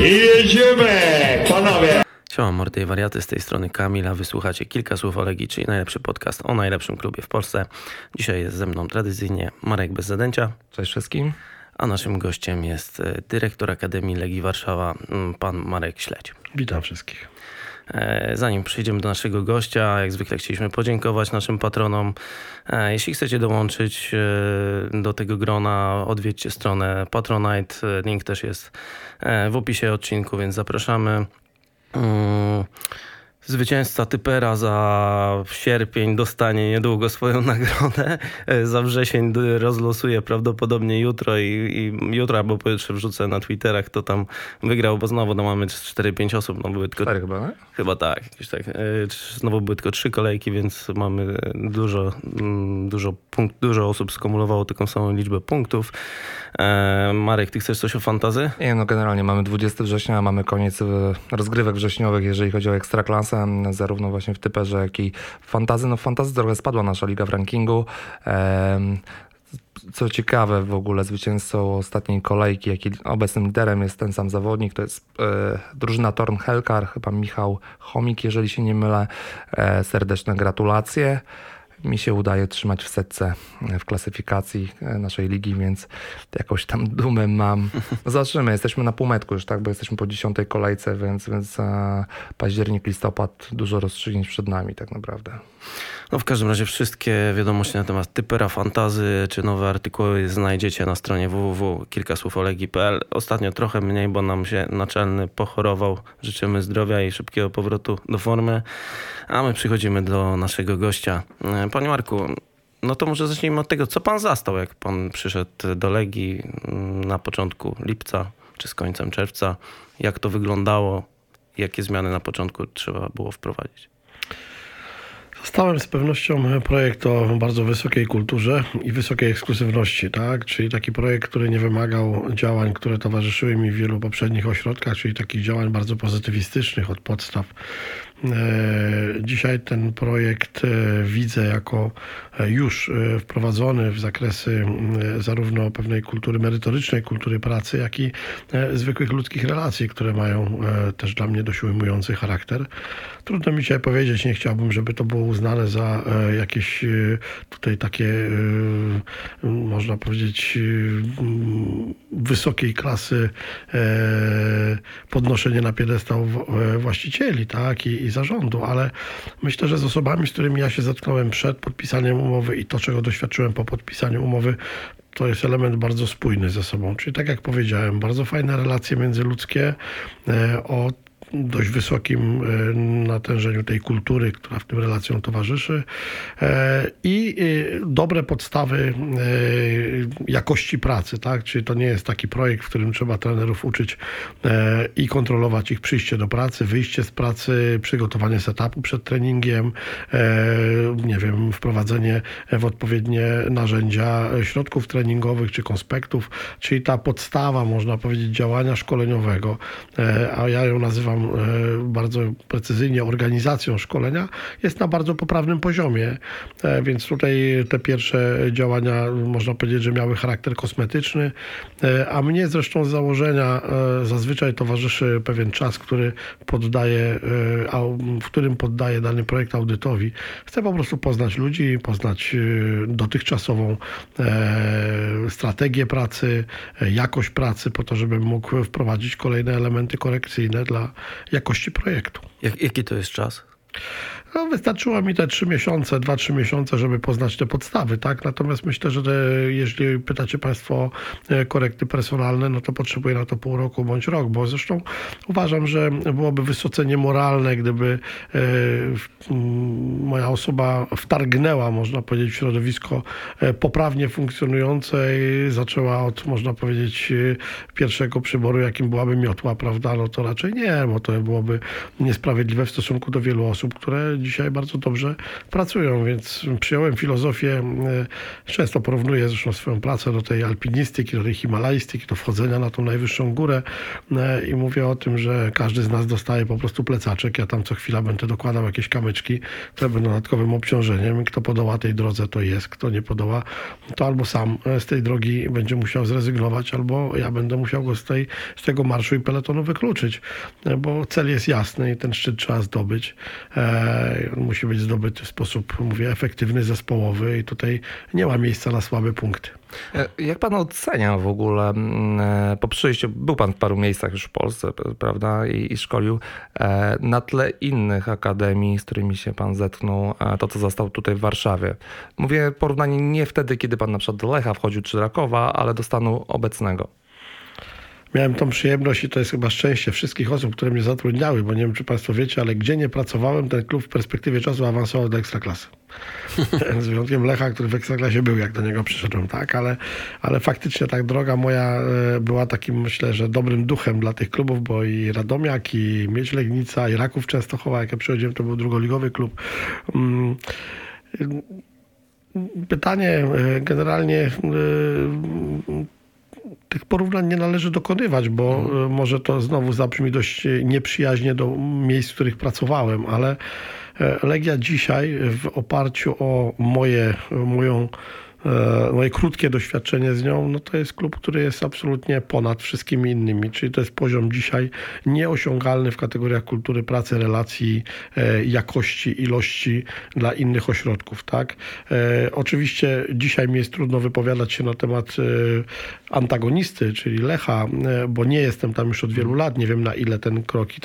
Jedziemy, panowie! Siema mordy i wariaty, z tej strony Kamila. Wysłuchacie kilka słów o Legii, czyli najlepszy podcast o najlepszym klubie w Polsce. Dzisiaj jest ze mną tradycyjnie Marek bez zadęcia. Cześć wszystkim. A naszym gościem jest dyrektor Akademii Legii Warszawa, pan Marek Śledź. Witam wszystkich. Zanim przejdziemy do naszego gościa, jak zwykle chcieliśmy podziękować naszym patronom. Jeśli chcecie dołączyć do tego grona, odwiedźcie stronę Patronite. Link też jest w opisie odcinku, więc zapraszamy. Zwycięzca Typera za sierpień dostanie niedługo swoją nagrodę. Za wrzesień rozlosuję prawdopodobnie jutro i jutro albo pojutrze wrzucę na Twittera, kto tam wygrał, bo znowu mamy 4-5 osób. No, były tylko... 4 chyba, nie? Chyba tak. Znowu były tylko 3 kolejki, więc mamy dużo osób skumulowało taką samą liczbę punktów. Marek, ty chcesz coś o fantazy? Nie, no generalnie mamy 20 września, mamy koniec rozgrywek wrześniowych, jeżeli chodzi o Ekstraklasę. Zarówno właśnie w Typerze, jak i w fantazy. No w fantazy trochę spadła nasza liga w rankingu. Co ciekawe, w ogóle zwycięzcą ostatniej kolejki, jak i obecnym liderem jest ten sam zawodnik, to jest drużyna Torn Helkar, chyba Michał Chomik, jeżeli się nie mylę. Serdeczne gratulacje. Mi się udaje trzymać w setce w klasyfikacji naszej ligi, więc jakoś tam dumę mam. Zobaczymy, jesteśmy na półmetku już, tak, bo jesteśmy po 10. kolejce, więc październik, listopad, dużo rozstrzygnięć przed nami tak naprawdę. No w każdym razie wszystkie wiadomości na temat Typera, fantazy czy nowe artykuły znajdziecie na stronie www.kilkasłowolegii.pl. Ostatnio trochę mniej, bo nam się naczelny pochorował. Życzymy zdrowia i szybkiego powrotu do formy, a my przychodzimy do naszego gościa. Panie Marku, no to może zacznijmy od tego, co pan zastał, jak pan przyszedł do Legii na początku lipca czy z końcem czerwca. Jak to wyglądało? Jakie zmiany na początku trzeba było wprowadzić? Stałem z pewnością projekt o bardzo wysokiej kulturze i wysokiej ekskluzywności, tak? Czyli taki projekt, który nie wymagał działań, które towarzyszyły mi w wielu poprzednich ośrodkach, czyli takich działań bardzo pozytywistycznych od podstaw. Dzisiaj ten projekt widzę jako już wprowadzony w zakresy zarówno pewnej kultury merytorycznej, kultury pracy, jak i zwykłych ludzkich relacji, które mają też dla mnie dość ujmujący charakter. Trudno mi dzisiaj powiedzieć, nie chciałbym, żeby to było uznane za jakieś tutaj takie, można powiedzieć, wysokiej klasy podnoszenie na piedestał właścicieli, tak, i zarządu, ale myślę, że z osobami, z którymi ja się zetknąłem przed podpisaniem umowy i to, czego doświadczyłem po podpisaniu umowy, to jest element bardzo spójny ze sobą. Czyli tak jak powiedziałem, bardzo fajne relacje międzyludzkie o dość wysokim natężeniu tej kultury, która w tym relacjom towarzyszy, i dobre podstawy jakości pracy, tak? Czyli to nie jest taki projekt, w którym trzeba trenerów uczyć i kontrolować ich przyjście do pracy, wyjście z pracy, przygotowanie setupu przed treningiem, nie wiem, wprowadzenie w odpowiednie narzędzia środków treningowych czy konspektów, czyli ta podstawa, można powiedzieć, działania szkoleniowego, a ja ją nazywam bardzo precyzyjnie organizacją szkolenia, jest na bardzo poprawnym poziomie, więc tutaj te pierwsze działania, można powiedzieć, że miały charakter kosmetyczny, a mnie zresztą z założenia zazwyczaj towarzyszy pewien czas, w którym poddaję dany projekt audytowi. Chcę po prostu poznać ludzi, poznać dotychczasową strategię pracy, jakość pracy, po to, żebym mógł wprowadzić kolejne elementy korekcyjne dla jakości projektu. Jaki to jest czas? No, wystarczyło mi te 2-3 miesiące, żeby poznać te podstawy, tak? Natomiast myślę, że jeśli pytacie Państwo o korekty personalne, no to potrzebuję na to pół roku bądź rok, bo zresztą uważam, że byłoby wysoce niemoralne, gdyby moja osoba wtargnęła, można powiedzieć, w środowisko poprawnie funkcjonujące i zaczęła od, można powiedzieć, pierwszego przyboru, jakim byłaby miotła, prawda? No to raczej nie, bo to byłoby niesprawiedliwe w stosunku do wielu osób, osób, które dzisiaj bardzo dobrze pracują, więc przyjąłem filozofię, często porównuję zresztą swoją pracę do tej alpinistyki, do tej himalaistyki, do wchodzenia na tą najwyższą górę i mówię o tym, że każdy z nas dostaje po prostu plecaczek, ja tam co chwila będę dokładał jakieś kamyczki, które będą dodatkowym obciążeniem, kto podoła tej drodze to jest, kto nie podoła to albo sam z tej drogi będzie musiał zrezygnować, albo ja będę musiał go z tego marszu i pelotonu wykluczyć, bo cel jest jasny i ten szczyt trzeba zdobyć. Musi być zdobyty w sposób, mówię, efektywny, zespołowy i tutaj nie ma miejsca na słabe punkty. Jak pan ocenia w ogóle po przyjściu, był pan w paru miejscach już w Polsce, prawda, i szkolił na tle innych akademii, z którymi się pan zetknął, to co zastał tutaj w Warszawie. Mówię porównanie nie wtedy, kiedy pan na przykład do Lecha wchodził czy Rakowa, ale do stanu obecnego. Miałem tą przyjemność i to jest chyba szczęście wszystkich osób, które mnie zatrudniały, bo nie wiem, czy państwo wiecie, ale gdzie nie pracowałem, ten klub w perspektywie czasu awansował do Ekstraklasy. Z wyjątkiem Lecha, który w Ekstraklasie był, jak do niego przyszedłem, tak? Ale faktycznie tak droga moja była takim, myślę, że dobrym duchem dla tych klubów, bo i Radomiak, i Miedź Legnica, i Raków Częstochowa, jak ja przychodziłem, to był drugoligowy klub. Pytanie generalnie... Tych porównań nie należy dokonywać, bo może to znowu zabrzmi dość nieprzyjaźnie do miejsc, w których pracowałem, ale Legia dzisiaj w oparciu o moje krótkie doświadczenie z nią, no to jest klub, który jest absolutnie ponad wszystkimi innymi, czyli to jest poziom dzisiaj nieosiągalny w kategoriach kultury pracy, relacji, jakości, ilości dla innych ośrodków, tak? Oczywiście dzisiaj mi jest trudno wypowiadać się na temat antagonisty, czyli Lecha, bo nie jestem tam już od wielu lat, nie wiem na ile te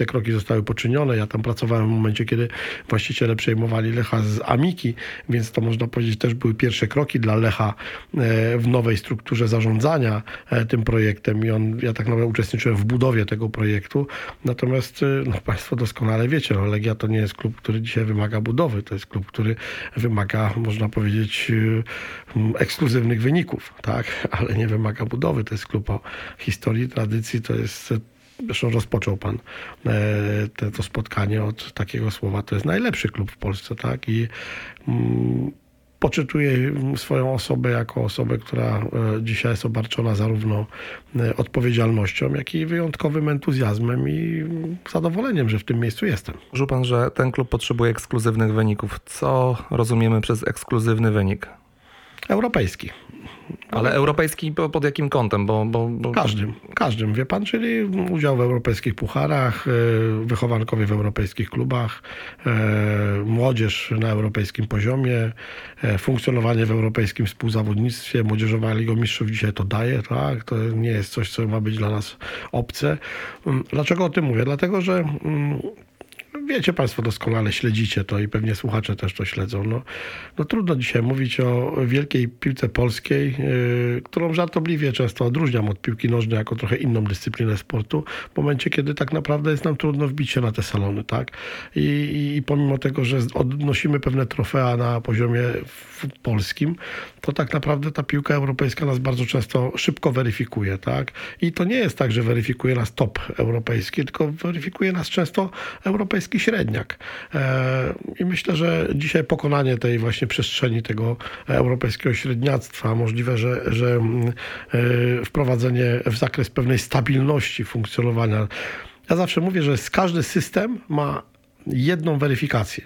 kroki zostały poczynione, ja tam pracowałem w momencie, kiedy właściciele przejmowali Lecha z Amiki, więc to można powiedzieć też były pierwsze kroki dla Lecha w nowej strukturze zarządzania tym projektem i ja tak naprawdę uczestniczyłem w budowie tego projektu, natomiast państwo doskonale wiecie, Legia to nie jest klub, który dzisiaj wymaga budowy, to jest klub, który wymaga, można powiedzieć, ekskluzywnych wyników, tak, ale nie wymaga budowy, to jest klub o historii, tradycji, to jest... Zresztą rozpoczął pan to spotkanie od takiego słowa, to jest najlepszy klub w Polsce, tak, i poczytuję swoją osobę jako osobę, która dzisiaj jest obarczona zarówno odpowiedzialnością, jak i wyjątkowym entuzjazmem i zadowoleniem, że w tym miejscu jestem. Mówił pan, że ten klub potrzebuje ekskluzywnych wyników. Co rozumiemy przez ekskluzywny wynik? Europejski. Ale europejski pod jakim kątem? Bo... Każdym, wie pan, czyli udział w europejskich pucharach, wychowankowie w europejskich klubach, młodzież na europejskim poziomie, funkcjonowanie w europejskim współzawodnictwie, Młodzieżowa Liga Mistrzów dzisiaj to daje, tak? To nie jest coś, co ma być dla nas obce. Dlaczego o tym mówię? Dlatego, że... Wiecie państwo doskonale, śledzicie to i pewnie słuchacze też to śledzą. No trudno dzisiaj mówić o wielkiej piłce polskiej, którą żartobliwie często odróżniam od piłki nożnej jako trochę inną dyscyplinę sportu, w momencie, kiedy tak naprawdę jest nam trudno wbić się na te salony, tak? I pomimo tego, że odnosimy pewne trofea na poziomie polskim, to tak naprawdę ta piłka europejska nas bardzo często szybko weryfikuje, tak? I to nie jest tak, że weryfikuje nas top europejski, tylko weryfikuje nas często europejski średniak. I myślę, że dzisiaj pokonanie tej właśnie przestrzeni tego europejskiego średniactwa, możliwe, że wprowadzenie w zakres pewnej stabilności funkcjonowania. Ja zawsze mówię, że każdy system ma jedną weryfikację.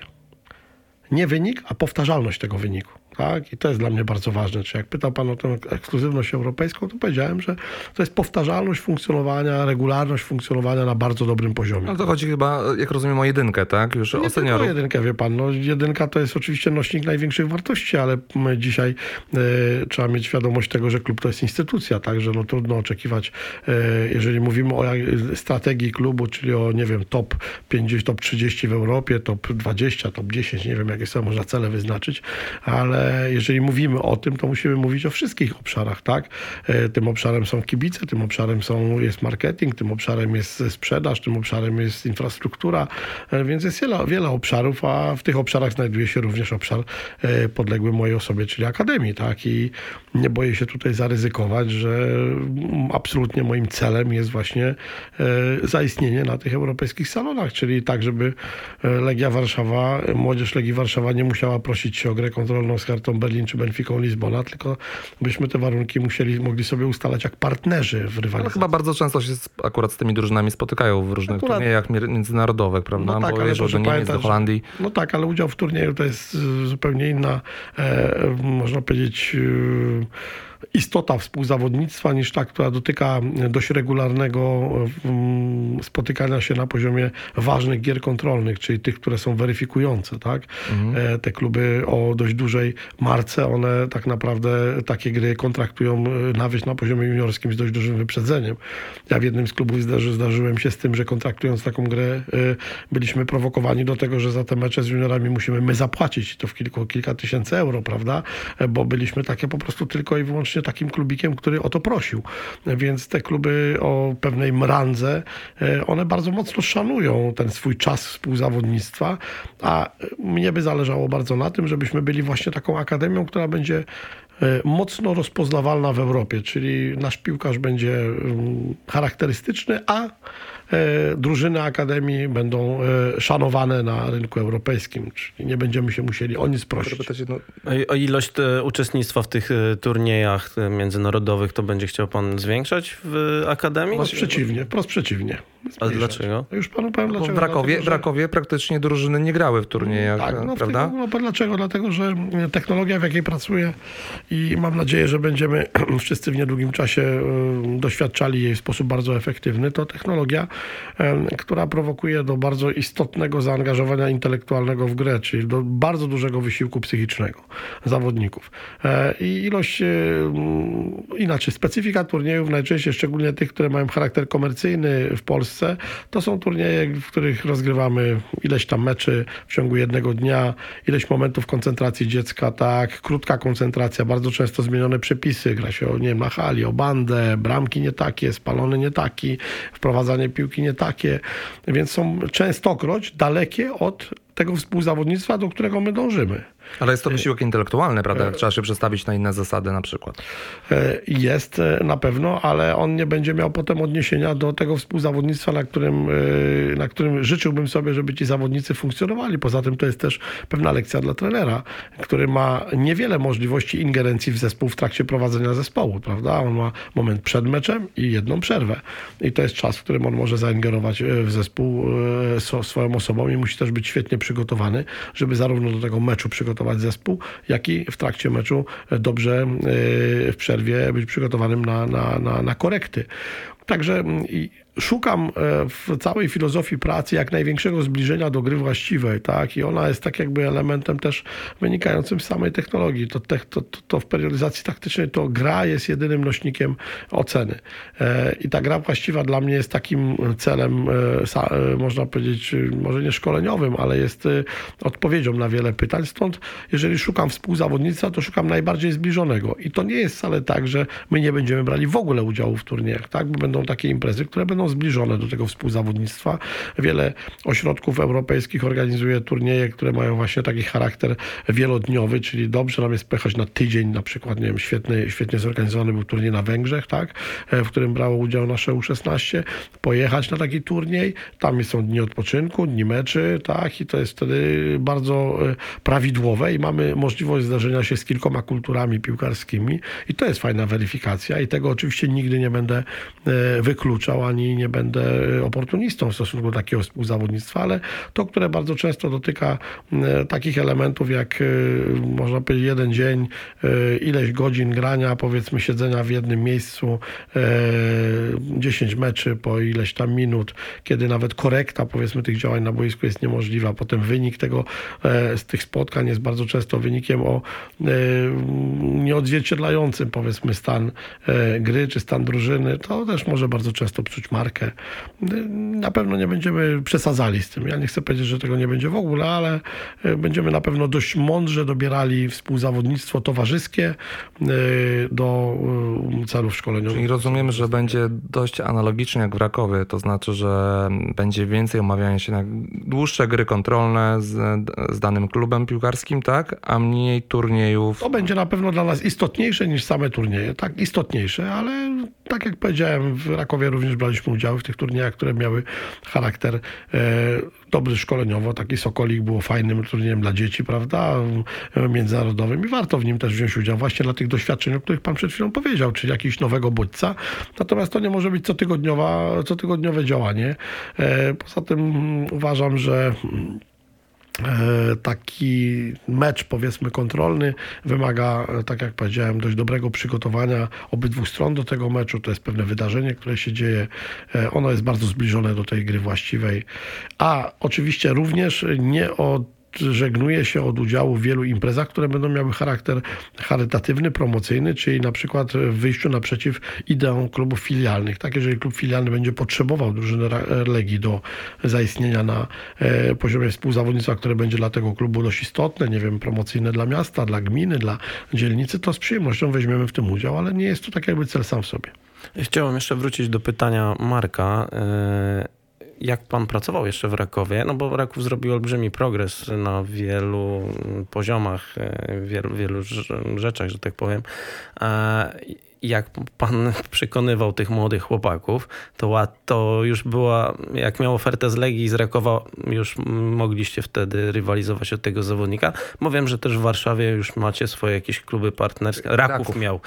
Nie wynik, a powtarzalność tego wyniku. Tak? I to jest dla mnie bardzo ważne. Czy jak pytał pan o tę ekskluzywność europejską, to powiedziałem, że to jest powtarzalność funkcjonowania, regularność funkcjonowania na bardzo dobrym poziomie. No to chodzi chyba, jak rozumiem, o jedynkę, tak? Już o seniorów. Nie tylko jedynkę, wie pan. No, jedynka to jest oczywiście nośnik największych wartości, ale dzisiaj trzeba mieć świadomość tego, że klub to jest instytucja, także no, trudno oczekiwać, jeżeli mówimy o strategii klubu, czyli o, nie wiem, top 50, top 30 w Europie, top 20, top 10, nie wiem, jakie sobie można cele wyznaczyć, ale ale jeżeli mówimy o tym, to musimy mówić o wszystkich obszarach, tak? Tym obszarem są kibice, tym obszarem jest marketing, tym obszarem jest sprzedaż, tym obszarem jest infrastruktura, więc jest wiele obszarów, a w tych obszarach znajduje się również obszar podległy mojej osobie, czyli akademii, tak? I nie boję się tutaj zaryzykować, że absolutnie moim celem jest właśnie zaistnienie na tych europejskich salonach, czyli tak, żeby Legia Warszawa, młodzież Legii Warszawa nie musiała prosić się o grę kontrolną z Hertą Berlin czy Benficą Lizbona, tylko byśmy te warunki mogli sobie ustalać jak partnerzy w rywalizacji. No, chyba bardzo często się akurat z tymi drużynami spotykają w różnych turniejach międzynarodowych, prawda? No tak, bo ale jeżdżą do Niemiec, do Holandii. No tak, ale udział w turnieju to jest zupełnie inna, można powiedzieć, istota współzawodnictwa niż ta, która dotyka dość regularnego spotykania się na poziomie ważnych gier kontrolnych, czyli tych, które są weryfikujące, tak? Mhm. Te kluby o dość dużej marce, one tak naprawdę takie gry kontraktują nawet na poziomie juniorskim z dość dużym wyprzedzeniem. Ja w jednym z klubów zdarzyłem się z tym, że kontraktując taką grę byliśmy prowokowani do tego, że za te mecze z juniorami musimy my zapłacić to w kilka tysięcy euro, prawda? Bo byliśmy takie po prostu tylko i wyłącznie takim klubikiem, który o to prosił. Więc te kluby o pewnej randze, one bardzo mocno szanują ten swój czas współzawodnictwa, a mnie by zależało bardzo na tym, żebyśmy byli właśnie taką akademią, która będzie mocno rozpoznawalna w Europie, czyli nasz piłkarz będzie charakterystyczny, a drużyny akademii będą szanowane na rynku europejskim, czyli nie będziemy się musieli o nic prosić. O ilość uczestnictwa w tych turniejach międzynarodowych to będzie chciał pan zwiększać w akademii? Wprost przeciwnie. A dlaczego? Już panu powiem dlaczego. W Rakowie praktycznie drużyny nie grały w turniejach, tak, no, prawda? Dlaczego? Dlatego, że technologia, w jakiej pracuję, i mam nadzieję, że będziemy wszyscy w niedługim czasie doświadczali jej w sposób bardzo efektywny, to technologia, która prowokuje do bardzo istotnego zaangażowania intelektualnego w grę, czyli do bardzo dużego wysiłku psychicznego zawodników. I specyfika turniejów, najczęściej szczególnie tych, które mają charakter komercyjny w Polsce, to są turnieje, w których rozgrywamy ileś tam meczy w ciągu jednego dnia, ileś momentów koncentracji dziecka, tak, krótka koncentracja, bardzo często zmienione przepisy, gra się na hali, o bandę, bramki nie takie, spalony nie taki, wprowadzanie piłki nie takie, więc są częstokroć dalekie od tego współzawodnictwa, do którego my dążymy. Ale jest to wysiłek intelektualny, prawda? Trzeba się przestawić na inne zasady na przykład. Jest na pewno, ale on nie będzie miał potem odniesienia do tego współzawodnictwa, na którym życzyłbym sobie, żeby ci zawodnicy funkcjonowali. Poza tym to jest też pewna lekcja dla trenera, który ma niewiele możliwości ingerencji w zespół w trakcie prowadzenia zespołu, prawda? On ma moment przed meczem i jedną przerwę. I to jest czas, w którym on może zaingerować w zespół swoją osobą i musi też być świetnie przygotowany, żeby zarówno do tego meczu przygotować zespół, jak i w trakcie meczu dobrze w przerwie być przygotowanym na korekty. Także szukam w całej filozofii pracy jak największego zbliżenia do gry właściwej, tak? I ona jest tak jakby elementem też wynikającym z samej technologii. To w periodyzacji taktycznej to gra jest jedynym nośnikiem oceny. I ta gra właściwa dla mnie jest takim celem, można powiedzieć, może nie szkoleniowym, ale jest odpowiedzią na wiele pytań. Stąd jeżeli szukam współzawodnictwa, to szukam najbardziej zbliżonego. I to nie jest wcale tak, że my nie będziemy brali w ogóle udziału w turniejach, tak? Bo będą takie imprezy, które będą zbliżone do tego współzawodnictwa. Wiele ośrodków europejskich organizuje turnieje, które mają właśnie taki charakter wielodniowy, czyli dobrze nam jest pojechać na tydzień, na przykład, nie wiem, świetnie zorganizowany był turniej na Węgrzech, tak, w którym brało udział nasze U16, pojechać na taki turniej, tam są dni odpoczynku, dni meczy, tak, i to jest wtedy bardzo prawidłowe i mamy możliwość zdarzenia się z kilkoma kulturami piłkarskimi i to jest fajna weryfikacja i tego oczywiście nigdy nie będę wykluczał, ani nie będę oportunistą w stosunku do takiego współzawodnictwa, ale to, które bardzo często dotyka takich elementów jak, można powiedzieć, jeden dzień, ileś godzin grania, powiedzmy siedzenia w jednym miejscu, 10 meczy po ileś tam minut, kiedy nawet korekta, powiedzmy, tych działań na boisku jest niemożliwa, potem wynik tego z tych spotkań jest bardzo często wynikiem nieodzwierciedlającym, powiedzmy, stan gry czy stan drużyny, to też może bardzo często psuć markę. Na pewno nie będziemy przesadzali z tym. Ja nie chcę powiedzieć, że tego nie będzie w ogóle, ale będziemy na pewno dość mądrze dobierali współzawodnictwo towarzyskie do celów szkoleniowych. Czyli rozumiem, że będzie dość analogicznie jak w Rakowie, to znaczy, że będzie więcej omawiania się na dłuższe gry kontrolne z danym klubem piłkarskim, tak? A mniej turniejów. To będzie na pewno dla nas istotniejsze niż same turnieje, tak? Istotniejsze, ale tak jak powiedziałem, w Rakowie również braliśmy udział w tych turniejach, które miały charakter dobry szkoleniowo. Taki Sokolik było fajnym turniejem dla dzieci, prawda, międzynarodowym i warto w nim też wziąć udział właśnie dla tych doświadczeń, o których pan przed chwilą powiedział, czy jakiś nowego bodźca. Natomiast to nie może być cotygodniowe działanie. Poza tym uważam, że taki mecz, powiedzmy, kontrolny wymaga, tak jak powiedziałem, dość dobrego przygotowania obydwu stron do tego meczu. To jest pewne wydarzenie, które się dzieje. Ono jest bardzo zbliżone do tej gry właściwej. A oczywiście również nie żegnuje się od udziału w wielu imprezach, które będą miały charakter charytatywny, promocyjny, czyli na przykład w wyjściu naprzeciw ideom klubów filialnych. Tak, jeżeli klub filialny będzie potrzebował drużyny Legii do zaistnienia na poziomie współzawodnictwa, które będzie dla tego klubu dość istotne, nie wiem, promocyjne dla miasta, dla gminy, dla dzielnicy, to z przyjemnością weźmiemy w tym udział, ale nie jest to tak jakby cel sam w sobie. Chciałem jeszcze wrócić do pytania Marka. Jak pan pracował jeszcze w Rakowie? No bo Raków zrobił olbrzymi progres na wielu poziomach, wielu rzeczach, że tak powiem. Jak pan przekonywał tych młodych chłopaków, to już była, jak miał ofertę z Legii i z Rakowa, już mogliście wtedy rywalizować od tego zawodnika. Bo wiem, że też w Warszawie już macie swoje jakieś kluby partnerskie. Raków miał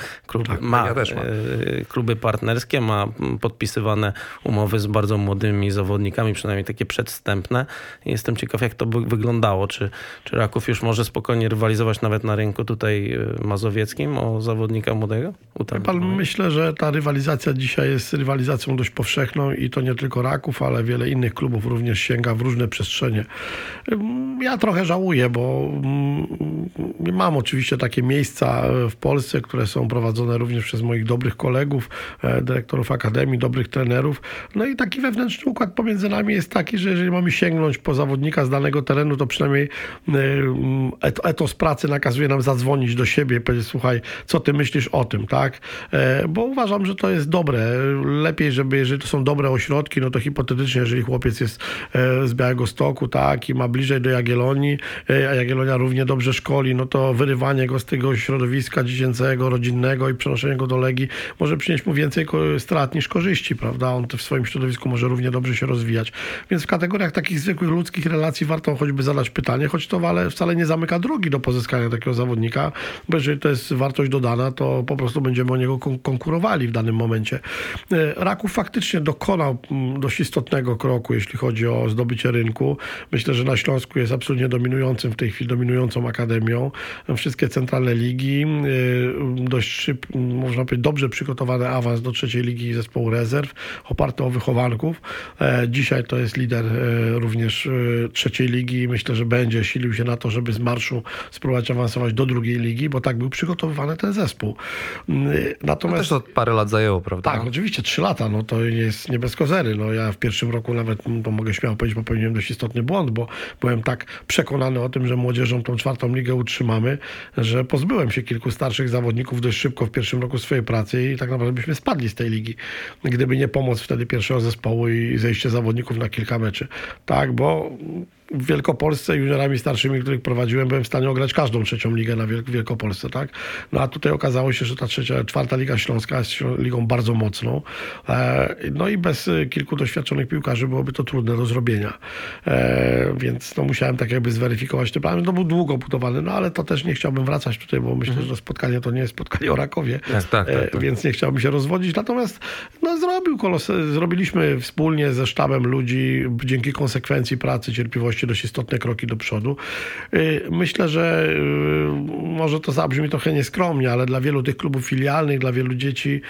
kluby partnerskie, ma podpisywane umowy z bardzo młodymi zawodnikami, przynajmniej takie przedwstępne. Jestem ciekaw, jak to by wyglądało. Czy Raków już może spokojnie rywalizować nawet na rynku tutaj mazowieckim o zawodnika młodego? Myślę, że ta rywalizacja dzisiaj jest rywalizacją dość powszechną i to nie tylko Raków, ale wiele innych klubów również sięga w różne przestrzenie. Ja trochę żałuję, bo mam oczywiście takie miejsca w Polsce, które są prowadzone również przez moich dobrych kolegów, dyrektorów akademii, dobrych trenerów. No i taki wewnętrzny układ pomiędzy nami jest taki, że jeżeli mamy sięgnąć po zawodnika z danego terenu, to przynajmniej etos pracy nakazuje nam zadzwonić do siebie i powiedzieć: słuchaj, co ty myślisz o tym, tak? Bo uważam, że to jest dobre. Lepiej, jeżeli to są dobre ośrodki, no to hipotetycznie, jeżeli chłopiec jest z Białegostoku, tak, i ma bliżej do Jagiellonii, a Jagiellonia równie dobrze szkoli, no to wyrywanie go z tego środowiska dziecięcego, rodzinnego i przenoszenie go do Legii może przynieść mu więcej strat niż korzyści, prawda? On w swoim środowisku może równie dobrze się rozwijać. Więc w kategoriach takich zwykłych ludzkich relacji warto choćby zadać pytanie, choć to wcale nie zamyka drogi do pozyskania takiego zawodnika, bo jeżeli to jest wartość dodana, to po prostu będziemy o niego konkurowali w danym momencie. Raków faktycznie dokonał dość istotnego kroku, jeśli chodzi o zdobycie rynku. Myślę, że na Śląsku jest absolutnie dominującym w tej chwili, dominującą akademią. Wszystkie centralne ligi, dość szybko, można powiedzieć, dobrze przygotowany awans do trzeciej ligi zespołu rezerw, oparty o wychowanków. Dzisiaj to jest lider również trzeciej ligi i myślę, że będzie silił się na to, żeby z marszu spróbować awansować do drugiej ligi, bo tak był przygotowywany ten zespół. Natomiast to też od parę lat zajęło, prawda? Tak, oczywiście 3 lata, no to jest nie bez kozery. No ja w pierwszym roku nawet, to mogę śmiało powiedzieć, popełniłem dość istotny błąd, bo byłem tak przekonany o tym, że młodzieżą tą 4. ligę utrzymamy, że pozbyłem się kilku starszych zawodników dość szybko w pierwszym roku swojej pracy i tak naprawdę byśmy spadli z tej ligi, gdyby nie pomoc wtedy pierwszego zespołu i zejście zawodników na kilka meczy. Tak, bo w Wielkopolsce juniorami starszymi, których prowadziłem, byłem w stanie ograć każdą 3. ligę na Wielkopolsce, tak? No a tutaj okazało się, że ta 4. liga śląska jest ligą bardzo mocną. No i bez kilku doświadczonych piłkarzy byłoby to trudne do zrobienia. Więc musiałem tak jakby zweryfikować ten plan. To był długo budowany, no ale to też nie chciałbym wracać tutaj, bo myślę, że to spotkanie to nie jest spotkanie o Rakowie. Tak. Więc nie chciałbym się rozwodzić. Natomiast zrobiliśmy wspólnie ze sztabem ludzi, dzięki konsekwencji pracy, cierpliwości, rzeczywistości dość istotne kroki do przodu. Myślę, że może to zabrzmi trochę nieskromnie, ale dla wielu tych klubów filialnych, dla wielu dzieci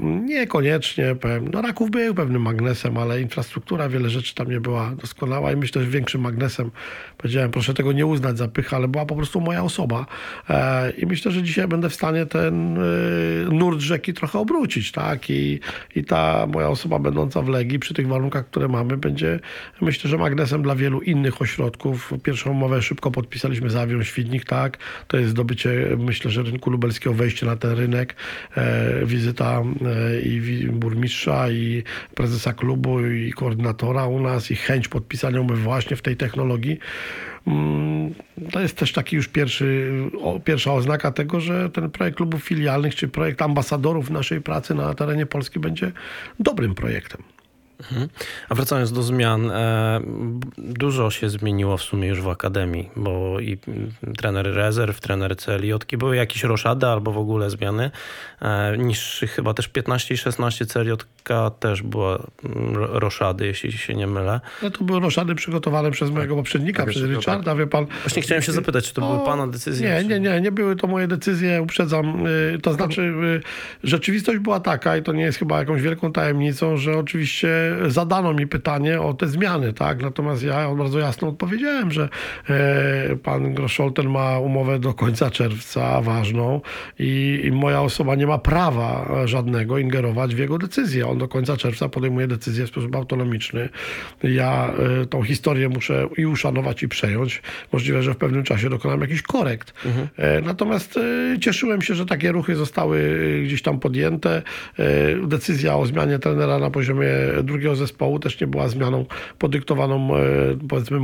niekoniecznie. No Raków był pewnym magnesem, ale infrastruktura, wiele rzeczy tam nie była doskonała i myślę, że większym magnesem, powiedziałem, proszę tego nie uznać za pycha, ale była po prostu moja osoba. I myślę, że dzisiaj będę w stanie ten nurt rzeki trochę obrócić, tak? I ta moja osoba będąca w Legii przy tych warunkach, które mamy, będzie, myślę, że magnesem dla wielu innych ośrodków. Pierwszą umowę szybko podpisaliśmy z Awią Świdnik, tak? To jest zdobycie, myślę, że rynku lubelskiego, wejście na ten rynek. Wizyta i burmistrza, i prezesa klubu, i koordynatora u nas, i chęć podpisania umowy właśnie w tej technologii. To jest też taki już pierwsza oznaka tego, że ten projekt klubów filialnych, czy projekt ambasadorów naszej pracy na terenie Polski będzie dobrym projektem. A wracając do zmian, dużo się zmieniło w sumie już w Akademii, bo i trener rezerw, trener CLJ-ki, były jakieś roszady albo w ogóle zmiany. Niższy chyba też 15 i 16 CLJ-ka też była roszady, jeśli się nie mylę. No to były roszady przygotowane przez mojego poprzednika, przez Richarda, tak. Wie pan. Właśnie chciałem się zapytać, czy to były pana decyzje? Nie były to moje decyzje, uprzedzam. To znaczy rzeczywistość była taka i to nie jest chyba jakąś wielką tajemnicą, że oczywiście zadano mi pytanie o te zmiany, tak? Natomiast ja bardzo jasno odpowiedziałem, że pan Groscholten ma umowę do końca czerwca ważną i moja osoba nie ma prawa żadnego ingerować w jego decyzję. On do końca czerwca podejmuje decyzję w sposób autonomiczny. Ja tą historię muszę i uszanować, i przejąć. Możliwe, że w pewnym czasie dokonam jakiś korekt. Natomiast cieszyłem się, że takie ruchy zostały gdzieś tam podjęte. Decyzja o zmianie trenera na poziomie drugiego zespołu też nie była zmianą podyktowaną, powiedzmy,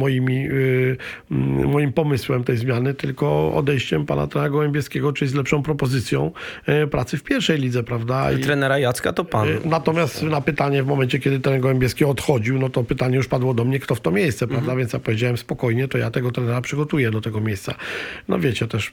moim pomysłem tej zmiany, tylko odejściem pana trenera Gołębieskiego, czyli z lepszą propozycją pracy w pierwszej lidze, prawda? I trenera Jacka to pan. Natomiast na pytanie w momencie, kiedy trener Gołębieski odchodził, no to pytanie już padło do mnie, kto w to miejsce, prawda? Więc ja powiedziałem spokojnie, to ja tego trenera przygotuję do tego miejsca. No wiecie, też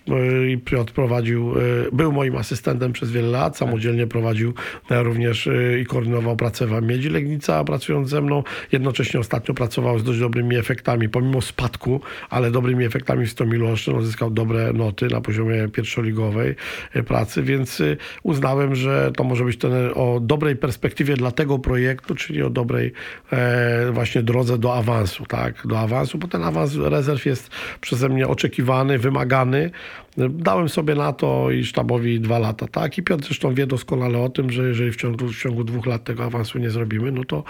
Piotr prowadził, był moim asystentem przez wiele lat, samodzielnie prowadził również i koordynował pracę w Miedzi Legnica, pracując ze mną. Jednocześnie ostatnio pracował z dość dobrymi efektami, pomimo spadku, ale dobrymi efektami w Stromilu Olsztyn. Uzyskał dobre noty na poziomie pierwszoligowej pracy, więc uznałem, że to może być o dobrej perspektywie dla tego projektu, czyli o dobrej właśnie drodze do awansu, tak? Do awansu, bo ten awans rezerw jest przeze mnie oczekiwany, wymagany. Dałem sobie na to i sztabowi 2 lata, tak? I Piotr zresztą wie doskonale o tym, że jeżeli w ciągu 2 lat tego awansu nie zrobimy, no to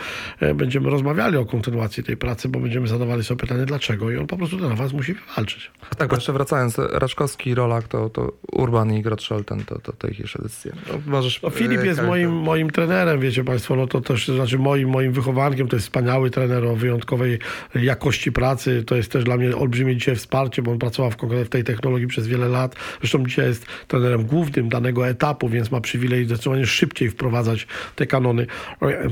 będziemy rozmawiali o kontynuacji tej pracy, bo będziemy zadawali sobie pytanie dlaczego i on po prostu ten awans musi wywalczyć. Tak, bo jeszcze wracając, Raczkowski, Rolak, to Urban i Grotscholten, to ich jeszcze decyzje. Filip jest moim trenerem, wiecie państwo, no to też, znaczy moim wychowankiem, to jest wspaniały trener o wyjątkowej jakości pracy, to jest też dla mnie olbrzymie dzisiaj wsparcie, bo on pracował w tej technologii przez wiele lat. Zresztą dzisiaj jest trenerem głównym danego etapu, więc ma przywilej zdecydowanie szybciej wprowadzać te kanony.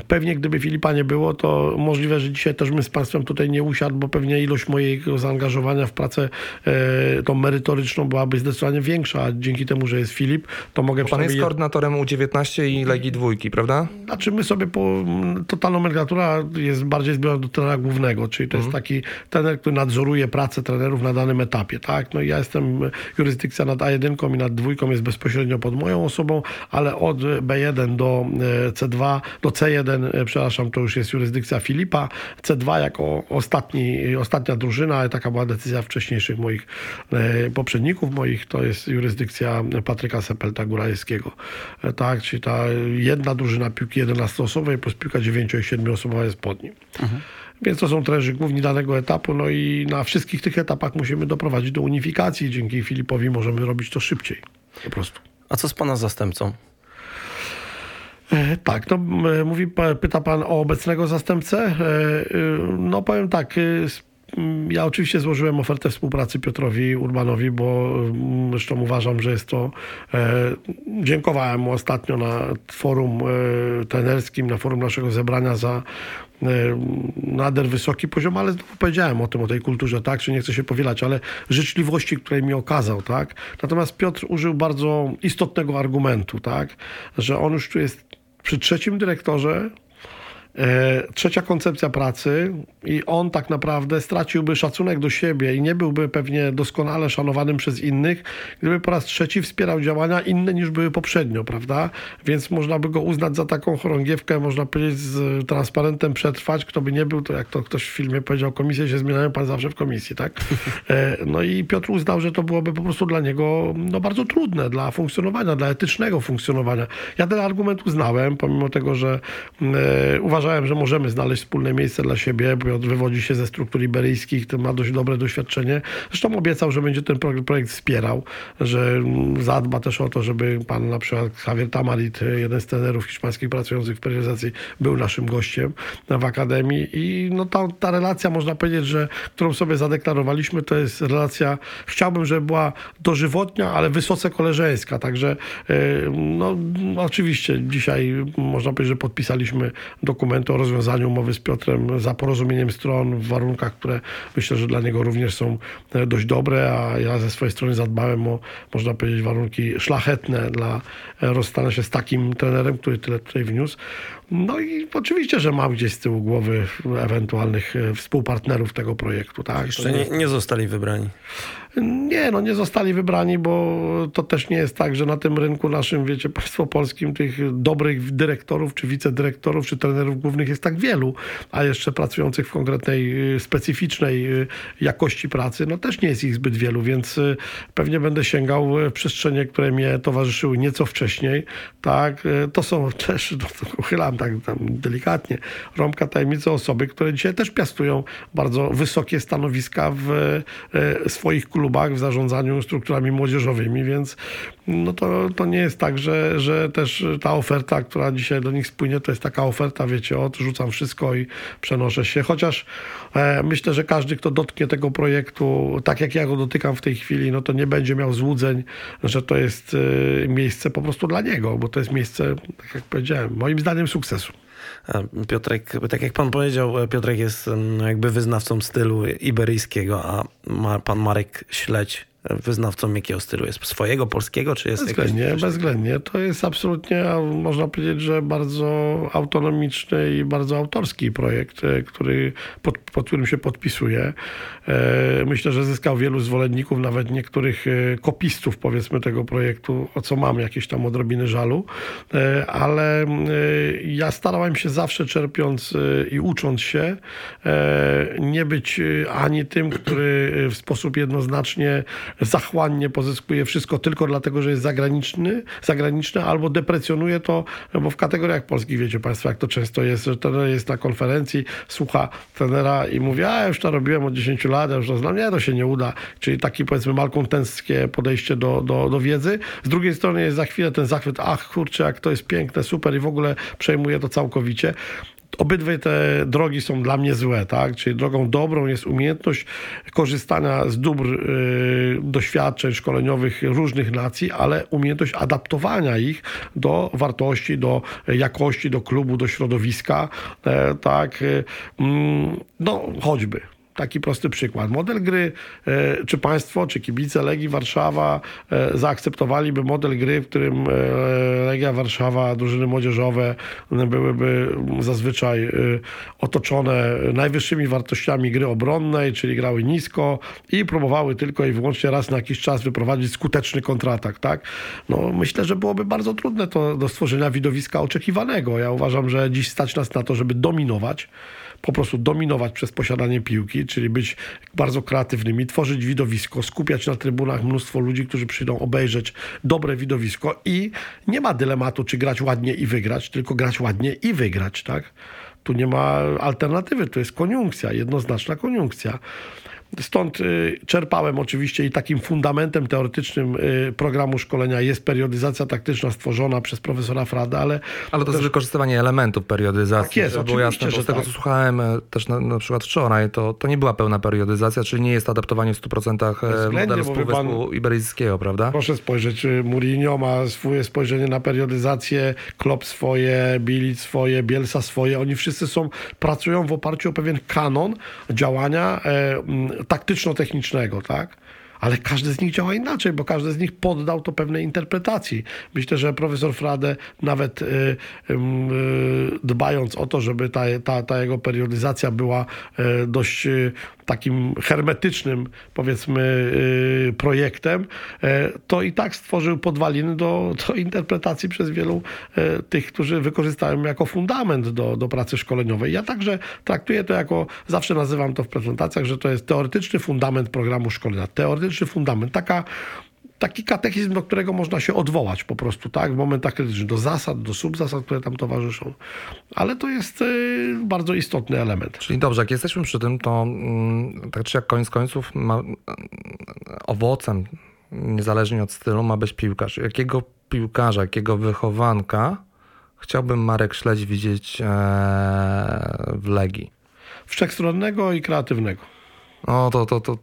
Pewnie gdyby Filipa nie było, to możliwe, że dzisiaj też bym z państwem tutaj nie usiadł, bo pewnie ilość mojego zaangażowania w pracę tą merytoryczną byłaby zdecydowanie większa, a dzięki temu, że jest Filip, to mogę... Pan jest koordynatorem U19 i Legii Dwójki, prawda? Znaczy my sobie ta nomenklatura jest bardziej zbierana do trenera głównego, czyli to jest taki trener, który nadzoruje pracę trenerów na danym etapie, tak? No i ja jestem... Jurysdykcja nad A1 i nad dwójką jest bezpośrednio pod moją osobą, ale od B1 do C2, do C1, przepraszam, to już jest jurysdykcja Filipa. C2 jako ostatnia drużyna, ale taka była decyzja wcześniejszych moich poprzedników moich, to jest jurysdykcja Patryka Sepelta-Górajewskiego. Tak, czyli ta jedna drużyna piłki 11-osobowej plus piłka 9- i 7-osobowa jest pod nim. Więc to są trenerzy główni danego etapu, no i na wszystkich tych etapach musimy doprowadzić do unifikacji. Dzięki Filipowi możemy robić to szybciej, po prostu. A co z pana zastępcą? Tak, no pyta pan o obecnego zastępcę. No powiem tak... Ja oczywiście złożyłem ofertę współpracy Piotrowi Urbanowi, bo zresztą uważam, że jest to... Dziękowałem mu ostatnio na forum trenerskim, na forum naszego zebrania za nader wysoki poziom, ale znowu powiedziałem o tej kulturze, tak, czy nie chcę się powielać, ale życzliwości, której mi okazał, tak. Natomiast Piotr użył bardzo istotnego argumentu, tak, że on już tu jest przy 3. dyrektorze, Trzecia koncepcja pracy i on tak naprawdę straciłby szacunek do siebie i nie byłby pewnie doskonale szanowanym przez innych, gdyby po raz trzeci wspierał działania inne niż były poprzednio, prawda? Więc można by go uznać za taką chorągiewkę, można powiedzieć, z transparentem przetrwać. Kto by nie był, to jak to ktoś w filmie powiedział, komisje się zmieniają, pan zawsze w komisji, tak? No i Piotr uznał, że to byłoby po prostu dla niego no, bardzo trudne dla funkcjonowania, dla etycznego funkcjonowania. Ja ten argument uznałem, pomimo tego, że uważałem, że możemy znaleźć wspólne miejsce dla siebie, bo wywodzi się ze struktur iberyjskich, to ma dość dobre doświadczenie. Zresztą obiecał, że będzie ten projekt wspierał, że zadba też o to, żeby pan na przykład Javier Tamarit, jeden z trenerów hiszpańskich pracujących w periodyzacji, był naszym gościem w Akademii i no ta relacja, można powiedzieć, że którą sobie zadeklarowaliśmy, to jest relacja, chciałbym, żeby była dożywotnia, ale wysoce koleżeńska, także no oczywiście dzisiaj można powiedzieć, że podpisaliśmy dokument o rozwiązaniu umowy z Piotrem za porozumieniem stron w warunkach, które myślę, że dla niego również są dość dobre, a ja ze swojej strony zadbałem o, można powiedzieć, warunki szlachetne dla rozstania się z takim trenerem, który tyle tutaj wniósł. No i oczywiście, że mam gdzieś z tyłu głowy ewentualnych współpartnerów tego projektu. Tak? Jeszcze nie zostali wybrani. Nie, no nie zostali wybrani, bo to też nie jest tak, że na tym rynku naszym, wiecie, państwo polskim tych dobrych dyrektorów, czy wicedyrektorów, czy trenerów głównych jest tak wielu, a jeszcze pracujących w konkretnej, specyficznej jakości pracy, no też nie jest ich zbyt wielu, więc pewnie będę sięgał w przestrzenie, które mnie towarzyszyły nieco wcześniej, tak, to są też, uchylam tak tam delikatnie, rąbka tajemnicy osoby, które dzisiaj też piastują bardzo wysokie stanowiska w swoich klubach, w zarządzaniu strukturami młodzieżowymi, więc no to nie jest tak, że też ta oferta, która dzisiaj do nich spłynie, to jest taka oferta, wiecie, odrzucam wszystko i przenoszę się, chociaż myślę, że każdy, kto dotknie tego projektu, tak jak ja go dotykam w tej chwili, no to nie będzie miał złudzeń, że to jest miejsce po prostu dla niego, bo to jest miejsce, tak jak powiedziałem, moim zdaniem sukcesu. Piotrek, tak jak pan powiedział, Piotrek jest jakby wyznawcą stylu iberyjskiego, a pan Marek Śledź wyznawcą jakiego stylu jest? Swojego, polskiego, czy jest bezwzględnie, jakiś... Bezwzględnie. To jest absolutnie, można powiedzieć, że bardzo autonomiczny i bardzo autorski projekt, który pod którym się podpisuje. Myślę, że zyskał wielu zwolenników, nawet niektórych kopistów, powiedzmy, tego projektu, o co mam jakieś tam odrobiny żalu, ale ja starałem się zawsze, czerpiąc i ucząc się, nie być ani tym, który w sposób jednoznacznie zachłannie pozyskuje wszystko tylko dlatego, że jest zagraniczny, albo deprecjonuje to, bo w kategoriach polskich, wiecie państwo, jak to często jest, że trener jest na konferencji, słucha trenera i mówi, a już to robiłem od 10 lat, ja już to znam, nie, to się nie uda. Czyli takie, powiedzmy, malkontenckie podejście do wiedzy. Z drugiej strony jest za chwilę ten zachwyt, ach kurczę, jak to jest piękne, super i w ogóle przejmuje to całkowicie. Obydwie te drogi są dla mnie złe, tak? Czyli drogą dobrą jest umiejętność korzystania z dóbr doświadczeń szkoleniowych różnych nacji, ale umiejętność adaptowania ich do wartości, do jakości, do klubu, do środowiska, tak? No, choćby. Taki prosty przykład. Model gry, czy państwo, czy kibice Legii Warszawa zaakceptowaliby model gry, w którym Legia Warszawa, drużyny młodzieżowe byłyby zazwyczaj otoczone najwyższymi wartościami gry obronnej, czyli grały nisko i próbowały tylko i wyłącznie raz na jakiś czas wyprowadzić skuteczny kontratak, tak? No, myślę, że byłoby bardzo trudne to do stworzenia widowiska oczekiwanego. Ja uważam, że dziś stać nas na to, żeby dominować, po prostu dominować przez posiadanie piłki, czyli być bardzo kreatywnymi, tworzyć widowisko, skupiać na trybunach mnóstwo ludzi, którzy przyjdą obejrzeć dobre widowisko i nie ma dylematu, czy grać ładnie i wygrać, tylko grać ładnie i wygrać, tak? Tu nie ma alternatywy, to jest koniunkcja, jednoznaczna koniunkcja. Stąd czerpałem oczywiście i takim fundamentem teoretycznym programu szkolenia jest periodyzacja taktyczna stworzona przez profesora Frada, ale to też... jest wykorzystywanie elementów periodyzacji. Tak jest, oczywiście, jasne, że z tego, co słuchałem też na przykład wczoraj, to nie była pełna periodyzacja, czyli nie jest adaptowanie w 100% modelu Półwyspu Iberyjskiego, prawda? Proszę spojrzeć, Mourinho ma swoje spojrzenie na periodyzację, Klopp swoje, Bilic swoje, Bielsa swoje, oni wszyscy pracują w oparciu o pewien kanon działania taktyczno-technicznego, tak? ale każdy z nich działa inaczej, bo każdy z nich poddał to pewnej interpretacji. Myślę, że profesor Frade nawet dbając o to, żeby ta jego periodyzacja była dość takim hermetycznym, powiedzmy, projektem, to i tak stworzył podwaliny do interpretacji przez wielu tych, którzy wykorzystają jako fundament do pracy szkoleniowej. Ja także traktuję to jako, zawsze nazywam to w prezentacjach, że to jest teoretyczny fundament programu szkolenia. Teoretyczny fundament, taki katechizm, do którego można się odwołać po prostu, tak, w momentach krytycznych, do zasad, do subzasad, które tam towarzyszą. Ale to jest bardzo istotny element. Czyli dobrze, jak jesteśmy przy tym, to tak czy jak koniec końców owocem, niezależnie od stylu, ma być piłkarz. Jakiego piłkarza, jakiego wychowanka chciałbym Marek Śledź widzieć w Legii? Wszechstronnego i kreatywnego. O,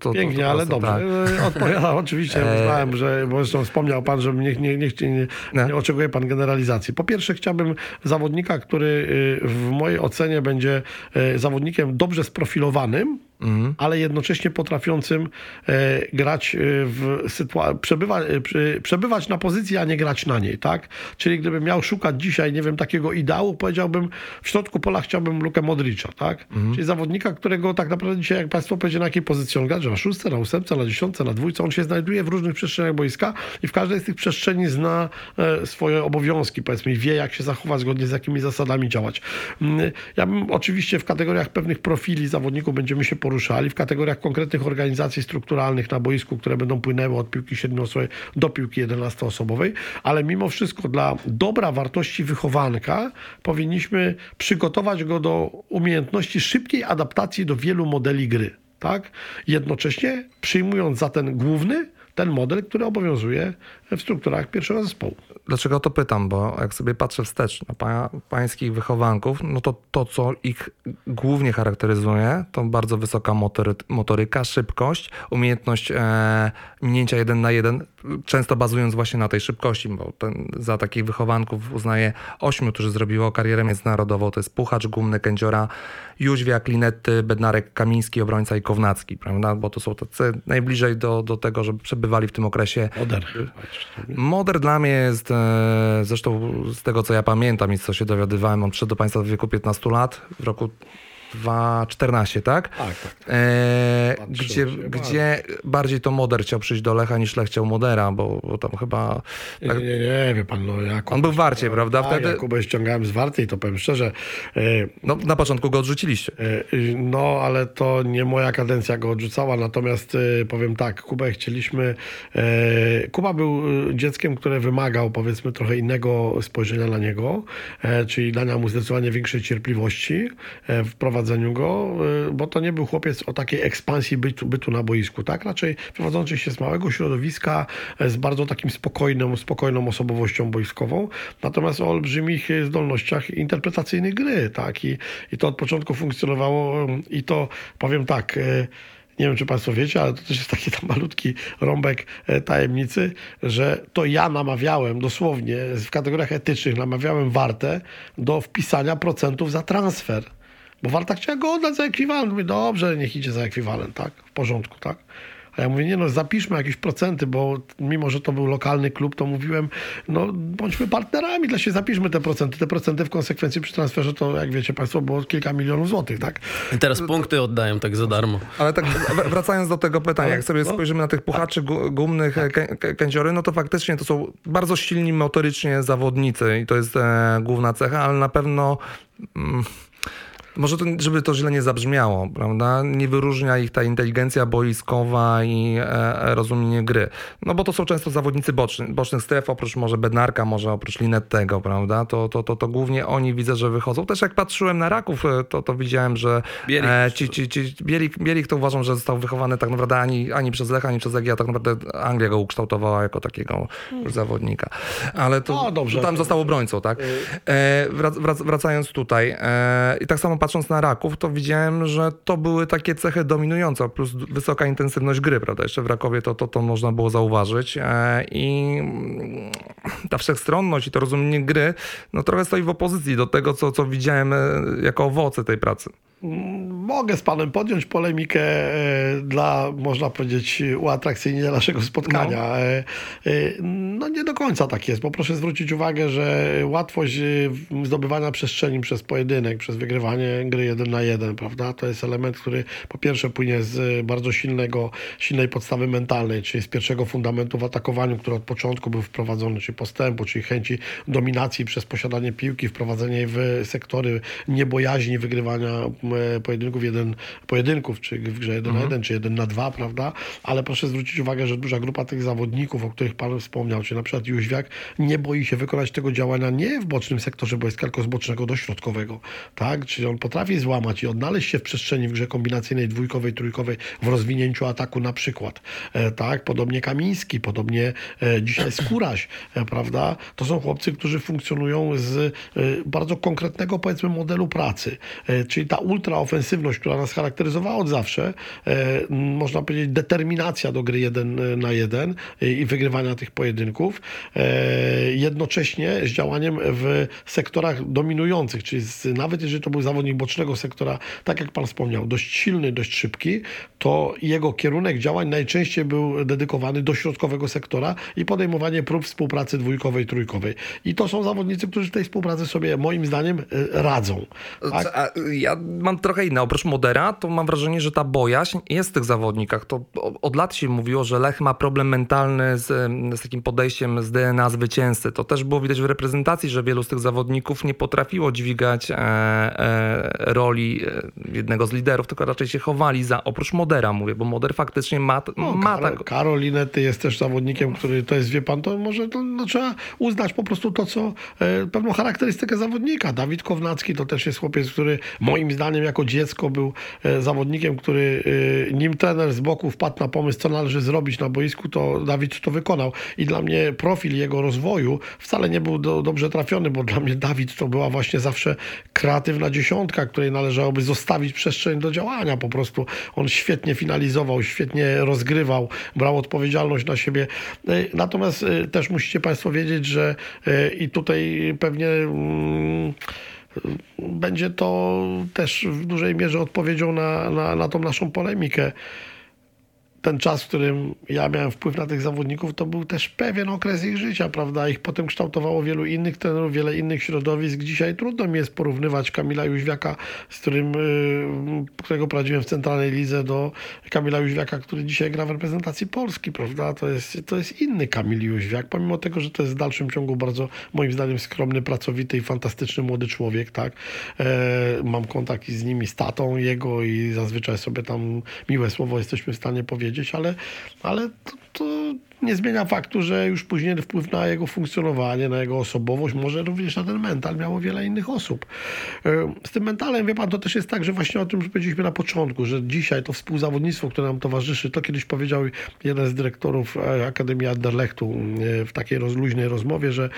to pięknie, to ale dobrze. Tak. Odpowiadam oczywiście, uznałem, że, bo zresztą wspomniał pan, że nie oczekuje pan generalizacji. Po pierwsze, chciałbym zawodnika, który w mojej ocenie będzie zawodnikiem dobrze sprofilowanym, ale jednocześnie potrafiącym grać przebywać na pozycji, a nie grać na niej, tak? Czyli gdybym miał szukać dzisiaj, nie wiem, takiego ideału, powiedziałbym, w środku pola chciałbym Lukę Modricza, tak? Czyli zawodnika, którego tak naprawdę dzisiaj, jak państwo powiedzieli, na jakiej pozycji on gra, że na 6, na 8, na 10, na 2, on się znajduje w różnych przestrzeniach boiska i w każdej z tych przestrzeni zna swoje obowiązki, powiedzmy, wie, jak się zachować, zgodnie z jakimi zasadami działać. Ja bym oczywiście w kategoriach pewnych profili zawodników będziemy się poruszali, w kategoriach konkretnych organizacji strukturalnych na boisku, które będą płynęły od piłki 7-osobowej do piłki 11-osobowej, ale mimo wszystko dla dobra wartości wychowanka powinniśmy przygotować go do umiejętności szybkiej adaptacji do wielu modeli gry, tak? Jednocześnie przyjmując za ten model, który obowiązuje w strukturach pierwszego zespołu. Dlaczego to pytam? Bo jak sobie patrzę wstecz na pańskich wychowanków, no to co ich głównie charakteryzuje, to bardzo wysoka motoryka, szybkość, umiejętność minięcia 1 na 1, często bazując właśnie na tej szybkości, bo za takich wychowanków uznaję 8, którzy zrobiło karierę międzynarodową. To jest Puchacz, Gumny, Kędziora, Jóźwiak, Linetty, Bednarek, Kamiński, Obrońca i Kownacki, prawda? Bo to są tacy najbliżej do tego, żeby przebywali w tym okresie. Moder dla mnie jest, zresztą z tego co ja pamiętam i co się dowiadywałem, on przyszedł do państwa w wieku 15 lat, w roku 2014, tak? Tak. Gdzie bardziej to Moder chciał przyjść do Lecha niż Lech chciał Modera, bo tam chyba... Tak... Nie, wie pan, no Jakub... On był w Warcie, prawda? Wtedy... Jakubę ściągałem z Warty i to powiem szczerze... na początku go odrzuciliście. Ale to nie moja kadencja go odrzucała, natomiast powiem tak, Kubę chcieliśmy... Kuba był dzieckiem, które wymagał, powiedzmy, trochę innego spojrzenia na niego, czyli dania mu zdecydowanie większej cierpliwości, wprowadzeniu go, bo to nie był chłopiec o takiej ekspansji bytu na boisku, tak? Raczej wywodzący się z małego środowiska, z bardzo takim spokojną osobowością boiskową, natomiast o olbrzymich zdolnościach interpretacyjnych gry, tak? I to od początku funkcjonowało i to, powiem tak, nie wiem, czy państwo wiecie, ale to też jest taki tam malutki rąbek tajemnicy, że to ja namawiałem dosłownie w kategoriach etycznych, namawiałem Wartę do wpisania procentów za transfer. Bo Warta chciała go oddać za ekwiwalent. Mówi, dobrze, niech idzie za ekwiwalent, tak? W porządku, tak? A ja mówię, zapiszmy jakieś procenty, bo mimo, że to był lokalny klub, to mówiłem, bądźmy partnerami dla siebie, zapiszmy te procenty. Te procenty w konsekwencji przy transferze to, jak wiecie państwo, było kilka milionów złotych, tak? I teraz punkty oddają tak za darmo. Ale tak, wracając do tego pytania, jak sobie spojrzymy na tych Puchaczy, Gumnych, Kędziory, to faktycznie to są bardzo silni motorycznie zawodnicy i to jest główna cecha, ale na pewno... Może to, żeby to źle nie zabrzmiało, prawda? Nie wyróżnia ich ta inteligencja boiskowa i rozumienie gry. Bo to są często zawodnicy bocznych stref, oprócz może Bednarka, może oprócz Linettego, prawda? To głównie oni widzę, że wychodzą. Też jak patrzyłem na Raków, to widziałem, że Bielik to uważam, że został wychowany tak naprawdę ani przez Lecha, ani przez Legia, tak naprawdę Anglia go ukształtowała jako takiego zawodnika. Ale tam został obrońcą, tak? Wracając tutaj, i tak samo patrząc na Raków, to widziałem, że to były takie cechy dominujące, plus wysoka intensywność gry, prawda? Jeszcze w Rakowie to można było zauważyć. I ta wszechstronność i to rozumienie gry, trochę stoi w opozycji do tego, co widziałem jako owoce tej pracy. Mogę z panem podjąć polemikę dla, można powiedzieć, uatrakcyjnienia naszego spotkania. No nie do końca tak jest, bo proszę zwrócić uwagę, że łatwość zdobywania przestrzeni przez pojedynek, przez wygrywanie gry 1 na 1, prawda? To jest element, który po pierwsze płynie z bardzo silnej podstawy mentalnej, czyli z pierwszego fundamentu w atakowaniu, który od początku był wprowadzony, czyli postępu, czyli chęci dominacji przez posiadanie piłki, wprowadzenie jej w sektory, niebojaźni wygrywania pojedynków, czy w grze 1 na 1, czy 1 na 2, prawda? Ale proszę zwrócić uwagę, że duża grupa tych zawodników, o których pan wspomniał, czy na przykład Jóźwiak, nie boi się wykonać tego działania nie w bocznym sektorze boiska, tylko z bocznego do środkowego, tak? Czyli on potrafi złamać i odnaleźć się w przestrzeni w grze kombinacyjnej, dwójkowej, trójkowej, w rozwinięciu ataku na przykład, tak? Podobnie Kamiński, podobnie dzisiaj Skóraś, prawda? To są chłopcy, którzy funkcjonują z bardzo konkretnego, powiedzmy, modelu pracy. Czyli ta ultraofensywność, która nas charakteryzowała od zawsze, można powiedzieć determinacja do gry 1 na 1 i wygrywania tych pojedynków, jednocześnie z działaniem w sektorach dominujących, czyli nawet jeżeli to był zawodnik bocznego sektora, tak jak pan wspomniał, dość silny, dość szybki, to jego kierunek działań najczęściej był dedykowany do środkowego sektora i podejmowanie prób współpracy dwójkowej, trójkowej. I to są zawodnicy, którzy w tej współpracy sobie, moim zdaniem, radzą. Tak? Ja mam trochę inne. Oprócz Modera, to mam wrażenie, że ta bojaźń jest w tych zawodnikach. To od lat się mówiło, że Lech ma problem mentalny z takim podejściem z DNA zwycięzcy. To też było widać w reprezentacji, że wielu z tych zawodników nie potrafiło dźwigać roli jednego z liderów, tylko raczej się chowali za, oprócz Modera mówię, bo Moder faktycznie ma tak. Karoline, ty jest też zawodnikiem, który to jest, wie pan, to może to trzeba uznać po prostu to, co pewną charakterystykę zawodnika. Dawid Kownacki to też jest chłopiec, który moim zdaniem jako dziecko był zawodnikiem, który nim trener z boku wpadł na pomysł, co należy zrobić na boisku, to Dawid to wykonał. I dla mnie profil jego rozwoju wcale nie był dobrze trafiony, bo dla mnie Dawid to była właśnie zawsze kreatywna dziesiątka, której należałoby zostawić przestrzeń do działania po prostu. On świetnie finalizował, świetnie rozgrywał, brał odpowiedzialność na siebie. Natomiast też musicie państwo wiedzieć, że i tutaj pewnie... będzie to też w dużej mierze odpowiedzią na tą naszą polemikę. Ten czas, w którym ja miałem wpływ na tych zawodników, to był też pewien okres ich życia, prawda? Ich potem kształtowało wielu innych trenerów, wiele innych środowisk. Dzisiaj trudno mi jest porównywać Kamila Jóźwiaka, którego prowadziłem w Centralnej Lidze, do Kamila Jóźwiaka, który dzisiaj gra w reprezentacji Polski, prawda? To jest inny Kamil Jóźwiak, pomimo tego, że to jest w dalszym ciągu bardzo, moim zdaniem, skromny, pracowity i fantastyczny młody człowiek, tak? Mam kontakt i z nim, i z tatą jego, i zazwyczaj sobie tam miłe słowo jesteśmy w stanie powiedzieć, ale to nie zmienia faktu, że już później wpływ na jego funkcjonowanie, na jego osobowość, może również na ten mental miało wiele innych osób. Z tym mentalem, wie pan, to też jest tak, że właśnie o tym już powiedzieliśmy na początku, że dzisiaj to współzawodnictwo, które nam towarzyszy, to kiedyś powiedział jeden z dyrektorów Akademii Anderlechtu w takiej rozluźnej rozmowie, że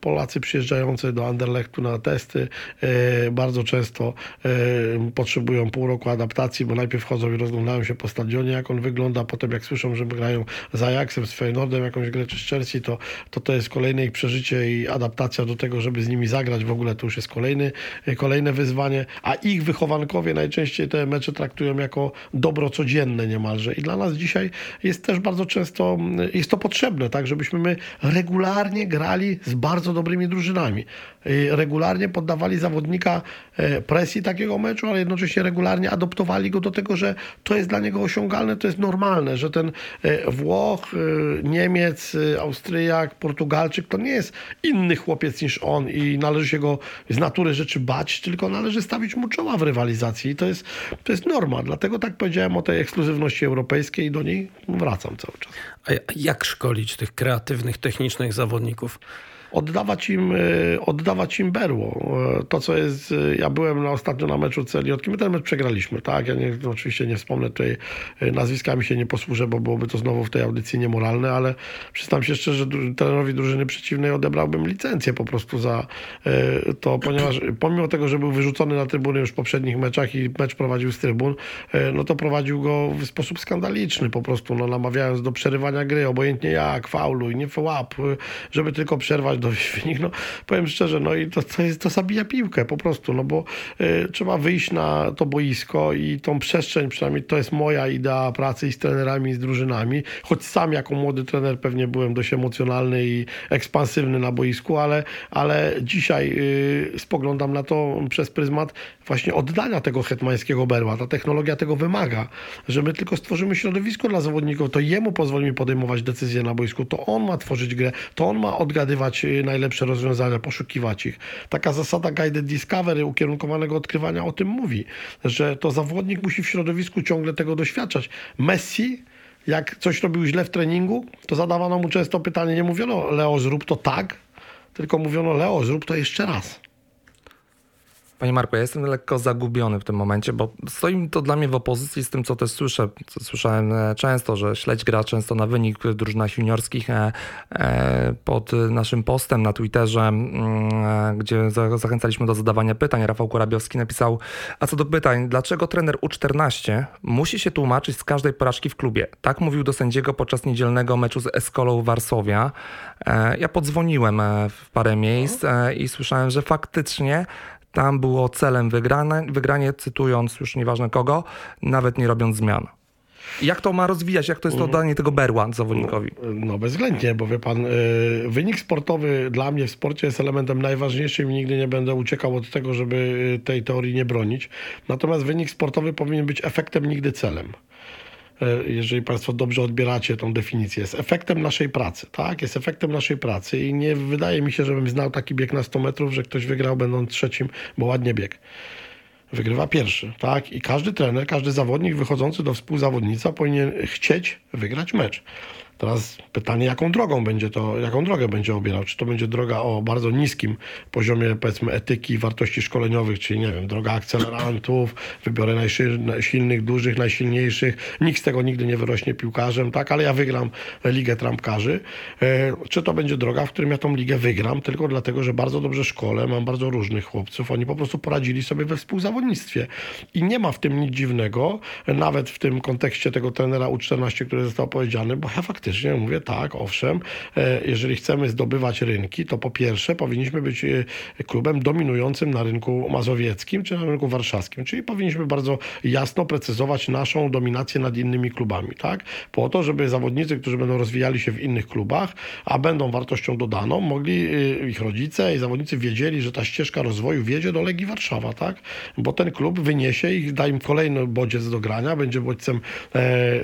Polacy przyjeżdżający do Anderlechtu na testy bardzo często potrzebują pół roku adaptacji, bo najpierw chodzą i rozglądają się po stadionie, jak on wygląda, potem jak słyszą, że grają z Ajaxem, z Feyenoordem, jakąś grę czy z Chelsea, to jest kolejne ich przeżycie i adaptacja do tego, żeby z nimi zagrać w ogóle, to już jest kolejne wyzwanie, a ich wychowankowie najczęściej te mecze traktują jako dobro codzienne niemalże i dla nas dzisiaj jest też bardzo często, jest to potrzebne, tak, żebyśmy my regularnie grali z bardzo dobrymi drużynami, regularnie poddawali zawodnika presji takiego meczu, ale jednocześnie regularnie adoptowali go do tego, że to jest dla niego osiągalne, to jest normalne, że ten Włoch, Niemiec, Austriak, Portugalczyk to nie jest inny chłopiec niż on i należy się go z natury rzeczy bać, tylko należy stawić mu czoła w rywalizacji i to jest norma. Dlatego tak powiedziałem o tej ekskluzywności europejskiej i do niej wracam cały czas. A jak szkolić tych kreatywnych, technicznych zawodników? Oddawać im berło. To, co jest... Ja byłem ostatnio na meczu Celiotki. My ten mecz przegraliśmy, tak? Ja oczywiście nie wspomnę tutaj, nazwiskami się nie posłużę, bo byłoby to znowu w tej audycji niemoralne, ale przyznam się szczerze, że trenerowi drużyny przeciwnej odebrałbym licencję po prostu za to, ponieważ pomimo tego, że był wyrzucony na trybuny już w poprzednich meczach i mecz prowadził z trybun, no to prowadził go w sposób skandaliczny po prostu, namawiając do przerywania gry, obojętnie jak, faulu i nie łap, żeby tylko przerwać Ronaldo Świnik, no powiem szczerze, no i to zabija piłkę po prostu, no bo trzeba wyjść na to boisko i tą przestrzeń, przynajmniej to jest moja idea pracy i z trenerami, i z drużynami, choć sam jako młody trener pewnie byłem dość emocjonalny i ekspansywny na boisku, ale dzisiaj spoglądam na to przez pryzmat właśnie oddania tego hetmańskiego berła. Ta technologia tego wymaga, że my tylko stworzymy środowisko dla zawodników, to jemu pozwolimy podejmować decyzje na boisku, to on ma tworzyć grę, to on ma odgadywać najlepsze rozwiązania, poszukiwać ich. Taka zasada guided discovery, ukierunkowanego odkrywania, o tym mówi, że to zawodnik musi w środowisku ciągle tego doświadczać. Messi, jak coś robił źle w treningu, to zadawano mu często pytanie, nie mówiono Leo, zrób to tak, tylko mówiono Leo, zrób to jeszcze raz. Panie Marku, ja jestem lekko zagubiony w tym momencie, bo stoi to dla mnie w opozycji z tym, co też słyszę. Co słyszałem często, że śledź gra często na wynik w drużynach juniorskich. Pod naszym postem na Twitterze, gdzie zachęcaliśmy do zadawania pytań, Rafał Korabiowski napisał, a co do pytań, dlaczego trener U14 musi się tłumaczyć z każdej porażki w klubie? Tak mówił do sędziego podczas niedzielnego meczu z Eskolą Varsovia. Ja podzwoniłem w parę miejsc i słyszałem, że faktycznie tam było celem wygranie, cytując już nieważne kogo, nawet nie robiąc zmian. Jak to ma rozwijać? Jak to jest to oddanie tego berła zawodnikowi? No bezwzględnie, bo wie pan, wynik sportowy dla mnie w sporcie jest elementem najważniejszym i nigdy nie będę uciekał od tego, żeby tej teorii nie bronić. Natomiast wynik sportowy powinien być efektem, nigdy celem. Jeżeli Państwo dobrze odbieracie tą definicję, jest efektem naszej pracy, tak? Jest efektem naszej pracy i nie wydaje mi się, żebym znał taki bieg na 100 metrów, że ktoś wygrał będąc trzecim, bo ładnie bieg. Wygrywa pierwszy, tak? I każdy trener, każdy zawodnik wychodzący do współzawodnica powinien chcieć wygrać mecz. Teraz pytanie, jaką drogę będzie obierał? Czy to będzie droga o bardzo niskim poziomie, powiedzmy, etyki i wartości szkoleniowych, czyli, nie wiem, droga akcelerantów, wybiorę najsilnych, dużych, najsilniejszych, nikt z tego nigdy nie wyrośnie piłkarzem, tak, ale ja wygram ligę trampkarzy. Czy to będzie droga, w którym ja tą ligę wygram, tylko dlatego, że bardzo dobrze szkolę, mam bardzo różnych chłopców, oni po prostu poradzili sobie we współzawodnictwie. I nie ma w tym nic dziwnego, nawet w tym kontekście tego trenera U14, który został powiedziany, bo ja faktycznie mówię, tak, owszem, jeżeli chcemy zdobywać rynki, to po pierwsze powinniśmy być klubem dominującym na rynku mazowieckim czy na rynku warszawskim, czyli powinniśmy bardzo jasno precyzować naszą dominację nad innymi klubami, tak? Po to, żeby zawodnicy, którzy będą rozwijali się w innych klubach, a będą wartością dodaną, mogli, ich rodzice i zawodnicy wiedzieli, że ta ścieżka rozwoju wiedzie do Legii Warszawa, tak? Bo ten klub wyniesie ich, da im kolejny bodziec do grania, będzie bodźcem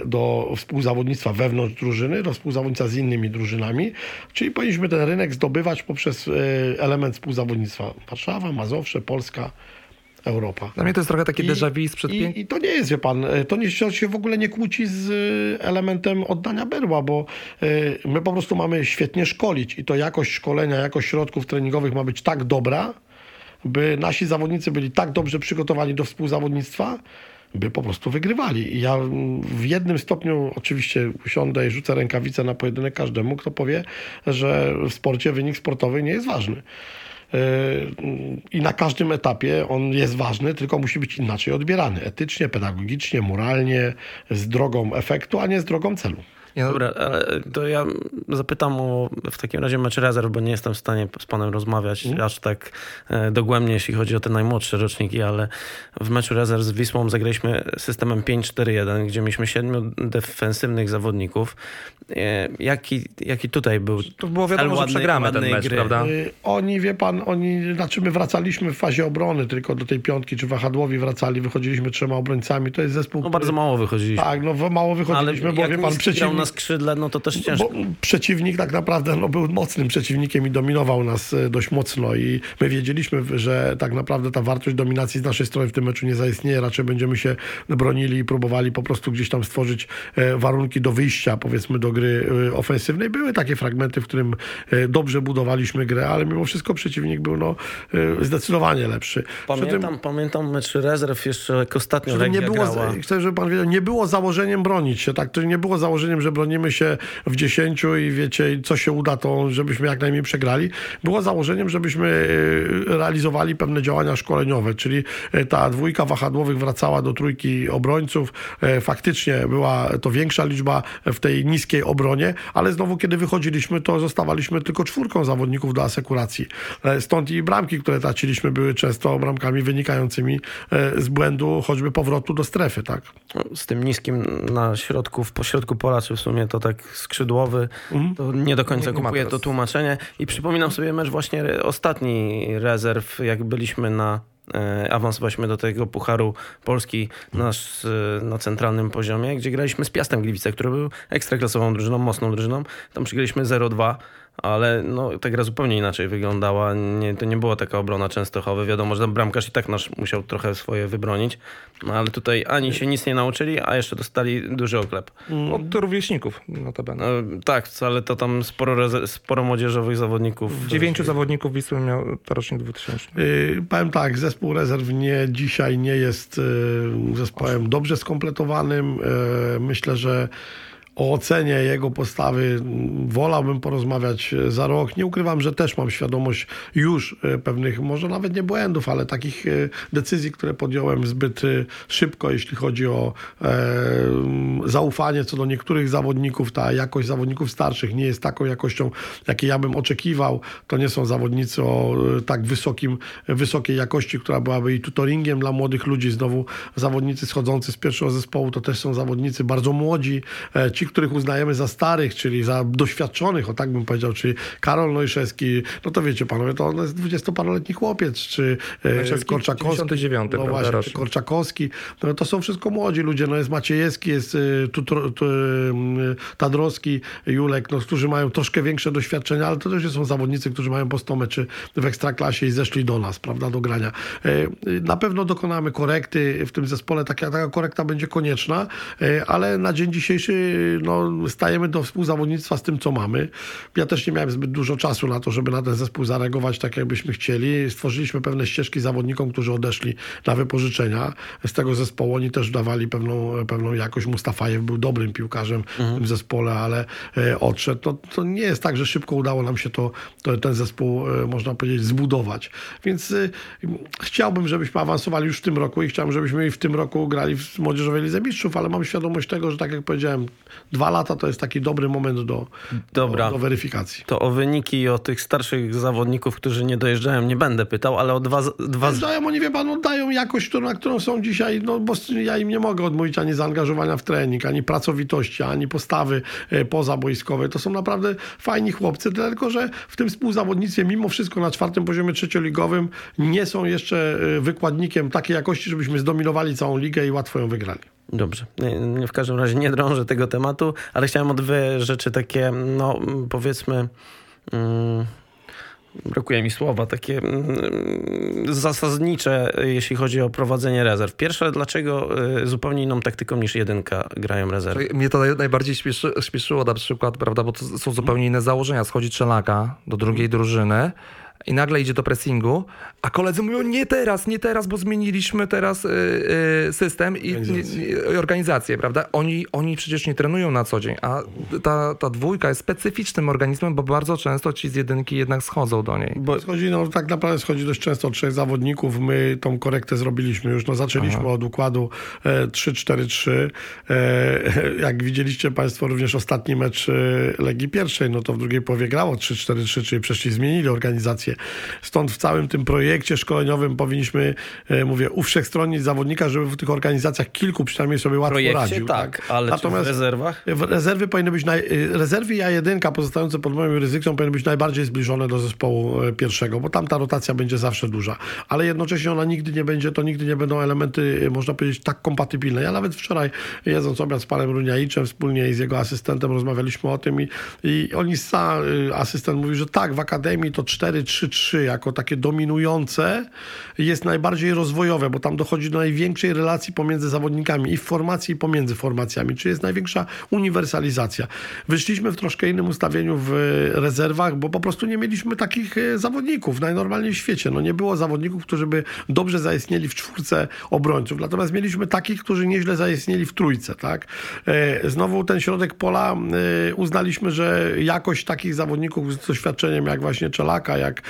do współzawodnictwa wewnątrz drużyny, do współzawodnictwa z innymi drużynami, czyli powinniśmy ten rynek zdobywać poprzez element współzawodnictwa. Warszawa, Mazowsze, Polska, Europa. Dla mnie to jest trochę takie déjà vu sprzed I to nie jest, wie pan, to się w ogóle nie kłóci z elementem oddania berła, bo my po prostu mamy świetnie szkolić i to jakość szkolenia, jakość środków treningowych ma być tak dobra, by nasi zawodnicy byli tak dobrze przygotowani do współzawodnictwa, by po prostu wygrywali. I ja w jednym stopniu oczywiście usiądę i rzucę rękawicę na pojedynek każdemu, kto powie, że w sporcie wynik sportowy nie jest ważny. I na każdym etapie on jest ważny, tylko musi być inaczej odbierany. Etycznie, pedagogicznie, moralnie, z drogą efektu, a nie z drogą celu. Dobra, ale to ja zapytam o w takim razie mecz rezerw, bo nie jestem w stanie z panem rozmawiać aż tak dogłębnie, jeśli chodzi o te najmłodsze roczniki, ale w meczu rezerw z Wisłą zagraliśmy systemem 5-4-1, gdzie mieliśmy 7 defensywnych zawodników. Jaki tutaj był? To było wiadomo, że przegramy ten mecz, prawda? Oni, wie pan, my wracaliśmy w fazie obrony tylko do tej piątki, czy wahadłowi wracali, wychodziliśmy 3 obrońcami, to jest zespół... No bardzo mało wychodziliśmy. Tak, mało wychodziliśmy, ale bo wie pan, przeciwnik na skrzydle, no to też ciężko. Bo przeciwnik tak naprawdę był mocnym przeciwnikiem i dominował nas dość mocno i my wiedzieliśmy, że tak naprawdę ta wartość dominacji z naszej strony w tym meczu nie zaistnieje, raczej będziemy się bronili i próbowali po prostu gdzieś tam stworzyć warunki do wyjścia, powiedzmy, do gry ofensywnej. Były takie fragmenty, w którym dobrze budowaliśmy grę, ale mimo wszystko przeciwnik był zdecydowanie lepszy. Pamiętam mecz rezerw jeszcze, jak ostatnio Legia grała. Chcę, żeby pan wiedział, nie było założeniem bronić się, tak? To nie było założeniem, że bronimy się w 10 i wiecie, co się uda, to żebyśmy jak najmniej przegrali, było założeniem, żebyśmy realizowali pewne działania szkoleniowe, czyli ta dwójka wahadłowych wracała do trójki obrońców. Faktycznie była to większa liczba w tej niskiej obronie, ale znowu, kiedy wychodziliśmy, to zostawaliśmy tylko czwórką zawodników do asekuracji. Stąd i bramki, które traciliśmy, były często bramkami wynikającymi z błędu, choćby powrotu do strefy, tak? Z tym niskim na środku, w pośrodku pola, czy w sumie to tak skrzydłowy, to nie do końca kupuje to tłumaczenie. I przypominam sobie mecz właśnie ostatni rezerw, jak byliśmy na awansowaliśmy do tego Pucharu Polski na centralnym poziomie, gdzie graliśmy z Piastem Gliwice, który był ekstraklasową drużyną, mocną drużyną. Tam przegraliśmy 0-2, ale no, ta gra zupełnie inaczej wyglądała. Nie, to nie była taka obrona Częstochowy. Wiadomo, że tam bramkarz i tak nasz musiał trochę swoje wybronić, no, ale tutaj ani się nic nie nauczyli, a jeszcze dostali duży oklep. Od rówieśników notabene. Tak, ale to tam sporo młodzieżowych zawodników. 9 zawodników Wisły miał to rocznik 2000. Powiem tak, zespół rezerw dzisiaj nie jest zespołem dobrze skompletowanym. Myślę, że o ocenie jego postawy wolałbym porozmawiać za rok. Nie ukrywam, że też mam świadomość już pewnych, może nawet nie błędów, ale takich decyzji, które podjąłem zbyt szybko, jeśli chodzi o zaufanie co do niektórych zawodników. Ta jakość zawodników starszych nie jest taką jakością, jakiej ja bym oczekiwał. To nie są zawodnicy o tak wysokiej jakości, która byłaby i tutoringiem dla młodych ludzi. Znowu zawodnicy schodzący z pierwszego zespołu to też są zawodnicy bardzo młodzi, ci, których uznajemy za starych, czyli za doświadczonych, o tak bym powiedział, czyli Karol Nojszewski, no to wiecie panowie, to on jest 20-paroletni chłopiec, czy Korczakowski, 99, no właśnie, czy Korczakowski, no to są wszystko młodzi ludzie, no jest Maciejewski, jest Tadrowski, Julek, no, którzy mają troszkę większe doświadczenia, ale to też są zawodnicy, którzy mają po 100 meczy w Ekstraklasie i zeszli do nas, prawda, do grania. Na pewno dokonamy korekty w tym zespole, taka korekta będzie konieczna, ale na dzień dzisiejszy no, stajemy do współzawodnictwa z tym, co mamy. Ja też nie miałem zbyt dużo czasu na to, żeby na ten zespół zareagować tak, jakbyśmy chcieli. Stworzyliśmy pewne ścieżki zawodnikom, którzy odeszli na wypożyczenia z tego zespołu. Oni też dawali pewną jakość. Mustafajew był dobrym piłkarzem w tym zespole, ale odszedł. To nie jest tak, że szybko udało nam się ten zespół, można powiedzieć, zbudować. Więc chciałbym, żebyśmy awansowali już w tym roku i chciałbym, żebyśmy w tym roku grali w Młodzieżowej Lidze Mistrzów, ale mam świadomość tego, że tak jak powiedziałem, 2 lata to jest taki dobry moment do weryfikacji. To o wyniki i o tych starszych zawodników, którzy nie dojeżdżają, nie będę pytał, ale o dwa... Dojeżdżają, oni wie pan, oddają jakość, na którą są dzisiaj, no bo ja im nie mogę odmówić ani zaangażowania w trening, ani pracowitości, ani postawy pozaboiskowej. To są naprawdę fajni chłopcy, tylko że w tym współzawodnictwie mimo wszystko na 4. poziomie trzecioligowym nie są jeszcze wykładnikiem takiej jakości, żebyśmy zdominowali całą ligę i łatwo ją wygrali. Dobrze. W każdym razie nie drążę tego tematu, ale chciałem o dwie rzeczy takie, no powiedzmy, brakuje mi słowa, takie zasadnicze, jeśli chodzi o prowadzenie rezerw. Pierwsze, dlaczego zupełnie inną taktyką niż jedynka grają rezerwy? Mnie to najbardziej śpieszyło na przykład, prawda, bo to są zupełnie inne założenia. Schodzi Czelaka do drugiej drużyny i nagle idzie do pressingu, a koledzy mówią nie teraz, bo zmieniliśmy teraz system i organizację, prawda? Oni przecież nie trenują na co dzień, a ta dwójka jest specyficznym organizmem, bo bardzo często ci z jedynki jednak schodzą do niej. Bo tak naprawdę schodzi dość często 3 zawodników. My tą korektę zrobiliśmy już. No, zaczęliśmy od układu 3-4-3. Jak widzieliście państwo również ostatni mecz Legii Pierwszej, no to w drugiej połowie grało 3-4-3, czyli przeszli, zmienili organizację. Stąd w całym tym projekcie szkoleniowym powinniśmy, mówię, uwszechstronić zawodnika, żeby w tych organizacjach kilku przynajmniej sobie łatwo radził. Tak. Ale natomiast w rezerwach? Rezerwy powinny być rezerwy i A1 pozostające pod moją jurysdykcją powinny być najbardziej zbliżone do zespołu pierwszego, bo tam ta rotacja będzie zawsze duża. Ale jednocześnie ona nigdy nie będą elementy, można powiedzieć, tak kompatybilne. Ja nawet wczoraj, jedząc obiad z panem Runiajiczem, wspólnie z jego asystentem rozmawialiśmy o tym i asystent mówił, że tak, w akademii to 4-3 2-3-3 jako takie dominujące jest najbardziej rozwojowe, bo tam dochodzi do największej relacji pomiędzy zawodnikami i w formacji, i pomiędzy formacjami, czyli jest największa uniwersalizacja. Wyszliśmy w troszkę innym ustawieniu w rezerwach, bo po prostu nie mieliśmy takich zawodników najnormalniej w świecie. No nie było zawodników, którzy by dobrze zaistnieli w czwórce obrońców, natomiast mieliśmy takich, którzy nieźle zaistnieli w trójce, tak? Znowu ten środek pola uznaliśmy, że jakość takich zawodników z doświadczeniem jak właśnie Czelaka, jak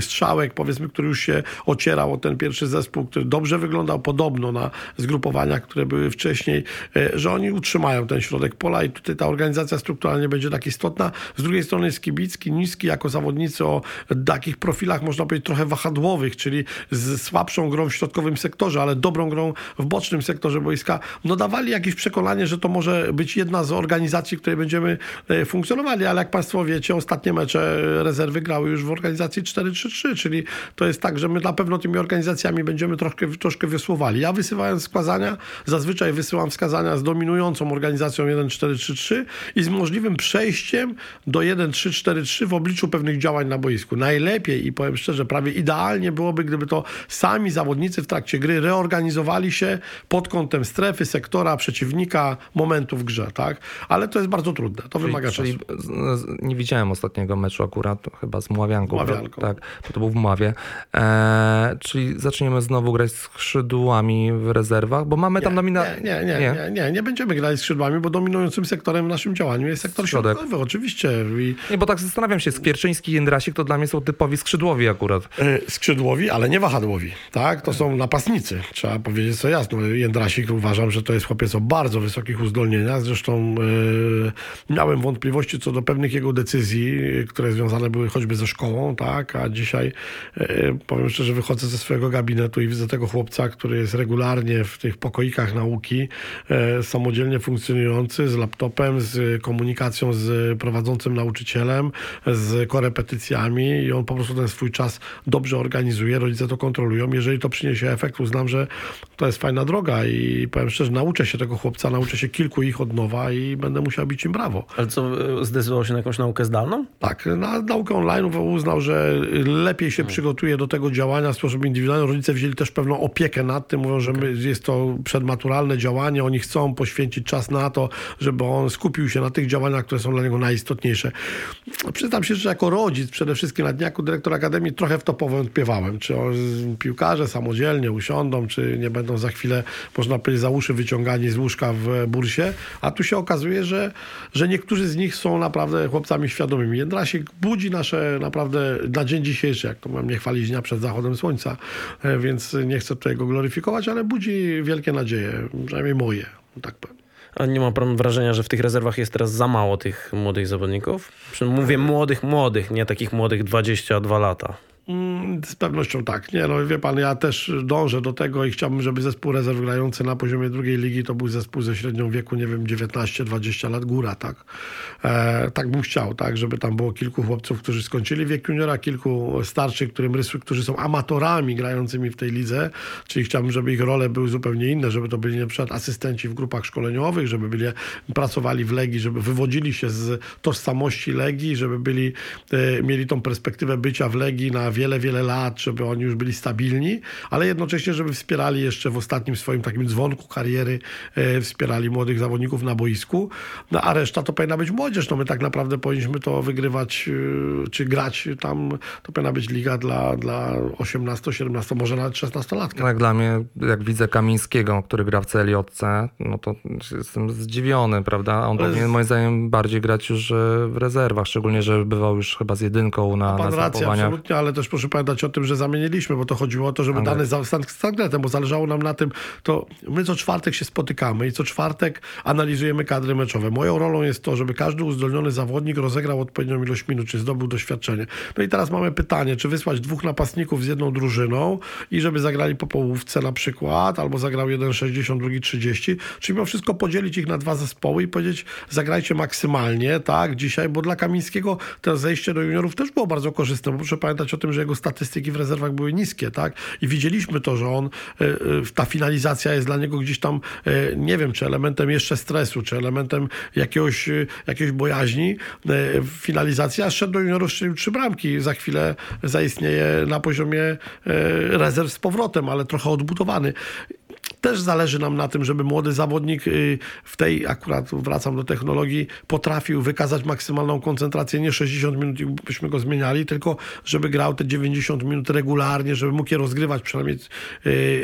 Strzałek, powiedzmy, który już się ocierał o ten pierwszy zespół, który dobrze wyglądał podobno na zgrupowaniach, które były wcześniej, że oni utrzymają ten środek pola i tutaj ta organizacja strukturalnie będzie tak istotna. Z drugiej strony jest Skibicki, Niski jako zawodnicy o takich profilach, można powiedzieć, trochę wahadłowych, czyli z słabszą grą w środkowym sektorze, ale dobrą grą w bocznym sektorze boiska, no dawali jakieś przekonanie, że to może być jedna z organizacji, w której będziemy funkcjonowali, ale jak Państwo wiecie, ostatnie mecze rezerwy grały już w organizacji 4-3-3, czyli to jest tak, że my na pewno tymi organizacjami będziemy troszkę wiosłowali. Ja wysyłając wskazania, zazwyczaj wysyłam wskazania z dominującą organizacją 1-4-3-3 i z możliwym przejściem do 1-3-4-3 w obliczu pewnych działań na boisku. Najlepiej i powiem szczerze, prawie idealnie byłoby, gdyby to sami zawodnicy w trakcie gry reorganizowali się pod kątem strefy, sektora, przeciwnika, momentu w grze, tak? Ale to jest bardzo trudne, to wymaga czasu. Nie widziałem ostatniego meczu akurat, chyba z Mławianką. Tak, bo to był w Mławie. Czyli zaczniemy znowu grać skrzydłami w rezerwach, bo mamy tam dominację. Nie będziemy grali skrzydłami, bo dominującym sektorem w naszym działaniu jest sektor środkowy, oczywiście. Nie, bo tak zastanawiam się, Skwierczyński i Jędrasik to dla mnie są typowi skrzydłowi akurat. Skrzydłowi, ale nie wahadłowi, tak? To są napastnicy, trzeba powiedzieć co jasno. Jędrasik uważam, że to jest chłopiec o bardzo wysokich uzdolnieniach, zresztą miałem wątpliwości co do pewnych jego decyzji, które związane były choćby ze szkołą, tak? A dzisiaj powiem szczerze, wychodzę ze swojego gabinetu i widzę tego chłopca, który jest regularnie w tych pokoikach nauki, samodzielnie funkcjonujący, z laptopem, z komunikacją z prowadzącym nauczycielem, z korepetycjami i on po prostu ten swój czas dobrze organizuje, rodzice to kontrolują. Jeżeli to przyniesie efekt, uznam, że to jest fajna droga i powiem szczerze, nauczę się tego chłopca, nauczę się kilku ich od nowa i będę musiał bić im brawo. Ale co, zdecydował się na jakąś naukę zdalną? Tak, na naukę online uznał, że lepiej się przygotuje do tego działania w sposób indywidualny. Rodzice wzięli też pewną opiekę nad tym, mówią, że jest to przedmaturalne działanie, oni chcą poświęcić czas na to, żeby on skupił się na tych działaniach, które są dla niego najistotniejsze. Przyznam się, że jako rodzic przede wszystkim na dniaku dyrektora Akademii trochę w to powątpiewałem, czy piłkarze samodzielnie usiądą, czy nie będą za chwilę, można powiedzieć, za uszy wyciągani z łóżka w bursie, a tu się okazuje, że niektórzy z nich są naprawdę chłopcami świadomymi. Jędrasik budzi nasze naprawdę na dzień dzisiejszy, jak to mam nie chwalić dnia przed zachodem słońca, więc nie chcę tutaj go gloryfikować, ale budzi wielkie nadzieje, przynajmniej moje, tak powiem. A nie ma pan wrażenia, że w tych rezerwach jest teraz za mało tych młodych zawodników? Mówię młodych, nie takich młodych 22 lata. Z pewnością tak. Nie, no wie pan, ja też dążę do tego i chciałbym, żeby zespół rezerw grający na poziomie drugiej ligi to był zespół ze średnią wieku, nie wiem, 19-20 lat góra, tak? Tak bym chciał, tak? Żeby tam było kilku chłopców, którzy skończyli wiek juniora, kilku starszych, którzy są amatorami grającymi w tej lidze, czyli chciałbym, żeby ich role były zupełnie inne, żeby to byli na przykład asystenci w grupach szkoleniowych, żeby byli pracowali w Legii, żeby wywodzili się z tożsamości Legii, żeby byli mieli tą perspektywę bycia w Legii na wiele lat, żeby oni już byli stabilni, ale jednocześnie, żeby wspierali jeszcze w ostatnim swoim takim dzwonku kariery, wspierali młodych zawodników na boisku, no, a reszta to powinna być młodzież, no my tak naprawdę powinniśmy to wygrywać, czy grać tam, to powinna być liga dla 18, 17, może nawet 16-latka. Jak dla mnie, jak widzę Kamińskiego, który gra w CLJ-ce, no to jestem zdziwiony, prawda? On powinien moim zdaniem bardziej grać już w rezerwach, szczególnie, że bywał już chyba z jedynką na zastępowaniach. Pan racja, absolutnie, ale też proszę pamiętać o tym, że zamieniliśmy, bo to chodziło o to, żeby dany bo zależało nam na tym, to my co czwartek się spotykamy i co czwartek analizujemy kadry meczowe. Moją rolą jest to, żeby każdy uzdolniony zawodnik rozegrał odpowiednią ilość minut, czy zdobył doświadczenie. No i teraz mamy pytanie, czy wysłać dwóch napastników z jedną drużyną i żeby zagrali po połówce na przykład, albo zagrał jeden 60, drugi 30, czy mimo wszystko podzielić ich na dwa zespoły i powiedzieć, zagrajcie maksymalnie, tak, dzisiaj, bo dla Kamińskiego to zejście do juniorów też było bardzo korzystne, bo proszę pamiętać o tym, tym, że jego statystyki w rezerwach były niskie, tak? I widzieliśmy to, że on, ta finalizacja jest dla niego gdzieś tam, nie wiem, czy elementem jeszcze stresu, czy elementem jakiejś bojaźni. Finalizacja, szedł do juniorów, strzelił 3 bramki. Za chwilę zaistnieje na poziomie rezerw z powrotem, ale trochę odbudowany. Też zależy nam na tym, żeby młody zawodnik w tej, akurat wracam do technologii, potrafił wykazać maksymalną koncentrację, nie 60 minut i byśmy go zmieniali, tylko żeby grał te 90 minut regularnie, żeby mógł je rozgrywać, przynajmniej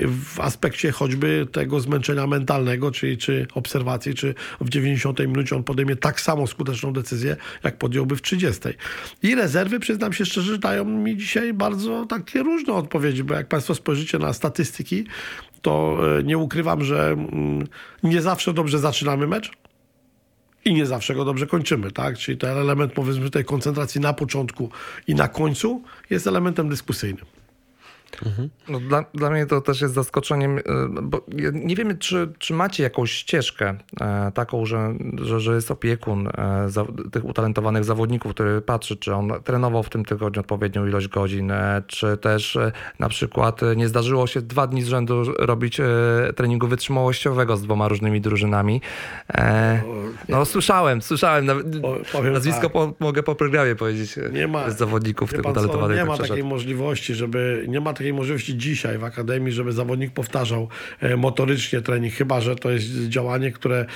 w aspekcie choćby tego zmęczenia mentalnego, czyli czy obserwacji, czy w 90 minucie on podejmie tak samo skuteczną decyzję, jak podjąłby w 30. I rezerwy, przyznam się szczerze, dają mi dzisiaj bardzo takie różne odpowiedzi, bo jak Państwo spojrzycie na statystyki, to nie ukrywam, że nie zawsze dobrze zaczynamy mecz i nie zawsze go dobrze kończymy, tak? Czyli ten element, powiedzmy, tej koncentracji na początku i na końcu jest elementem dyskusyjnym. Mhm. No dla mnie to też jest zaskoczeniem, bo nie wiemy, czy macie jakąś ścieżkę taką, że jest opiekun tych utalentowanych zawodników, który patrzy, czy on trenował w tym tygodniu odpowiednią ilość godzin, czy też na przykład nie zdarzyło się 2 dni z rzędu robić treningu wytrzymałościowego z 2 różnymi drużynami. No słyszałem, nazwisko tak. Mogę po programie powiedzieć, nie ma, zawodników tych utalentowanych. Nie ma takiej możliwości dzisiaj w Akademii, żeby zawodnik powtarzał motorycznie trening, chyba że to jest działanie, które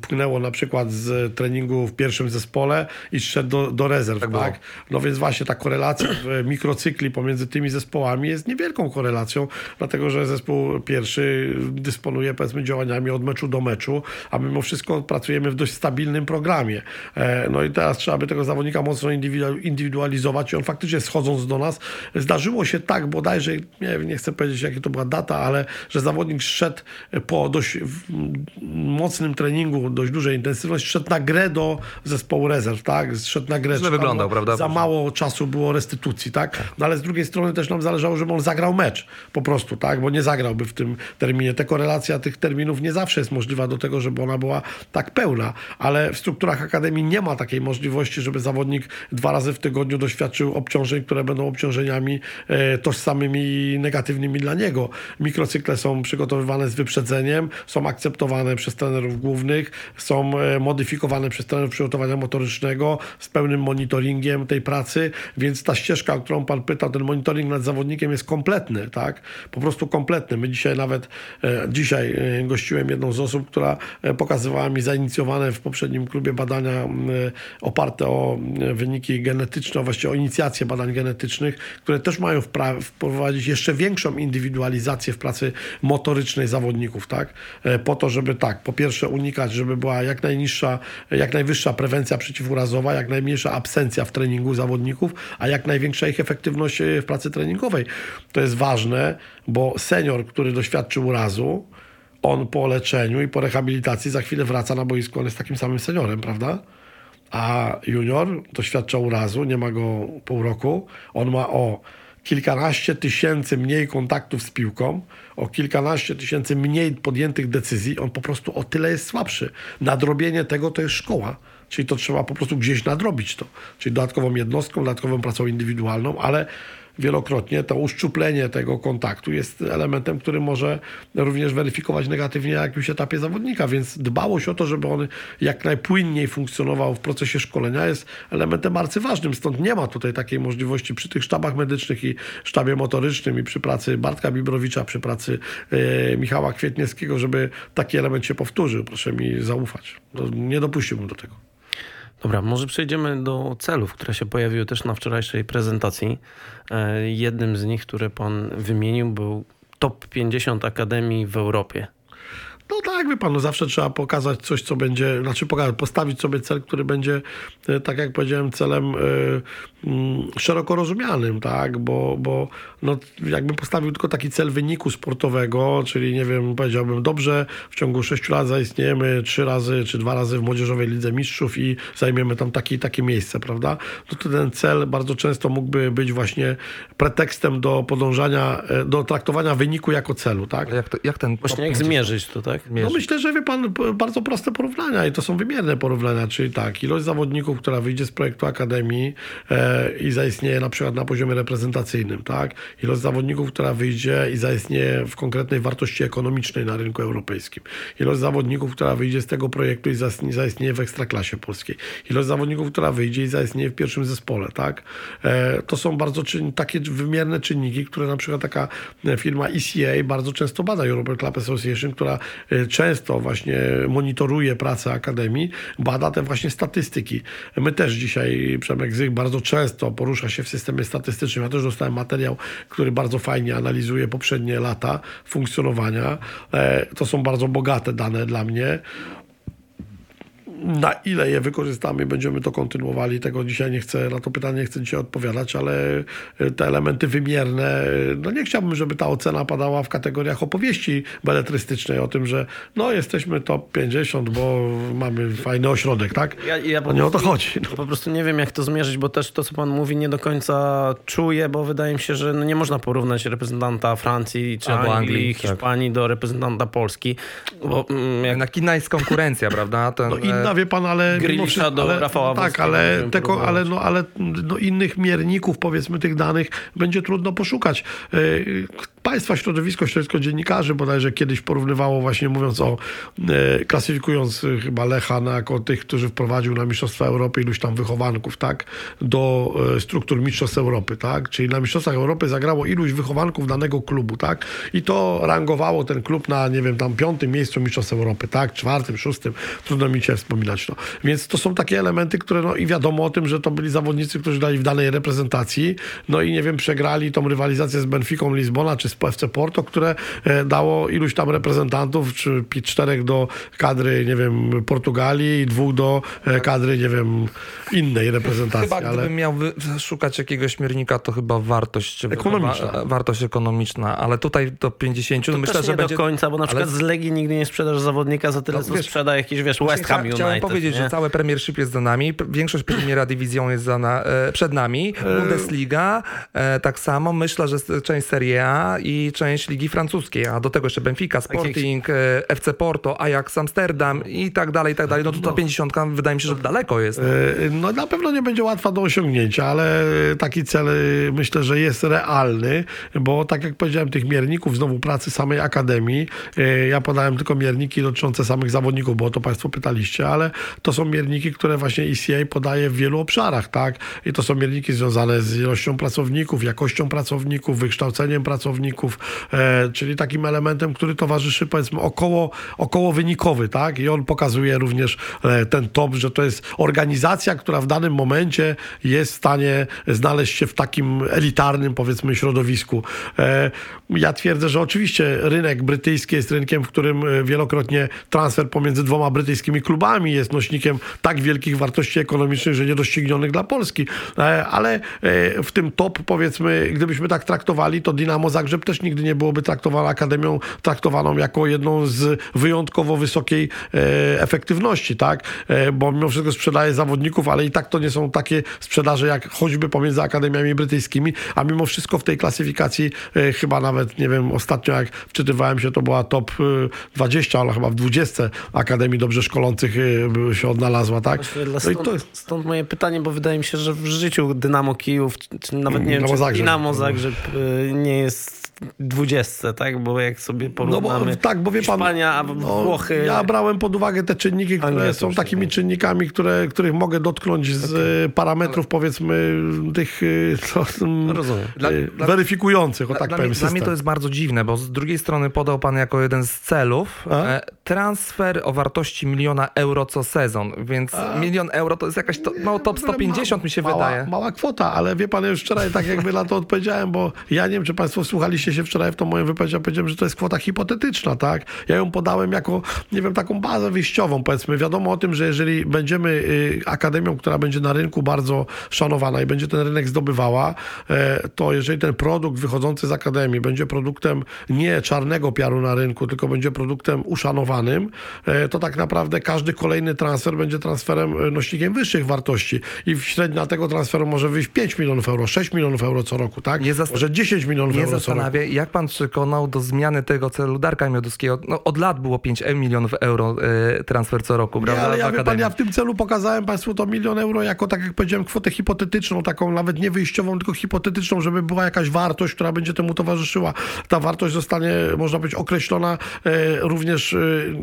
płynęło na przykład z treningu w pierwszym zespole i szedł do rezerw. Tak? No więc właśnie ta korelacja w mikrocykli pomiędzy tymi zespołami jest niewielką korelacją, dlatego że zespół pierwszy dysponuje, powiedzmy, działaniami od meczu do meczu, a mimo wszystko pracujemy w dość stabilnym programie. No i teraz trzeba by tego zawodnika mocno indywidualizować i on faktycznie, schodząc do nas, zdarzyło się tak bodajże, nie chcę powiedzieć, jaka to była data, ale że zawodnik szedł po dość mocnym treningu, dość dużej intensywności, szedł na grę do zespołu rezerw, tak? Szedł na grę. Wyglądał, prawda? Za mało czasu było restytucji, tak? No ale z drugiej strony też nam zależało, żeby on zagrał mecz po prostu, tak? Bo nie zagrałby w tym terminie. Ta korelacja tych terminów nie zawsze jest możliwa do tego, żeby ona była tak pełna, ale w strukturach Akademii nie ma takiej możliwości, żeby zawodnik 2 razy w tygodniu doświadczył obciążeń, które będą obciążeniami tożsamymi i negatywnymi dla niego. Mikrocykle są przygotowywane z wyprzedzeniem, są akceptowane przez trenerów głównych, są modyfikowane przez trenerów przygotowania motorycznego z pełnym monitoringiem tej pracy, więc ta ścieżka, o którą Pan pytał, ten monitoring nad zawodnikiem jest kompletny, tak? Po prostu kompletny. My dzisiaj gościłem jedną z osób, która pokazywała mi zainicjowane w poprzednim klubie badania oparte o wyniki genetyczne, właściwie o inicjację badań genetycznych, które też mają wprowadzić jeszcze większą indywidualizację w pracy motorycznej zawodników, tak? Po to, żeby po pierwsze unikać, żeby była jak najwyższa prewencja przeciwurazowa, jak najmniejsza absencja w treningu zawodników, a jak największa ich efektywność w pracy treningowej. To jest ważne, bo senior, który doświadczył urazu, on po leczeniu i po rehabilitacji za chwilę wraca na boisko, on jest takim samym seniorem, prawda? A junior doświadcza urazu, nie ma go pół roku, on ma o kilkanaście tysięcy mniej kontaktów z piłką, o kilkanaście tysięcy mniej podjętych decyzji, on po prostu o tyle jest słabszy. Nadrobienie tego to jest szkoła. Czyli to trzeba po prostu gdzieś nadrobić to. Czyli dodatkową jednostką, dodatkową pracą indywidualną, ale wielokrotnie to uszczuplenie tego kontaktu jest elementem, który może również weryfikować negatywnie na jakimś etapie zawodnika, więc dbałość o to, żeby on jak najpłynniej funkcjonował w procesie szkolenia, jest elementem arcyważnym. Stąd nie ma tutaj takiej możliwości przy tych sztabach medycznych i sztabie motorycznym i przy pracy Bartka Bibrowicza, przy pracy Michała Kwietniewskiego, żeby taki element się powtórzył. Proszę mi zaufać. Nie dopuściłbym do tego. Dobra, może przejdziemy do celów, które się pojawiły też na wczorajszej prezentacji. Jednym z nich, który Pan wymienił, był top 50 akademii w Europie. No tak, wie Pan, zawsze trzeba pokazać coś, co będzie, postawić sobie cel, który będzie, tak jak powiedziałem, celem szeroko rozumianym, tak, bo jakbym postawił tylko taki cel wyniku sportowego, czyli nie wiem, powiedziałbym, dobrze, w ciągu 6 lat zaistniejemy 3 razy czy 2 razy w Młodzieżowej Lidze Mistrzów i zajmiemy tam takie miejsce, prawda? No to ten cel bardzo często mógłby być właśnie pretekstem do podążania, do traktowania wyniku jako celu, tak? Jak ten zmierzyć to, tak? mierzy? No myślę, że wie pan, bardzo proste porównania i to są wymierne porównania, czyli tak, ilość zawodników, która wyjdzie z projektu akademii i zaistnieje na przykład na poziomie reprezentacyjnym, tak? Ilość zawodników, która wyjdzie i zaistnieje w konkretnej wartości ekonomicznej na rynku europejskim. Ilość zawodników, która wyjdzie z tego projektu i zaistnieje w ekstraklasie polskiej. Ilość zawodników, która wyjdzie i zaistnieje w pierwszym zespole, tak? To są bardzo takie wymierne czynniki, które na przykład taka firma ECA bardzo często bada, European Club Association, która często właśnie monitoruje pracę akademii, bada te właśnie statystyki. My też dzisiaj, Przemek Zych bardzo często porusza się w systemie statystycznym. Ja też dostałem materiał, który bardzo fajnie analizuje poprzednie lata funkcjonowania. To są bardzo bogate dane dla mnie. Na ile je wykorzystamy, będziemy to kontynuowali. Tego dzisiaj nie chcę, na to pytanie nie chcę dzisiaj odpowiadać, ale te elementy wymierne, no nie chciałbym, żeby ta ocena padała w kategoriach opowieści beletrystycznej o tym, że no jesteśmy top 50, bo mamy fajny ośrodek, tak? Nie o to chodzi. No. Po prostu nie wiem, jak to zmierzyć, bo też to, co pan mówi, nie do końca czuję, bo wydaje mi się, że nie można porównać reprezentanta Francji czy Anglii, Hiszpanii do reprezentanta Polski. Bo, jak... Inna jest konkurencja, prawda? Wie pan, ale Grilisza do Rafała tak, ale innych mierników, powiedzmy, tych danych będzie trudno poszukać. Państwa środowisko dziennikarzy bodajże kiedyś porównywało właśnie, mówiąc o klasyfikując chyba Lechana jako tych, którzy wprowadził na Mistrzostwa Europy iluś tam wychowanków, tak, do struktur Mistrzostw Europy, tak, czyli na Mistrzostwach Europy zagrało iluś wychowanków danego klubu, tak, i to rangowało ten klub na, nie wiem, tam 5. miejscu Mistrzostw Europy, tak, 4., 6., trudno mi się wspominać, no. Więc to są takie elementy, które, no i wiadomo o tym, że to byli zawodnicy, którzy dali w danej reprezentacji, no i nie wiem, przegrali tą rywalizację z Benficą Lizbona, czy z FC Porto, które dało iluś tam reprezentantów, czy 4 do kadry, nie wiem, Portugalii i 2 do kadry, nie wiem, innej reprezentacji. Chyba gdybym miał szukać jakiegoś miernika, to chyba wartość ekonomiczna, ale tutaj do 50, no myślę, że nie będzie... do końca, bo na przykład z Legii nigdy nie sprzedasz zawodnika za tyle, co sprzeda jakiś, West Ham United. Chciałem powiedzieć, że całe Premiership jest za nami, większość Premiera División jest przed nami, Bundesliga tak samo, myślę, że część Serie A i część Ligi Francuskiej, a do tego jeszcze Benfica, Sporting, FC Porto, Ajax Amsterdam i tak dalej, i tak dalej. No to ta 50-ka wydaje mi się, że daleko jest. No na pewno nie będzie łatwa do osiągnięcia, ale taki cel myślę, że jest realny, bo tak jak powiedziałem, tych mierników, znowu pracy samej Akademii, ja podałem tylko mierniki dotyczące samych zawodników, bo o to państwo pytaliście, ale to są mierniki, które właśnie ECA podaje w wielu obszarach, tak? I to są mierniki związane z ilością pracowników, jakością pracowników, wykształceniem pracowników, czyli takim elementem, który towarzyszy, powiedzmy, około wynikowy, tak? I on pokazuje również ten top, że to jest organizacja, która w danym momencie jest w stanie znaleźć się w takim elitarnym, powiedzmy, środowisku. Ja twierdzę, że oczywiście rynek brytyjski jest rynkiem, w którym wielokrotnie transfer pomiędzy dwoma brytyjskimi klubami jest nośnikiem tak wielkich wartości ekonomicznych, że niedoścignionych dla Polski. Ale w tym top, powiedzmy, gdybyśmy tak traktowali, to Dinamo Zagrzeb też nigdy nie byłoby traktowana akademią, traktowaną jako jedną z wyjątkowo wysokiej efektywności, tak? Bo mimo wszystko sprzedaje zawodników, ale i tak to nie są takie sprzedaże jak choćby pomiędzy akademiami brytyjskimi, a mimo wszystko w tej klasyfikacji chyba nawet, nie wiem, ostatnio jak wczytywałem się, to była top 20, ale chyba w 20 akademii dobrze szkolących się odnalazła, tak? Stąd moje pytanie, bo wydaje mi się, że w życiu Dynamo Kijów, czy nawet nie wiem, czy Dynamo Zagrzeb nie jest 20, tak? Bo jak sobie porównamy bo wie pan, Hiszpania, Włochy... Ja brałem pod uwagę te czynniki, które są takimi czynnikami, których mogę dotknąć z parametrów, powiedzmy, tych weryfikujących, o tak powiem, system. Dla mnie to jest bardzo dziwne, bo z drugiej strony podał pan jako jeden z celów transfer o wartości £1 miliona co sezon, więc £1 milion to jest jakaś top 150 mi się wydaje. Mała kwota, ale wie pan, ja już wczoraj tak jakby na to odpowiedziałem, bo ja nie wiem, czy państwo słuchaliście się wczoraj w tą moją wypowiedź, ja powiedziałem, że to jest kwota hipotetyczna, tak? Ja ją podałem jako, nie wiem, taką bazę wyjściową, powiedzmy. Wiadomo o tym, że jeżeli będziemy akademią, która będzie na rynku bardzo szanowana i będzie ten rynek zdobywała, to jeżeli ten produkt wychodzący z akademii będzie produktem nie czarnego PR-u na rynku, tylko będzie produktem uszanowanym, zaawansowanym, to tak naprawdę każdy kolejny transfer będzie transferem nośnikiem wyższych wartości i średnia tego transferu może wyjść 5 milionów euro, 6 milionów euro co roku, tak? Może 10 milionów euro co roku. Jak pan przekonał do zmiany tego celu Darka Mioduskiego? No, od lat było 5 milionów euro transfer co roku, prawda? Nie, ale ja, wie pan, ja w tym celu pokazałem państwu to milion euro jako, tak jak powiedziałem, kwotę hipotetyczną, taką nawet nie wyjściową, tylko hipotetyczną, żeby była jakaś wartość, która będzie temu towarzyszyła. Ta wartość zostanie, można być określona również,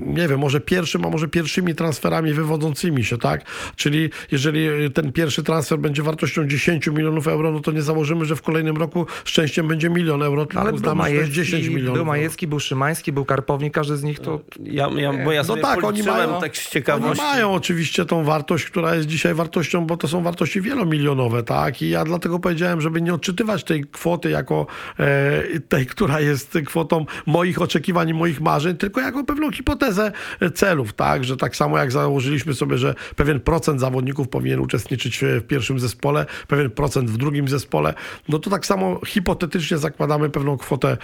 nie wiem, może pierwszym, a może pierwszymi transferami wywodzącymi się, tak? Czyli jeżeli ten pierwszy transfer będzie wartością 10 milionów euro, no to nie założymy, że w kolejnym roku szczęściem będzie milion euro, tylko ale uznamy, że to jest 10 milionów. Był Majewski, był Szymański, był Karpownik, każdy z nich to... Bo ja sobie policzyłem tak z ciekawości. Oni mają oczywiście tą wartość, która jest dzisiaj wartością, bo to są wartości wielomilionowe, tak? I ja dlatego powiedziałem, żeby nie odczytywać tej kwoty jako tej, która jest kwotą moich oczekiwań i moich marzeń, tylko jako pewną hipotezę celów, tak? Że tak samo jak założyliśmy sobie, że pewien procent zawodników powinien uczestniczyć w pierwszym zespole, pewien procent w drugim zespole, no to tak samo hipotetycznie zakładamy pewną kwotę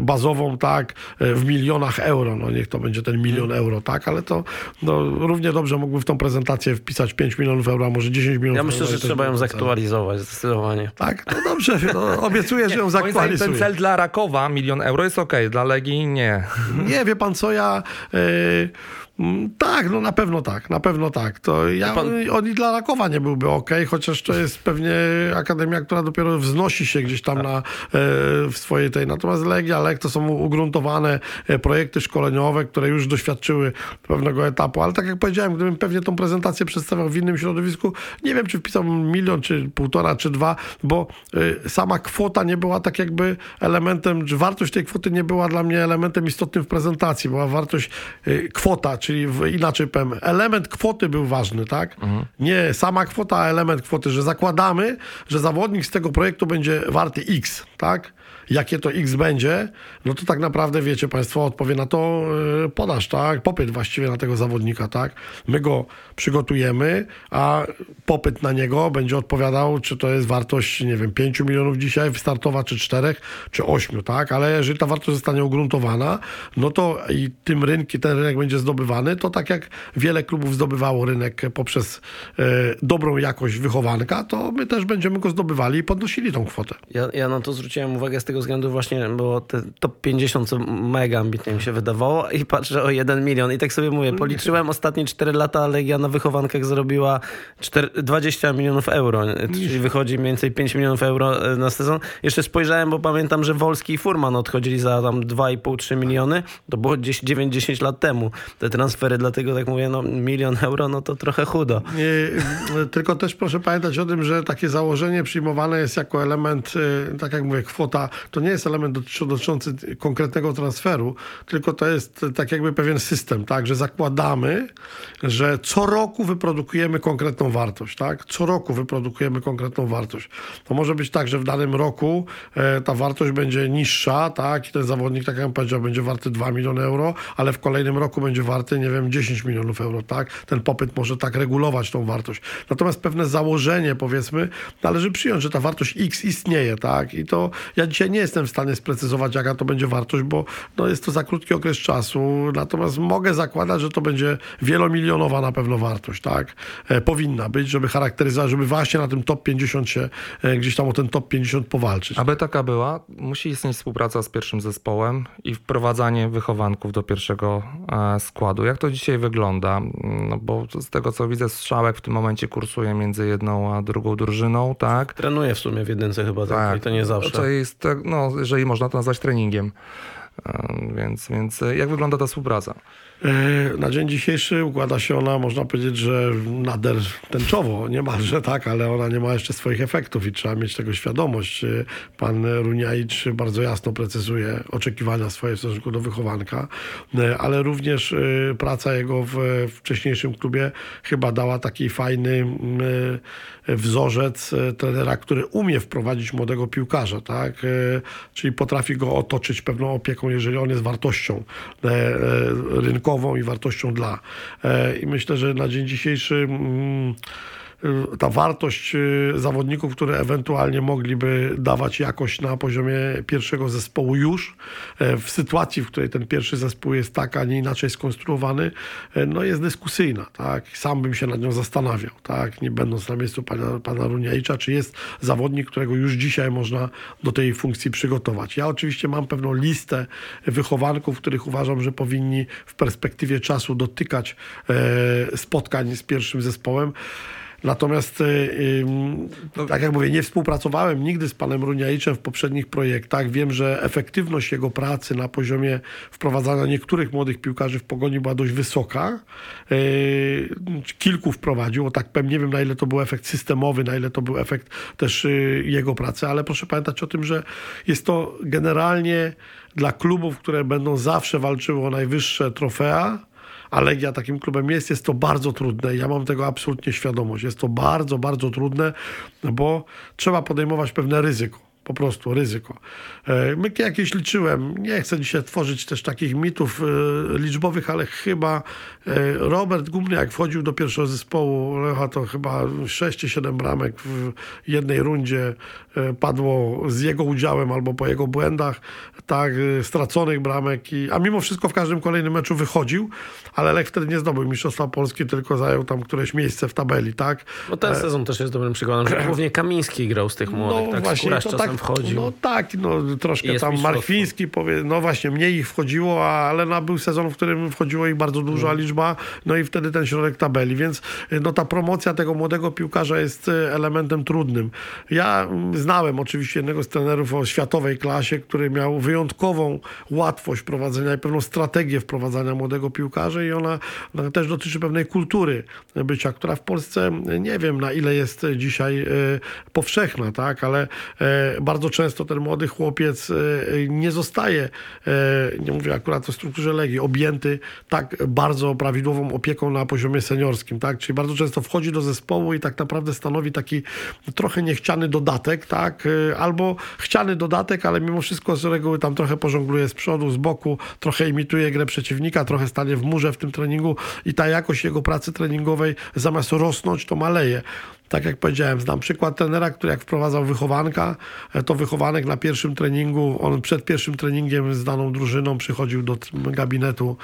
bazową, tak? W milionach euro, no niech to będzie ten milion euro, tak? Ale to no, równie dobrze mógłby w tą prezentację wpisać 5 milionów euro, a może 10 milionów euro. Ja myślę, że trzeba ją zaktualizować zdecydowanie. Tak? No dobrze, no, obiecuję, że ją zaktualizuję. Ten cel dla Rakowa, milion euro, jest okej, dla Legii nie. Nie, wie pan co, ja... Tak, no na pewno tak. To ja, pan... On i dla Rakowa nie byłby okej, chociaż to jest pewnie akademia, która dopiero wznosi się gdzieś tam w swojej tej. Natomiast Legia, Lech to są ugruntowane projekty szkoleniowe, które już doświadczyły pewnego etapu. Ale tak jak powiedziałem, gdybym pewnie tą prezentację przedstawiał w innym środowisku, nie wiem, czy wpisałbym milion, czy półtora, czy dwa, bo sama kwota nie była tak jakby elementem, czy wartość tej kwoty nie była dla mnie elementem istotnym w prezentacji. Była wartość kwota, czyli inaczej powiem, element kwoty był ważny, tak? Mhm. Nie sama kwota, a element kwoty, że zakładamy, że zawodnik z tego projektu będzie warty X, tak? Jakie to X będzie, no to tak naprawdę, wiecie państwo, odpowie na to podaż, tak? Popyt właściwie na tego zawodnika, tak? My go przygotujemy, a popyt na niego będzie odpowiadał, czy to jest wartość, nie wiem, 5 milionów dzisiaj startowa, czy 4, czy 8, tak? Ale jeżeli ta wartość zostanie ugruntowana, no to i ten rynek będzie zdobywany, to tak jak wiele klubów zdobywało rynek poprzez dobrą jakość wychowanka, to my też będziemy go zdobywali i podnosili tą kwotę. Ja na to zwróciłem uwagę z tego względu właśnie, bo te top 50 co mega ambitnie mi się wydawało i patrzę o 1 milion i tak sobie mówię, policzyłem ostatnie 4 lata Legia na wychowankach zarobiła 20 milionów euro, czyli wychodzi mniej więcej 5 milionów euro na sezon. Jeszcze spojrzałem, bo pamiętam, że Wolski i Furman odchodzili za tam 2,5-3 miliony, to było gdzieś 9-10 lat temu te transfery, dlatego tak mówię, no milion euro, no to trochę chudo. Tylko też proszę pamiętać o tym, że takie założenie przyjmowane jest jako element, tak jak mówię, kwota. To nie jest element dotyczący konkretnego transferu, tylko to jest tak jakby pewien system, tak, że zakładamy, że co roku wyprodukujemy konkretną wartość, tak? Co roku wyprodukujemy konkretną wartość. To może być tak, że w danym roku ta wartość będzie niższa, tak? I ten zawodnik, tak jak powiedział, będzie warty 2 miliony euro, ale w kolejnym roku będzie warty, nie wiem, 10 milionów euro, tak? Ten popyt może tak regulować tą wartość. Natomiast pewne założenie, powiedzmy, należy przyjąć, że ta wartość X istnieje, tak? I to ja dzisiaj nie jestem w stanie sprecyzować, jaka to będzie wartość, bo no, jest to za krótki okres czasu, natomiast mogę zakładać, że to będzie wielomilionowa na pewno wartość, tak? Powinna być, żeby charakteryzować, żeby właśnie na tym top 50 się gdzieś tam o ten top 50 powalczyć. Aby taka była, musi istnieć współpraca z pierwszym zespołem i wprowadzanie wychowanków do pierwszego składu. Jak to dzisiaj wygląda? No, bo z tego co widzę, Strzałek w tym momencie kursuje między jedną a drugą drużyną, tak? Trenuje w sumie w jedynce chyba, tak? I to nie zawsze. To jest no, jeżeli można to nazwać treningiem. Więc jak wygląda ta współpraca? Na dzień dzisiejszy układa się ona, można powiedzieć, że nader tęczowo, niemalże tak, ale ona nie ma jeszcze swoich efektów i trzeba mieć tego świadomość. Pan Runiajcz bardzo jasno precyzuje oczekiwania swoje w stosunku do wychowanka, ale również praca jego w wcześniejszym klubie chyba dała taki fajny wzorzec trenera, który umie wprowadzić młodego piłkarza, tak? Czyli potrafi go otoczyć pewną opieką, jeżeli on jest wartością rynkową i wartością dla. I myślę, że na dzień dzisiejszy ta wartość zawodników, które ewentualnie mogliby dawać jakość na poziomie pierwszego zespołu już w sytuacji, w której ten pierwszy zespół jest tak, a nie inaczej skonstruowany, no jest dyskusyjna, tak? Sam bym się nad nią zastanawiał, tak? Nie będąc na miejscu pana Runiajcza, czy jest zawodnik, którego już dzisiaj można do tej funkcji przygotować. Ja oczywiście mam pewną listę wychowanków, których uważam, że powinni w perspektywie czasu dotykać spotkań z pierwszym zespołem. Natomiast, tak jak mówię, nie współpracowałem nigdy z panem Runiajczem w poprzednich projektach. Wiem, że efektywność jego pracy na poziomie wprowadzania niektórych młodych piłkarzy w Pogoni była dość wysoka. Kilku wprowadził, tak powiem, nie wiem na ile to był efekt systemowy, na ile to był efekt też jego pracy, ale proszę pamiętać o tym, że jest to generalnie dla klubów, które będą zawsze walczyły o najwyższe trofea, a Legia takim klubem jest, jest to bardzo trudne. Ja mam tego absolutnie świadomość. Jest to bardzo, bardzo trudne, bo trzeba podejmować pewne ryzyko. Po prostu ryzyko. My jakieś liczyłem, nie chcę dzisiaj tworzyć też takich mitów liczbowych, ale chyba Robert Gumny, jak wchodził do pierwszego zespołu Lecha, to chyba 6 czy 7 bramek w jednej rundzie padło z jego udziałem albo po jego błędach, tak, straconych bramek, a mimo wszystko w każdym kolejnym meczu wychodził, ale Lech wtedy nie zdobył Mistrzostwa Polski, tylko zajął tam któreś miejsce w tabeli, tak? No ten sezon też jest dobrym przykładem, że głównie Kamiński grał z tych młodych, no, tak? Właśnie, wchodził. No tak, no troszkę tam Marchwiński powie, no właśnie, mniej ich wchodziło, ale był sezon, w którym wchodziło ich bardzo duża liczba, no i wtedy ten środek tabeli, więc no ta promocja tego młodego piłkarza jest elementem trudnym. Ja znałem oczywiście jednego z trenerów o światowej klasie, który miał wyjątkową łatwość prowadzenia i pewną strategię wprowadzania młodego piłkarza i ona też dotyczy pewnej kultury bycia, która w Polsce nie wiem na ile jest dzisiaj powszechna, tak, ale bardzo często ten młody chłopiec nie zostaje, nie mówię akurat o strukturze Legii, objęty tak bardzo prawidłową opieką na poziomie seniorskim, tak? Czyli bardzo często wchodzi do zespołu i tak naprawdę stanowi taki trochę niechciany dodatek, tak? Albo chciany dodatek, ale mimo wszystko z reguły tam trochę pożongluje z przodu, z boku, trochę imituje grę przeciwnika, trochę stanie w murze w tym treningu i ta jakość jego pracy treningowej zamiast rosnąć, to maleje. Tak jak powiedziałem, znam przykład trenera, który jak wprowadzał wychowanka, to wychowanek na pierwszym treningu, on przed pierwszym treningiem z daną drużyną przychodził do gabinetu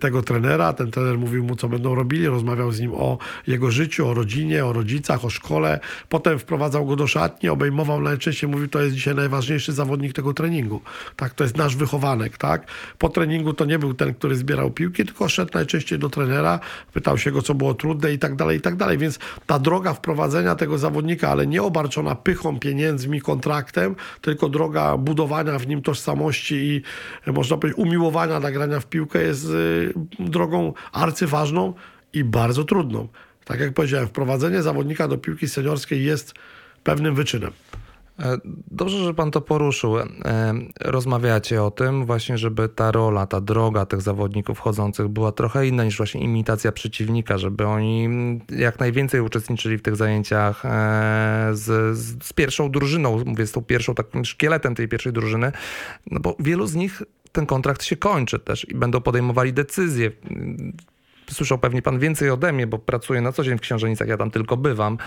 tego trenera. Ten trener mówił mu, co będą robili, rozmawiał z nim o jego życiu, o rodzinie, o rodzicach, o szkole. Potem wprowadzał go do szatni, obejmował najczęściej, mówił, to jest dzisiaj najważniejszy zawodnik tego treningu. Tak, to jest nasz wychowanek, tak. Po treningu to nie był ten, który zbierał piłki, tylko szedł najczęściej do trenera, pytał się go, co było trudne i tak dalej, więc ta droga wprowadzenia tego zawodnika, ale nie obarczona pychą, pieniędzmi, kontraktem, tylko droga budowania w nim tożsamości i można powiedzieć umiłowania dla grania w piłkę jest drogą arcyważną i bardzo trudną. Tak jak powiedziałem, wprowadzenie zawodnika do piłki seniorskiej jest pewnym wyczynem. Dobrze, że pan to poruszył. Rozmawiacie o tym właśnie, żeby ta rola, ta droga tych zawodników chodzących była trochę inna niż właśnie imitacja przeciwnika, żeby oni jak najwięcej uczestniczyli w tych zajęciach z pierwszą drużyną, mówię z tą pierwszą, takim szkieletem tej pierwszej drużyny, no bo wielu z nich ten kontrakt się kończy też i będą podejmowali decyzje. Słyszał pewnie pan więcej ode mnie, bo pracuję na co dzień w Książenicach, ja tam tylko bywam,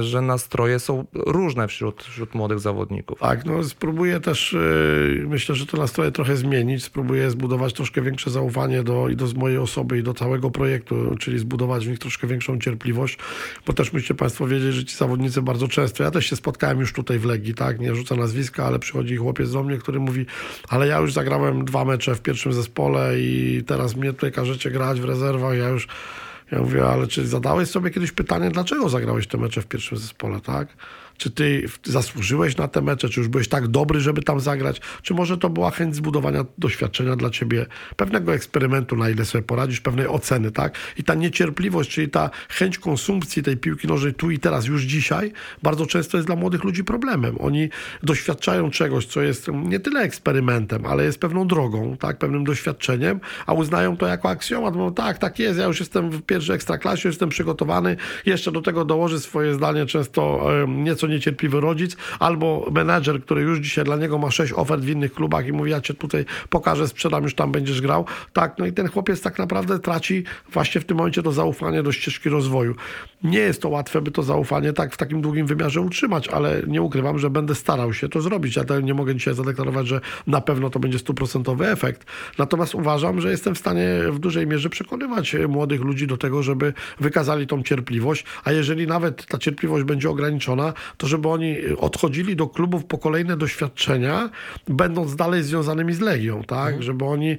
że nastroje są różne wśród młodych zawodników. Tak, no spróbuję też, myślę, że te nastroje trochę zmienić, spróbuję zbudować troszkę większe zaufanie do mojej osoby i do całego projektu, czyli zbudować w nich troszkę większą cierpliwość, bo też musicie państwo wiedzieć, że ci zawodnicy bardzo często, ja też się spotkałem już tutaj w Legii, tak, nie rzucę nazwiska, ale przychodzi chłopiec do mnie, który mówi, ale ja już zagrałem 2 mecze w pierwszym zespole i teraz mnie tutaj każecie grać w rezerwach, ja mówię, ale czy zadałeś sobie kiedyś pytanie, dlaczego zagrałeś te mecze w pierwszym zespole, tak? Czy ty zasłużyłeś na te mecze, czy już byłeś tak dobry, żeby tam zagrać, czy może to była chęć zbudowania doświadczenia dla ciebie, pewnego eksperymentu, na ile sobie poradzisz, pewnej oceny, tak? I ta niecierpliwość, czyli ta chęć konsumpcji tej piłki nożnej tu i teraz, już dzisiaj, bardzo często jest dla młodych ludzi problemem. Oni doświadczają czegoś, co jest nie tyle eksperymentem, ale jest pewną drogą, tak? Pewnym doświadczeniem, a uznają to jako aksjomat, bo tak jest, ja już jestem w pierwszej ekstraklasie, już jestem przygotowany, jeszcze do tego dołoży swoje zdanie, często nieco niecierpliwy rodzic, albo menadżer, który już dzisiaj dla niego ma 6 ofert w innych klubach i mówi, ja cię tutaj pokażę, sprzedam, już tam będziesz grał. Tak, no i ten chłopiec tak naprawdę traci właśnie w tym momencie to zaufanie do ścieżki rozwoju. Nie jest to łatwe, by to zaufanie tak w takim długim wymiarze utrzymać, ale nie ukrywam, że będę starał się to zrobić. Ja nie mogę dzisiaj zadeklarować, że na pewno to będzie 100% efekt. Natomiast uważam, że jestem w stanie w dużej mierze przekonywać młodych ludzi do tego, żeby wykazali tą cierpliwość, a jeżeli nawet ta cierpliwość będzie ograniczona, to żeby oni odchodzili do klubów po kolejne doświadczenia, będąc dalej związanymi z Legią, tak? Żeby oni,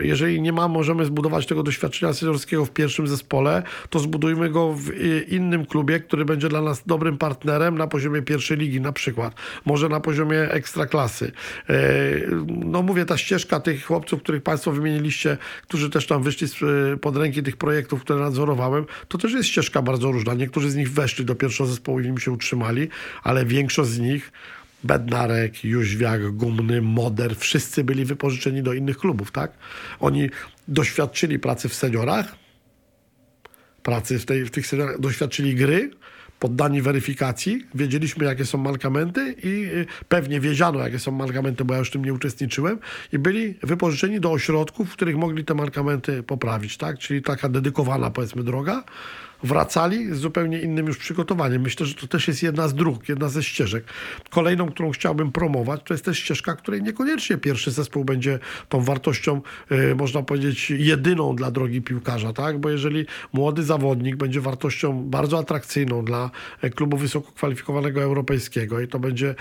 jeżeli nie możemy zbudować tego doświadczenia seniorskiego w pierwszym zespole, to zbudujmy go w innym klubie, który będzie dla nas dobrym partnerem na poziomie pierwszej ligi na przykład, może na poziomie ekstraklasy. No mówię, ta ścieżka tych chłopców, których Państwo wymieniliście, którzy też tam wyszli pod ręki tych projektów, które nadzorowałem, to też jest ścieżka bardzo różna. Niektórzy z nich weszli do pierwszego zespołu i w nim się utrzymali, ale większość z nich, Bednarek, Jóźwiak, Gumny, Moder, wszyscy byli wypożyczeni do innych klubów, tak? Oni doświadczyli pracy w seniorach, pracy w tych seniorach, doświadczyli gry, poddani weryfikacji, wiedzieliśmy, jakie są mankamenty i pewnie wiedziano, jakie są mankamenty, bo ja już w tym nie uczestniczyłem, i byli wypożyczeni do ośrodków, w których mogli te mankamenty poprawić, tak? Czyli taka dedykowana, powiedzmy, droga. Wracali z zupełnie innym już przygotowaniem. Myślę, że to też jest jedna z dróg, jedna ze ścieżek. Kolejną, którą chciałbym promować, to jest też ścieżka, której niekoniecznie pierwszy zespół będzie tą wartością, można powiedzieć, jedyną dla drogi piłkarza, tak? Bo jeżeli młody zawodnik będzie wartością bardzo atrakcyjną dla klubu wysoko kwalifikowanego europejskiego i to będzie,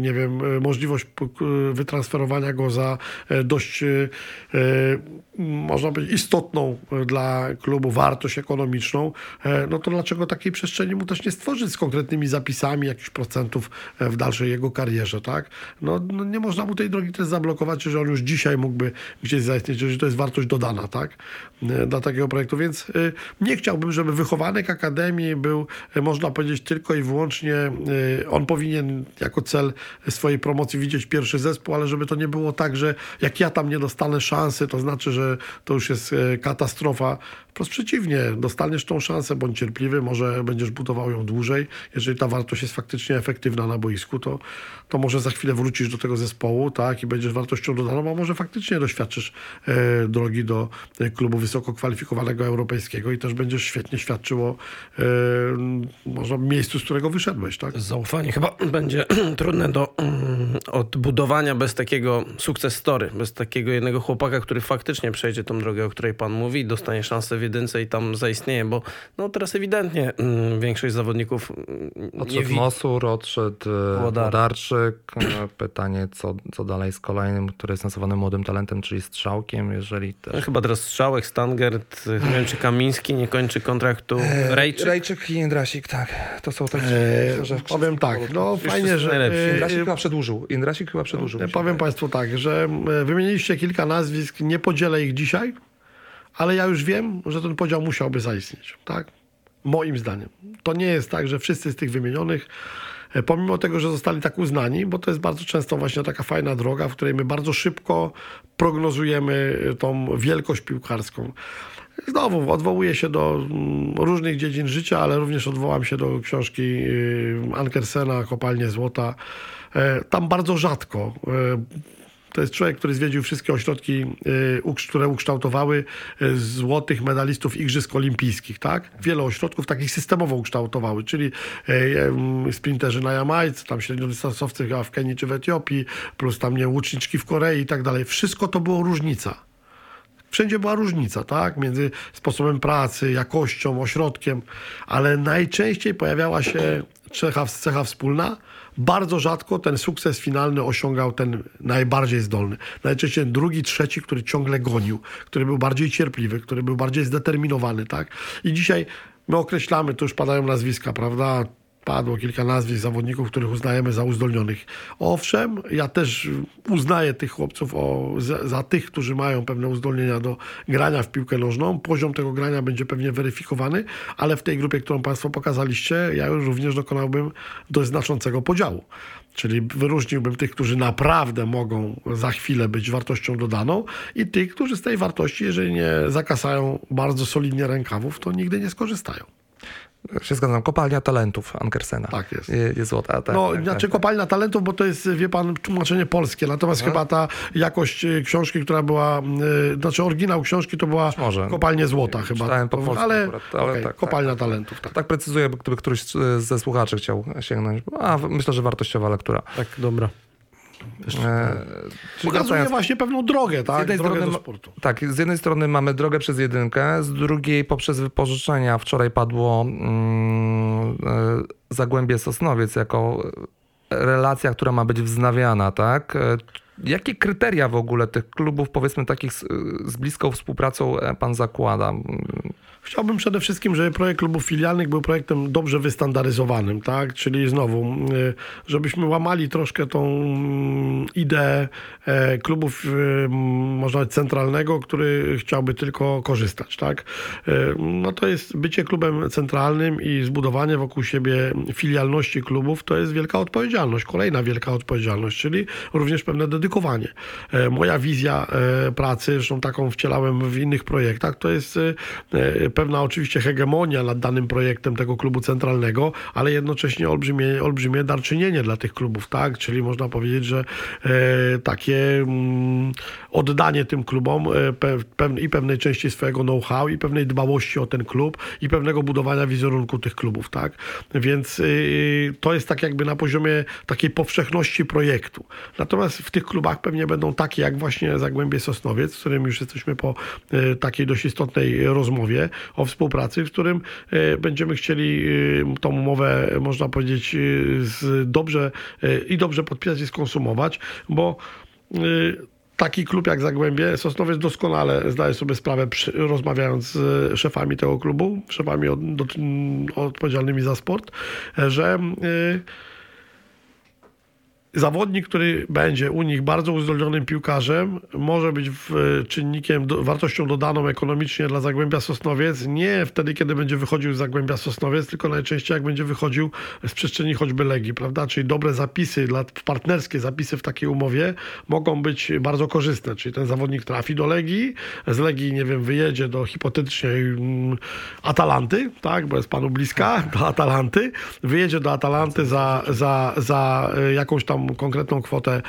nie wiem, możliwość wytransferowania go za dość, można powiedzieć, istotną dla klubu wartość ekonomiczną, no to dlaczego takiej przestrzeni mu też nie stworzyć z konkretnymi zapisami jakichś procentów w dalszej jego karierze, tak? No nie można mu tej drogi też zablokować, że on już dzisiaj mógłby gdzieś zaistnieć, że to jest wartość dodana, tak? Dla takiego projektu, więc nie chciałbym, żeby wychowanek Akademii był, można powiedzieć, tylko i wyłącznie, on powinien jako cel swojej promocji widzieć pierwszy zespół, ale żeby to nie było tak, że jak ja tam nie dostanę szansy, to znaczy, że to już jest katastrofa. Wprost przeciwnie, dostaniesz tą szansę, bądź cierpliwy, może będziesz budował ją dłużej. Jeżeli ta wartość jest faktycznie efektywna na boisku, to może za chwilę wrócisz do tego zespołu, tak, i będziesz wartością dodaną, a może faktycznie doświadczysz drogi do klubu wysoko kwalifikowanego europejskiego i też będziesz świetnie świadczyło może miejscu, z którego wyszedłeś, tak? Zaufanie chyba będzie trudne do odbudowania bez takiego success story, bez takiego jednego chłopaka, który faktycznie przejdzie tą drogę, o której pan mówi, dostanie szansę w jedynce i tam zaistnieje, bo no teraz ewidentnie większość zawodników odszedł Mosur, odszedł Wodarczyk. Pytanie, co dalej z kolejnym, który jest nazywany młodym talentem, czyli Strzałkiem, jeżeli też... No, chyba teraz Strzałek, Stangert, nie wiem, czy Kamiński nie kończy kontraktu. Rejczyk i Jędrasik, tak. To są takie... powiem tak, no fajnie, że... Jędrasik chyba przedłużył. Powiem Państwu tak, że wymieniliście kilka nazwisk, nie podzielę ich dzisiaj, ale ja już wiem, że ten podział musiałby zaistnieć, tak? Moim zdaniem. To nie jest tak, że wszyscy z tych wymienionych, pomimo tego, że zostali tak uznani, bo to jest bardzo często właśnie taka fajna droga, w której my bardzo szybko prognozujemy tą wielkość piłkarską. Znowu odwołuję się do różnych dziedzin życia, ale również odwołam się do książki Ankersena, Kopalnie Złota. Tam bardzo rzadko... To jest człowiek, który zwiedził wszystkie ośrodki, które ukształtowały złotych medalistów Igrzysk Olimpijskich, tak? Wiele ośrodków takich systemowo ukształtowały, czyli sprinterzy na Jamajce, tam średniodystansowcy w Kenii czy w Etiopii, plus tam łuczniczki w Korei i tak dalej. Wszystko to była różnica. Wszędzie była różnica, tak? Między sposobem pracy, jakością, ośrodkiem, ale najczęściej pojawiała się cecha wspólna. Bardzo rzadko ten sukces finalny osiągał ten najbardziej zdolny. Najczęściej drugi, trzeci, który ciągle gonił, który był bardziej cierpliwy, który był bardziej zdeterminowany, tak? I dzisiaj my określamy, tu już padają nazwiska, prawda? Padło kilka nazwisk zawodników, których uznajemy za uzdolnionych. Owszem, ja też uznaję tych chłopców za tych, którzy mają pewne uzdolnienia do grania w piłkę nożną. Poziom tego grania będzie pewnie weryfikowany, ale w tej grupie, którą Państwo pokazaliście, ja już również dokonałbym dość znaczącego podziału. Czyli wyróżniłbym tych, którzy naprawdę mogą za chwilę być wartością dodaną i tych, którzy z tej wartości, jeżeli nie zakasają bardzo solidnie rękawów, to nigdy nie skorzystają. się zgadzam, kopalnia talentów Ankersena. Tak jest. Jest złota. Tak, no, tak, znaczy tak, kopalnia talentów, bo to jest, wie pan, tłumaczenie polskie. Natomiast chyba ta jakość książki, która była, znaczy oryginał książki to była kopalnia złota chyba. Po polsku ale akurat, ale okay, tak, kopalnia tak, talentów. Tak, tak precyzuję, gdyby któryś ze słuchaczy chciał sięgnąć. A myślę, że wartościowa lektura. Tak, dobra. Pokazuje właśnie pewną drogę, tak? Drogę do sportu. Tak, z jednej strony mamy drogę przez jedynkę, z drugiej poprzez wypożyczenia. Wczoraj padło Zagłębie Sosnowiec jako relacja, która ma być wznawiana, tak? Jakie kryteria w ogóle tych klubów, powiedzmy takich z bliską współpracą pan zakłada? Chciałbym przede wszystkim, żeby projekt klubów filialnych był projektem dobrze wystandaryzowanym, tak? Czyli znowu, żebyśmy łamali troszkę tą ideę klubów, można powiedzieć, centralnego, który chciałby tylko korzystać, tak? No to jest bycie klubem centralnym i zbudowanie wokół siebie filialności klubów, to jest wielka odpowiedzialność, kolejna wielka odpowiedzialność, czyli również pewne dedykowanie. Moja wizja pracy, zresztą taką wcielałem w innych projektach, to jest pewna oczywiście hegemonia nad danym projektem tego klubu centralnego, ale jednocześnie olbrzymie darczynienie dla tych klubów, tak? Czyli można powiedzieć, że takie oddanie tym klubom i pewnej części swojego know-how, i pewnej dbałości o ten klub, i pewnego budowania wizerunku tych klubów, tak? Więc to jest tak jakby na poziomie takiej powszechności projektu. Natomiast w tych klubach pewnie będą takie jak właśnie Zagłębie Sosnowiec, z którym już jesteśmy po takiej dość istotnej rozmowie o współpracy, w którym będziemy chcieli tą umowę, można powiedzieć, dobrze podpisać i skonsumować, bo taki klub jak Zagłębie Sosnowiec doskonale zdaje sobie sprawę, rozmawiając z szefami tego klubu, szefami odpowiedzialnymi za sport, że zawodnik, który będzie u nich bardzo uzdolnionym piłkarzem, może być wartością dodaną ekonomicznie dla Zagłębia Sosnowiec. Nie wtedy, kiedy będzie wychodził z Zagłębia Sosnowiec, tylko najczęściej jak będzie wychodził z przestrzeni choćby Legii, prawda? Czyli dobre zapisy, partnerskie zapisy w takiej umowie mogą być bardzo korzystne. Czyli ten zawodnik trafi do Legii, z Legii, nie wiem, wyjedzie do hipotetycznie Atalanty, tak? Bo jest panu bliska, do Atalanty. Wyjedzie do Atalanty za jakąś tam konkretną kwotę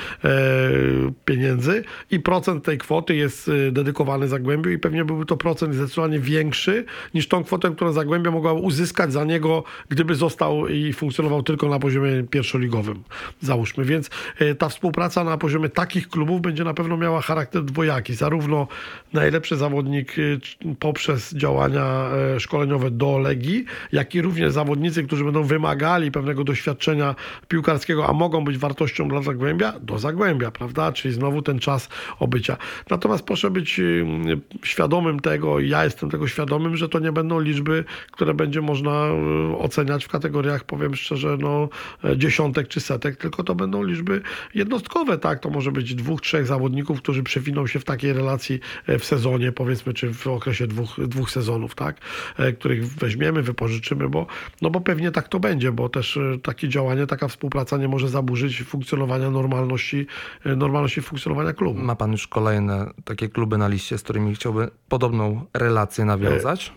pieniędzy i procent tej kwoty jest dedykowany Zagłębiu i pewnie byłby to procent zdecydowanie większy niż tą kwotę, którą Zagłębia mogła uzyskać za niego, gdyby został i funkcjonował tylko na poziomie pierwszoligowym, załóżmy. Więc ta współpraca na poziomie takich klubów będzie na pewno miała charakter dwojaki. Zarówno najlepszy zawodnik poprzez działania szkoleniowe do Legii, jak i również zawodnicy, którzy będą wymagali pewnego doświadczenia piłkarskiego, a mogą być wartością dla Zagłębia, do Zagłębia, prawda? Czyli znowu ten czas obycia. Natomiast proszę być świadomym tego, ja jestem tego świadomym, że to nie będą liczby, które będzie można oceniać w kategoriach, powiem szczerze, no dziesiątek czy setek, tylko to będą liczby jednostkowe, tak? To może być 2-3 zawodników, którzy przewiną się w takiej relacji w sezonie, powiedzmy, czy w okresie dwóch sezonów, tak? Których weźmiemy, wypożyczymy, bo pewnie tak to będzie, bo też takie działanie, taka współpraca nie może zaburzyć funkcjonowania normalności funkcjonowania klubu. Ma pan już kolejne takie kluby na liście, z którymi chciałby podobną relację nawiązać?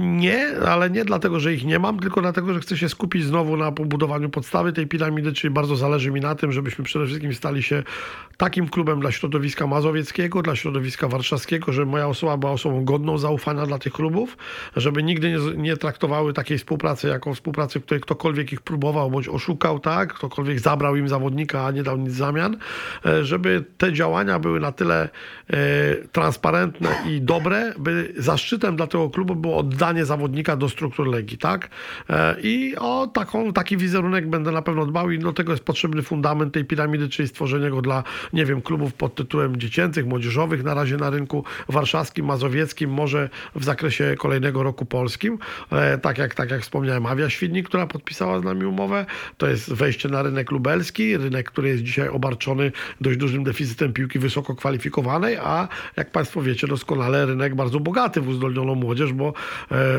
Nie, ale nie dlatego, że ich nie mam, tylko dlatego, że chcę się skupić znowu na budowaniu podstawy tej piramidy, czyli bardzo zależy mi na tym, żebyśmy przede wszystkim stali się takim klubem dla środowiska mazowieckiego, dla środowiska warszawskiego, żeby moja osoba była osobą godną zaufania dla tych klubów, żeby nigdy nie traktowały takiej współpracy jako współpracy, w której ktokolwiek ich próbował bądź oszukał, tak? Ktokolwiek zabrał im zawodnika, a nie dał nic w zamian, żeby te działania były na tyle transparentne i dobre, by zaszczytem dla tego klubu było oddanie zawodnika do struktur Legii, tak? I o taki wizerunek będę na pewno dbał i do tego jest potrzebny fundament tej piramidy, czyli stworzenie go dla, nie wiem, klubów pod tytułem dziecięcych, młodzieżowych, na razie na rynku warszawskim, mazowieckim, może w zakresie kolejnego roku polskim. Tak jak wspomniałem, Avia Świdnik, która podpisała z nami umowę, to jest wejście na rynek lubelski, rynek, który jest dzisiaj obarczony dość dużym deficytem piłki wysoko kwalifikowanej, a jak państwo wiecie doskonale rynek bardzo bogaty w uzdolnioną młodzież, bo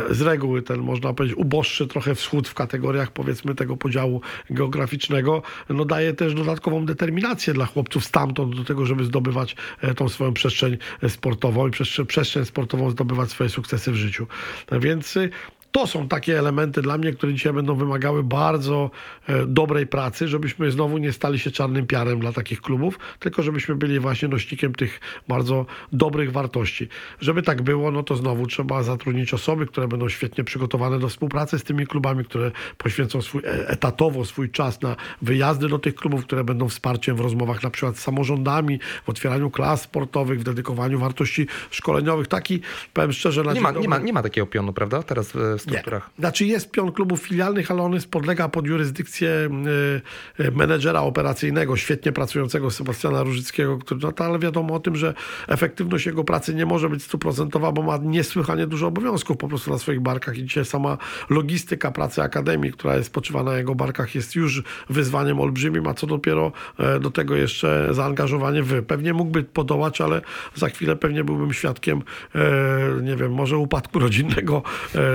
z reguły ten, można powiedzieć, uboższy trochę wschód w kategoriach, powiedzmy, tego podziału geograficznego, no daje też dodatkową determinację dla chłopców stamtąd do tego, żeby zdobywać tą swoją przestrzeń sportową i przestrzeń sportową zdobywać swoje sukcesy w życiu. Więc To są takie elementy dla mnie, które dzisiaj będą wymagały bardzo dobrej pracy, żebyśmy znowu nie stali się czarnym piarem dla takich klubów, tylko żebyśmy byli właśnie nośnikiem tych bardzo dobrych wartości. Żeby tak było, no to znowu trzeba zatrudnić osoby, które będą świetnie przygotowane do współpracy z tymi klubami, które poświęcą etatowo swój czas na wyjazdy do tych klubów, które będą wsparciem w rozmowach na przykład z samorządami, w otwieraniu klas sportowych, w dedykowaniu wartości szkoleniowych. Taki, powiem szczerze... Nie ma takiego pionu, prawda? Teraz w strukturach. Nie. Znaczy jest pion klubów filialnych, ale on podlega pod jurysdykcję menedżera operacyjnego, świetnie pracującego Sebastiana Różyckiego, który, no to, ale wiadomo o tym, że efektywność jego pracy nie może być 100%, bo ma niesłychanie dużo obowiązków po prostu na swoich barkach i dzisiaj sama logistyka pracy Akademii, która jest spoczywa na jego barkach, jest już wyzwaniem olbrzymim, a co dopiero do tego jeszcze zaangażowanie wy. Pewnie mógłby podołać, ale za chwilę pewnie byłbym świadkiem, nie wiem, może upadku rodzinnego,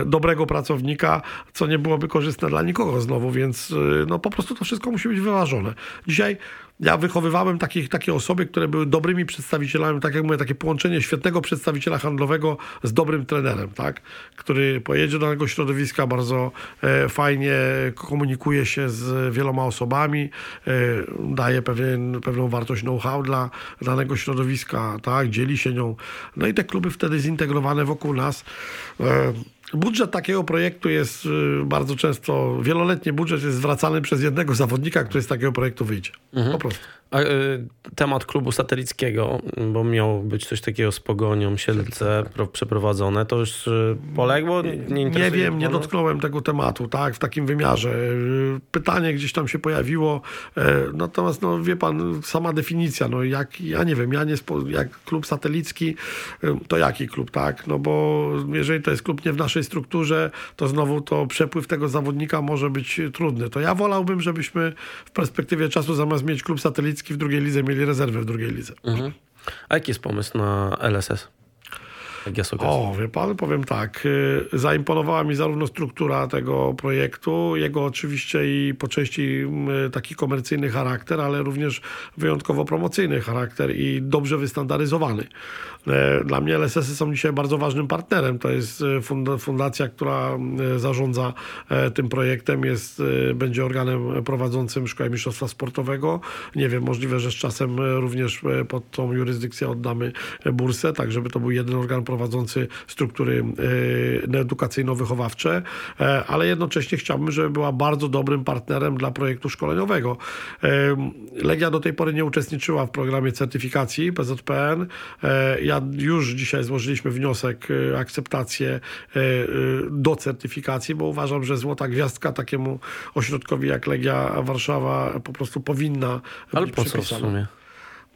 dobrego pracownika, co nie byłoby korzystne dla nikogo znowu, więc no po prostu to wszystko musi być wyważone. Dzisiaj ja wychowywałem takie osoby, które były dobrymi przedstawicielami, tak jak mówię, takie połączenie świetnego przedstawiciela handlowego z dobrym trenerem, tak? Który pojedzie do danego środowiska, bardzo fajnie komunikuje się z wieloma osobami, daje pewną wartość know-how dla danego środowiska, tak? Dzieli się nią. No i te kluby wtedy zintegrowane wokół nas. Budżet takiego projektu jest bardzo często, wieloletni budżet jest zwracany przez jednego zawodnika, który z takiego projektu wyjdzie. Mhm. Po prostu. A, temat klubu satelickiego, bo miało być coś takiego z Pogonią Siedlce przeprowadzone, to już poległo? Nie wiem, nie dotknąłem tego tematu, tak, w takim wymiarze. Pytanie gdzieś tam się pojawiło, natomiast no, wie pan, sama definicja, no jak, ja nie wiem, jak klub satelicki, to jaki klub, tak, no bo jeżeli to jest klub nie w naszej strukturze, to znowu to przepływ tego zawodnika może być trudny. To ja wolałbym, żebyśmy w perspektywie czasu zamiast mieć klub satelicki w drugiej lidze mieli rezerwę w drugiej lidze. Mhm. A jaki jest pomysł na LSS? O, wie pan, powiem tak, zaimponowała mi zarówno struktura tego projektu, jego oczywiście i po części taki komercyjny charakter, ale również wyjątkowo promocyjny charakter i dobrze wystandaryzowany. Dla mnie LSS-y są dzisiaj bardzo ważnym partnerem. To jest fundacja, która zarządza tym projektem, będzie organem prowadzącym Szkołę Mistrzostwa Sportowego. Nie wiem, możliwe, że z czasem również pod tą jurysdykcję oddamy bursę, tak żeby to był jeden organ prowadzący struktury edukacyjno-wychowawcze, ale jednocześnie chciałbym, żeby była bardzo dobrym partnerem dla projektu szkoleniowego. Legia do tej pory nie uczestniczyła w programie certyfikacji PZPN. Ja już dzisiaj złożyliśmy wniosek, akceptację do certyfikacji, bo uważam, że złota gwiazdka takiemu ośrodkowi jak Legia Warszawa po prostu powinna być przypisana. W sumie?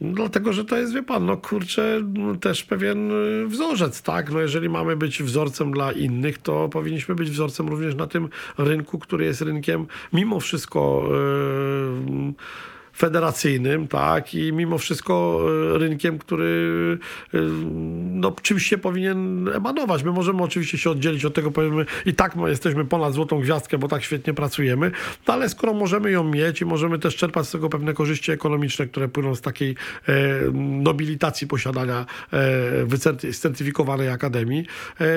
Dlatego, że to jest, wie pan, no kurczę, też pewien wzorzec, tak? No jeżeli mamy być wzorcem dla innych, to powinniśmy być wzorcem również na tym rynku, który jest rynkiem mimo wszystko federacyjnym, tak? I mimo wszystko rynkiem, który no, czymś się powinien emanować. My możemy oczywiście się oddzielić od tego, powiemy, i tak my jesteśmy ponad złotą gwiazdkę, bo tak świetnie pracujemy, no, ale skoro możemy ją mieć i możemy też czerpać z tego pewne korzyści ekonomiczne, które płyną z takiej nobilitacji posiadania certyfikowanej akademii,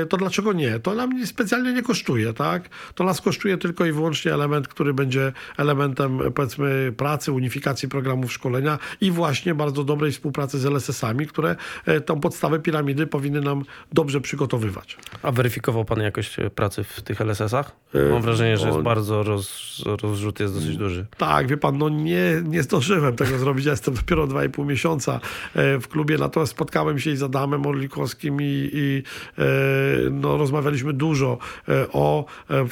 to dlaczego nie? To nam specjalnie nie kosztuje, tak? To nas kosztuje tylko i wyłącznie element, który będzie elementem, powiedzmy, pracy, unifikacji programów szkolenia i właśnie bardzo dobrej współpracy z LSS-ami, które tą podstawę piramidy powinny nam dobrze przygotowywać. A weryfikował pan jakość pracy w tych LSS-ach? Mam wrażenie, że jest bardzo rozrzut jest dosyć duży. Tak, wie pan, no nie zdążyłem tego zrobić. Ja jestem dopiero 2,5 miesiąca w klubie, natomiast spotkałem się z Adamem Orlikowskim i rozmawialiśmy dużo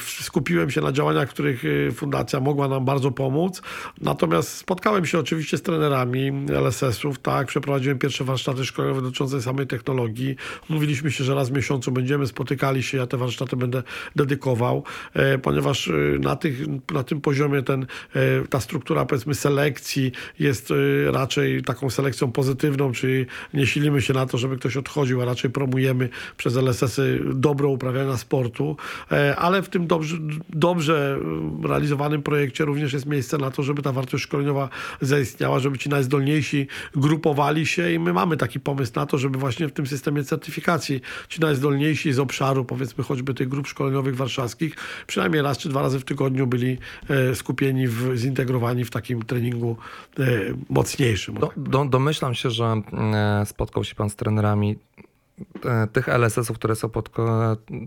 skupiłem się na działaniach, w których fundacja mogła nam bardzo pomóc. Natomiast spotkałem się oczywiście z trenerami LSS-ów, tak, przeprowadziłem pierwsze warsztaty szkoleniowe dotyczące samej technologii. Mówiliśmy się, że raz w miesiącu będziemy spotykali się, ja te warsztaty będę dedykował, ponieważ na tym poziomie ta struktura, powiedzmy, selekcji jest raczej taką selekcją pozytywną, czyli nie silimy się na to, żeby ktoś odchodził, a raczej promujemy przez LSS-y dobro uprawiania sportu, ale w tym dobrze realizowanym projekcie również jest miejsce na to, żeby ta wartość szkoleniowa zaistniała, żeby ci najzdolniejsi grupowali się i my mamy taki pomysł na to, żeby właśnie w tym systemie certyfikacji. Ci najzdolniejsi z obszaru, powiedzmy, choćby tych grup szkoleniowych warszawskich, przynajmniej raz czy dwa razy w tygodniu byli skupieni, zintegrowani w takim treningu mocniejszym. Domyślam się, że spotkał się pan z trenerami tych LSS-ów, które są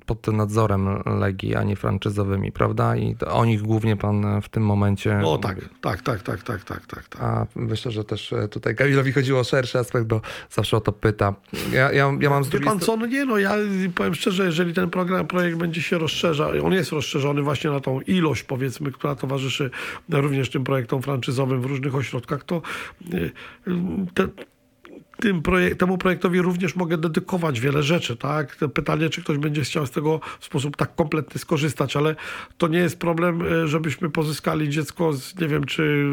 pod nadzorem Legii, a nie franczyzowymi, prawda? I o nich głównie pan w tym momencie... O tak, tak. A myślę, że też tutaj Kamilowi chodziło o szerszy aspekt, bo zawsze o to pyta. Ja mam z drugiej strony... Wie pan co, ja powiem szczerze, jeżeli ten projekt będzie się rozszerzał, on jest rozszerzony właśnie na tą ilość, powiedzmy, która towarzyszy również tym projektom franczyzowym w różnych ośrodkach, to temu projektowi również mogę dedykować wiele rzeczy, tak? Pytanie, czy ktoś będzie chciał z tego w sposób tak kompletny skorzystać, ale to nie jest problem, żebyśmy pozyskali dziecko z, nie wiem, czy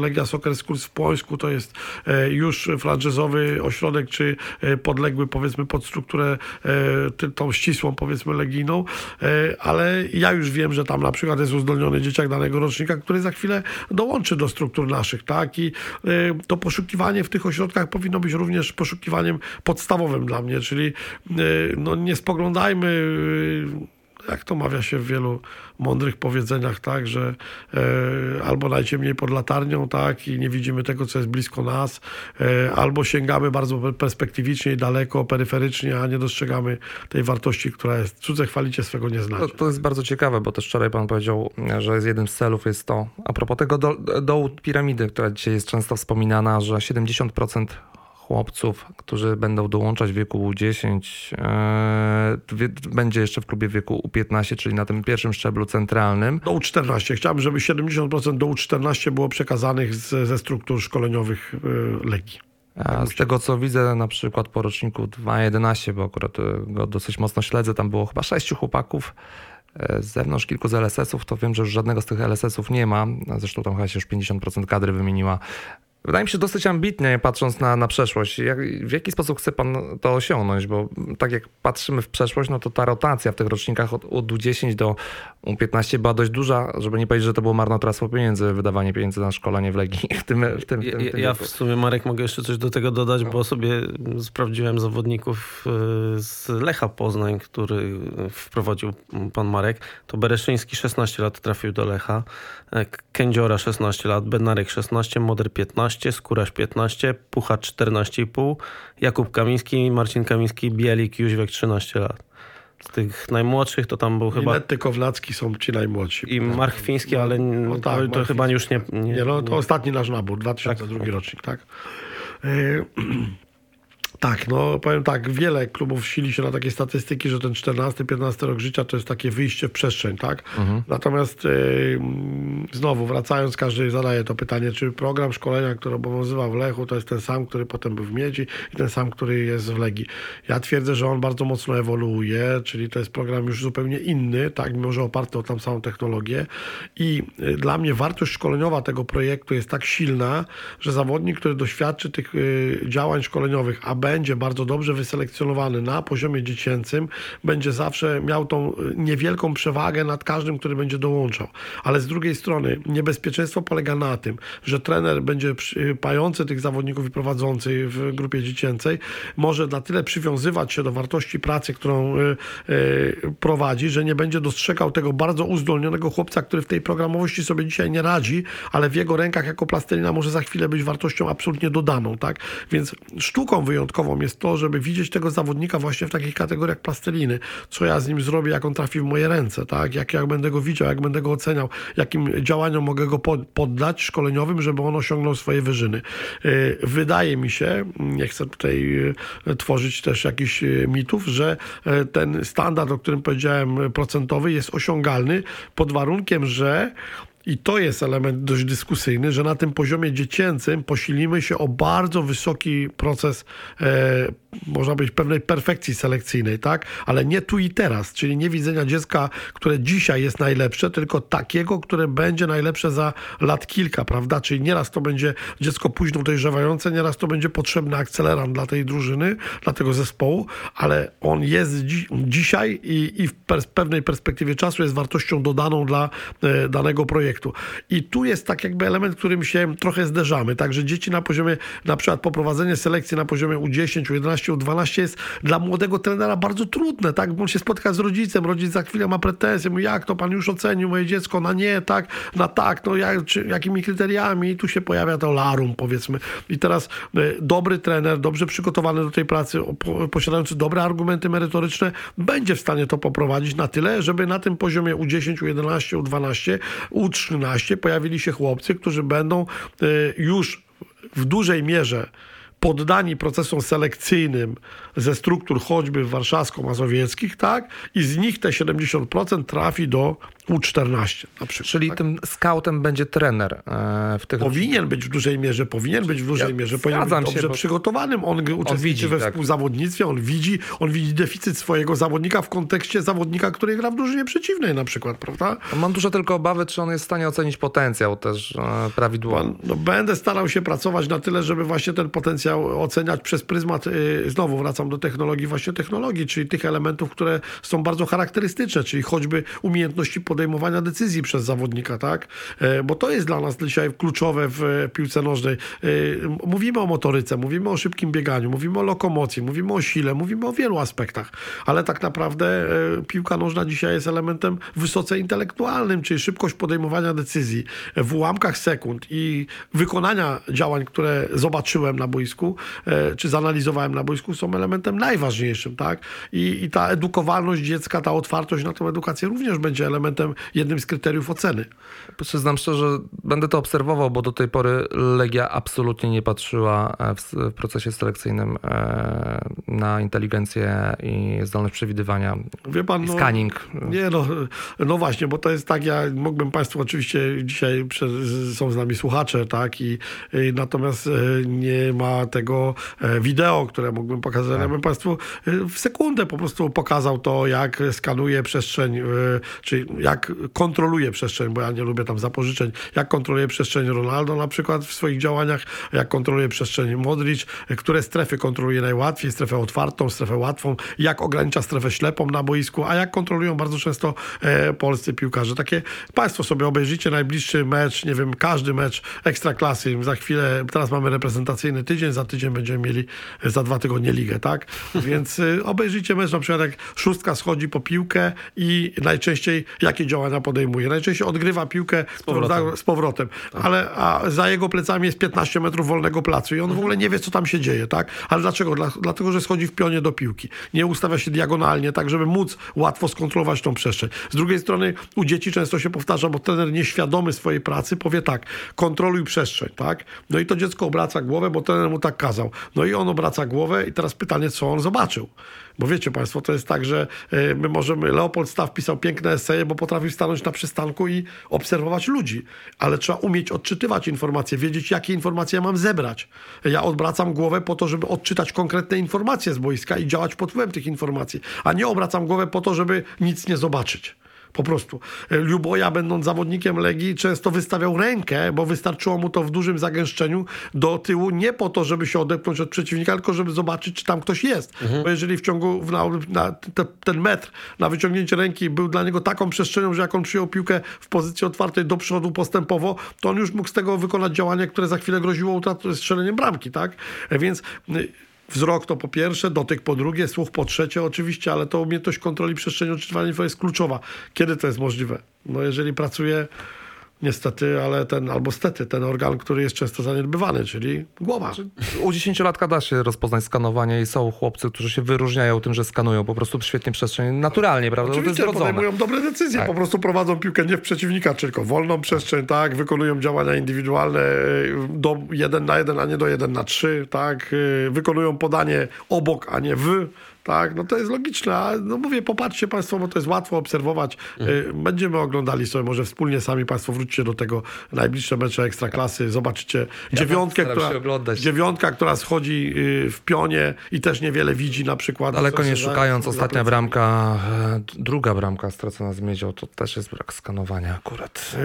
Legia Soccer Schools w Płońsku to jest już franczyzowy ośrodek, czy podległy, powiedzmy, pod strukturę tą ścisłą, powiedzmy, legijną, ale ja już wiem, że tam na przykład jest uzdolniony dzieciak danego rocznika, który za chwilę dołączy do struktur naszych, tak? I to poszukiwanie w tych ośrodkach powinno być również poszukiwaniem podstawowym dla mnie, czyli nie spoglądajmy, jak to mawia się w wielu mądrych powiedzeniach, tak, że albo najciemniej pod latarnią, tak, i nie widzimy tego, co jest blisko nas, albo sięgamy bardzo perspektywicznie i daleko, peryferycznie, a nie dostrzegamy tej wartości, która jest. Cudze chwalicie, swego nie znacie. To jest bardzo ciekawe, bo też wczoraj pan powiedział, że jednym z celów jest to, a propos tego dołu piramidy, która dzisiaj jest często wspominana, że 70% chłopców, którzy będą dołączać w wieku U10, będzie jeszcze w klubie wieku U15, czyli na tym pierwszym szczeblu centralnym. Do U14. Chciałbym, żeby 70% do U14 było przekazanych ze struktur szkoleniowych Legii. Z tego, co widzę, na przykład po roczniku 2.11, bo akurat go dosyć mocno śledzę, tam było chyba 6 chłopaków z zewnątrz, kilku z LSS-ów, to wiem, że już żadnego z tych LSS-ów nie ma. Zresztą tam chyba się już 50% kadry wymieniła. Wydaje mi się dosyć ambitnie, patrząc na przeszłość. W jaki sposób chce pan to osiągnąć? Bo tak jak patrzymy w przeszłość, no to ta rotacja w tych rocznikach od U10 do U15 była dość duża, żeby nie powiedzieć, że to było marnotrawstwo pieniędzy, wydawanie pieniędzy na szkolenie w Legii. Ja w sumie, Marek, mogę jeszcze coś do tego dodać, bo sobie sprawdziłem zawodników z Lecha Poznań, który wprowadził pan Marek. To Bereszyński 16 lat trafił do Lecha, Kędziora 16 lat, Bednarek 16, Moder 15, Skóraś 15, Pucha 14,5, Jakub Kamiński, Marcin Kamiński, Bielik, Jóźwiak 13 lat. Z tych najmłodszych to tam był chyba... Netty Kowlacki są ci najmłodsi. I Mark Fiński, ale to chyba już nie... To ostatni nasz nabór, 2002 rocznik, tak? Tak, powiem tak, wiele klubów sili się na takie statystyki, że ten 14-15 rok życia to jest takie wyjście w przestrzeń, tak? Mhm. Natomiast znowu wracając, każdy zadaje to pytanie, czy program szkolenia, który obowiązywał w Lechu, to jest ten sam, który potem był w Miedzi i ten sam, który jest w Legii. Ja twierdzę, że on bardzo mocno ewoluuje, czyli to jest program już zupełnie inny, tak? Mimo że oparty o tam samą technologię i dla mnie wartość szkoleniowa tego projektu jest tak silna, że zawodnik, który doświadczy tych działań szkoleniowych, a będzie bardzo dobrze wyselekcjonowany na poziomie dziecięcym, będzie zawsze miał tą niewielką przewagę nad każdym, który będzie dołączał. Ale z drugiej strony niebezpieczeństwo polega na tym, że trener będzie pający tych zawodników i prowadzący w grupie dziecięcej może na tyle przywiązywać się do wartości pracy, którą prowadzi, że nie będzie dostrzegał tego bardzo uzdolnionego chłopca, który w tej programowości sobie dzisiaj nie radzi, ale w jego rękach jako plastelina może za chwilę być wartością absolutnie dodaną, tak? Więc sztuką wyjątkową jest to, żeby widzieć tego zawodnika właśnie w takich kategoriach plasteliny. Co ja z nim zrobię, jak on trafi w moje ręce, tak? Jak będę go widział, jak będę go oceniał, jakim działaniom mogę go poddać szkoleniowym, żeby on osiągnął swoje wyżyny. Wydaje mi się, nie chcę tutaj tworzyć też jakichś mitów, że ten standard, o którym powiedziałem, procentowy jest osiągalny pod warunkiem, że i to jest element dość dyskusyjny, że na tym poziomie dziecięcym posilimy się o bardzo wysoki proces, można powiedzieć, pewnej perfekcji selekcyjnej, tak? Ale nie tu i teraz, czyli nie widzenia dziecka, które dzisiaj jest najlepsze, tylko takiego, które będzie najlepsze za lat kilka, prawda? Czyli nieraz to będzie dziecko późno dojrzewające, nieraz to będzie potrzebny akcelerant dla tej drużyny, dla tego zespołu, ale on jest dzisiaj i w pewnej perspektywie czasu jest wartością dodaną dla danego projektu. I tu jest tak jakby element, którym się trochę zderzamy. Także dzieci na poziomie, na przykład poprowadzenie selekcji na poziomie U10, U11, 12. 12 jest dla młodego trenera bardzo trudne, tak? Bo on się spotka z rodzicem, rodzic za chwilę ma pretensje, mówi, jak to pan już ocenił moje dziecko na nie, tak, na tak, no jak, czy, jakimi kryteriami, i tu się pojawia to larum, powiedzmy. I teraz dobry trener, dobrze przygotowany do tej pracy, posiadający dobre argumenty merytoryczne, będzie w stanie to poprowadzić na tyle, żeby na tym poziomie U10, U11, U12, U13 pojawili się chłopcy, którzy będą już w dużej mierze poddani procesom selekcyjnym ze struktur choćby warszawsko-mazowieckich, tak? I z nich te 70% trafi do U14 na przykład. Czyli tak? Tym scoutem będzie trener w tych... Powinien być w dużej mierze. Powinien być dobrze przygotowanym. On uczestniczy we współzawodnictwie, on widzi deficyt swojego zawodnika w kontekście zawodnika, który gra w drużynie przeciwnej na przykład, prawda? Mam duże tylko obawy, czy on jest w stanie ocenić potencjał też prawidłowo. No, będę starał się pracować na tyle, żeby właśnie ten potencjał oceniać przez pryzmat, znowu wracam do technologii, czyli tych elementów, które są bardzo charakterystyczne, czyli choćby umiejętności podejmowania decyzji przez zawodnika, tak? Bo to jest dla nas dzisiaj kluczowe w piłce nożnej. Mówimy o motoryce, mówimy o szybkim bieganiu, mówimy o lokomocji, mówimy o sile, mówimy o wielu aspektach, ale tak naprawdę piłka nożna dzisiaj jest elementem wysoce intelektualnym, czyli szybkość podejmowania decyzji w ułamkach sekund i wykonania działań, które zobaczyłem na boisku, czy zanalizowałem na boisku, są elementem najważniejszym, tak? I ta edukowalność dziecka, ta otwartość na tą edukację również będzie elementem, jednym z kryteriów oceny. Przyznam szczerze, będę to obserwował, bo do tej pory Legia absolutnie nie patrzyła w procesie selekcyjnym na inteligencję i zdolność przewidywania. Wie pan, i scanning. No właśnie, bo to jest tak, ja mógłbym Państwu oczywiście, dzisiaj są z nami słuchacze, tak, i natomiast nie ma tego wideo, które mógłbym pokazać. Tak. Ja bym Państwu w sekundę po prostu pokazał to, jak skanuje przestrzeń, czyli jak kontroluje przestrzeń, bo ja nie lubię tam zapożyczeń, jak kontroluje przestrzeń Ronaldo na przykład w swoich działaniach, jak kontroluje przestrzeń Modrić, które strefy kontroluje najłatwiej, strefę otwartą, strefę łatwą, jak ogranicza strefę ślepą na boisku, a jak kontrolują bardzo często polscy piłkarze. Takie Państwo sobie obejrzyjcie najbliższy mecz, nie wiem, każdy mecz Ekstraklasy. Za chwilę, teraz mamy reprezentacyjny tydzień, za tydzień będziemy mieli, za 2 tygodnie ligę, tak? Więc obejrzyjcie mecz, na przykład jak szóstka schodzi po piłkę i najczęściej jakie działania podejmuje. Najczęściej odgrywa piłkę z powrotem. Tak. Ale za jego plecami jest 15 metrów wolnego placu i on w ogóle nie wie, co tam się dzieje, tak? Ale dlaczego? Dlatego, że schodzi w pionie do piłki. Nie ustawia się diagonalnie, tak, żeby móc łatwo skontrolować tą przestrzeń. Z drugiej strony u dzieci często się powtarza, bo trener nieświadomy swojej pracy powie tak, kontroluj przestrzeń, tak? No i to dziecko obraca głowę, bo trener mu tak kazał. No i on obraca głowę i teraz pytanie, co on zobaczył? Bo wiecie Państwo, to jest tak, że my możemy... Leopold Staff pisał piękne eseje, bo potrafił stanąć na przystanku i obserwować ludzi. Ale trzeba umieć odczytywać informacje, wiedzieć, jakie informacje ja mam zebrać. Ja odwracam głowę po to, żeby odczytać konkretne informacje z boiska i działać pod wpływem tych informacji, a nie obracam głowę po to, żeby nic nie zobaczyć. Po prostu. Luboja, będąc zawodnikiem Legii, często wystawiał rękę, bo wystarczyło mu to w dużym zagęszczeniu do tyłu, nie po to, żeby się odepchnąć od przeciwnika, tylko żeby zobaczyć, czy tam ktoś jest. Mhm. Bo jeżeli w ciągu, ten metr na wyciągnięcie ręki był dla niego taką przestrzenią, że jak on przyjął piłkę w pozycji otwartej do przodu postępowo, to on już mógł z tego wykonać działanie, które za chwilę groziło strzeleniem bramki, tak? Więc... Wzrok to po pierwsze, dotyk po drugie, słuch po trzecie oczywiście, ale to umiejętność kontroli przestrzeni odczytywania jest kluczowa. Kiedy to jest możliwe? No jeżeli pracuje, niestety, ale ten organ, który jest często zaniedbywany, czyli głowa. U 10-latka da się rozpoznać skanowanie i są chłopcy, którzy się wyróżniają tym, że skanują po prostu świetnie przestrzeń, naturalnie, prawda? Oczywiście podejmują dobre decyzje, tak. Po prostu prowadzą piłkę nie w przeciwnika, tylko wolną przestrzeń, tak, wykonują działania indywidualne do 1 na 1, a nie do 1 na 3, tak, wykonują podanie obok, a nie w... Tak, no to jest logiczne, a no mówię, popatrzcie Państwo, bo to jest łatwo obserwować. Będziemy oglądali sobie, może wspólnie sami Państwo wróćcie do tego, najbliższe mecze Ekstraklasy, zobaczycie dziewiątkę, która schodzi w pionie i też niewiele widzi na przykład. Ale koniecznie szukając, ostatnia bramka, druga bramka stracona z Miedzią, to też jest brak skanowania akurat.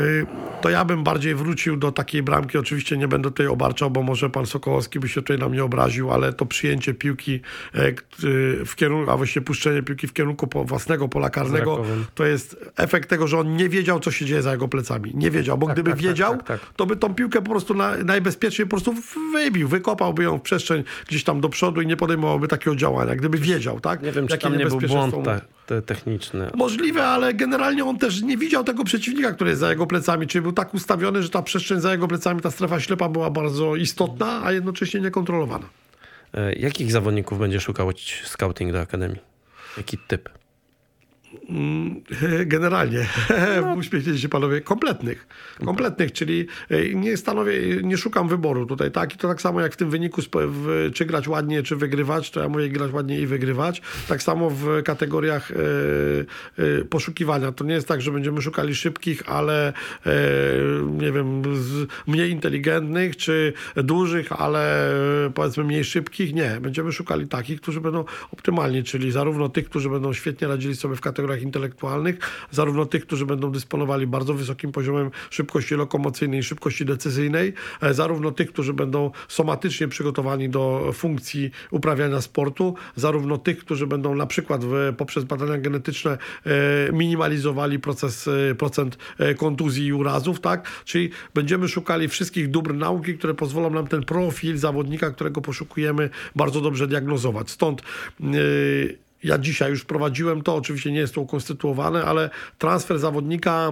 To ja bym bardziej wrócił do takiej bramki, oczywiście nie będę tutaj obarczał, bo może pan Sokołowski by się tutaj na mnie obraził, ale to przyjęcie piłki w kierunku, a właściwie puszczenie piłki w kierunku własnego pola karnego, to jest efekt tego, że on nie wiedział, co się dzieje za jego plecami. Nie wiedział, bo gdyby wiedział, to by tą piłkę po prostu najbezpieczniej po prostu wybił, wykopałby ją w przestrzeń gdzieś tam do przodu i nie podejmowałby takiego działania, gdyby wiedział, tak? Nie wiem, czy tam nie był błąd techniczny. Możliwe, ale generalnie on też nie widział tego przeciwnika, który jest za jego plecami, czyli był tak ustawiony, że ta przestrzeń za jego plecami, ta strefa ślepa była bardzo istotna, a jednocześnie niekontrolowana. Jakich zawodników będzie szukał scouting do Akademii? Jaki typ? Generalnie, no. Uśmiechnijcie się panowie, kompletnych, czyli nie szukam wyboru tutaj, tak? I to tak samo jak w tym wyniku, czy grać ładnie, czy wygrywać, to ja mówię grać ładnie i wygrywać. Tak samo w kategoriach poszukiwania. To nie jest tak, że będziemy szukali szybkich, ale nie wiem, mniej inteligentnych, czy dużych, ale powiedzmy mniej szybkich. Nie, będziemy szukali takich, którzy będą optymalni, czyli zarówno tych, którzy będą świetnie radzili sobie w kategoriach intelektualnych, zarówno tych, którzy będą dysponowali bardzo wysokim poziomem szybkości lokomocyjnej, szybkości decyzyjnej, zarówno tych, którzy będą somatycznie przygotowani do funkcji uprawiania sportu, zarówno tych, którzy będą na przykład poprzez badania genetyczne minimalizowali procent kontuzji i urazów, tak? Czyli będziemy szukali wszystkich dóbr nauki, które pozwolą nam ten profil zawodnika, którego poszukujemy, bardzo dobrze diagnozować. Stąd ja dzisiaj już prowadziłem to, oczywiście nie jest to ukonstytuowane, ale transfer zawodnika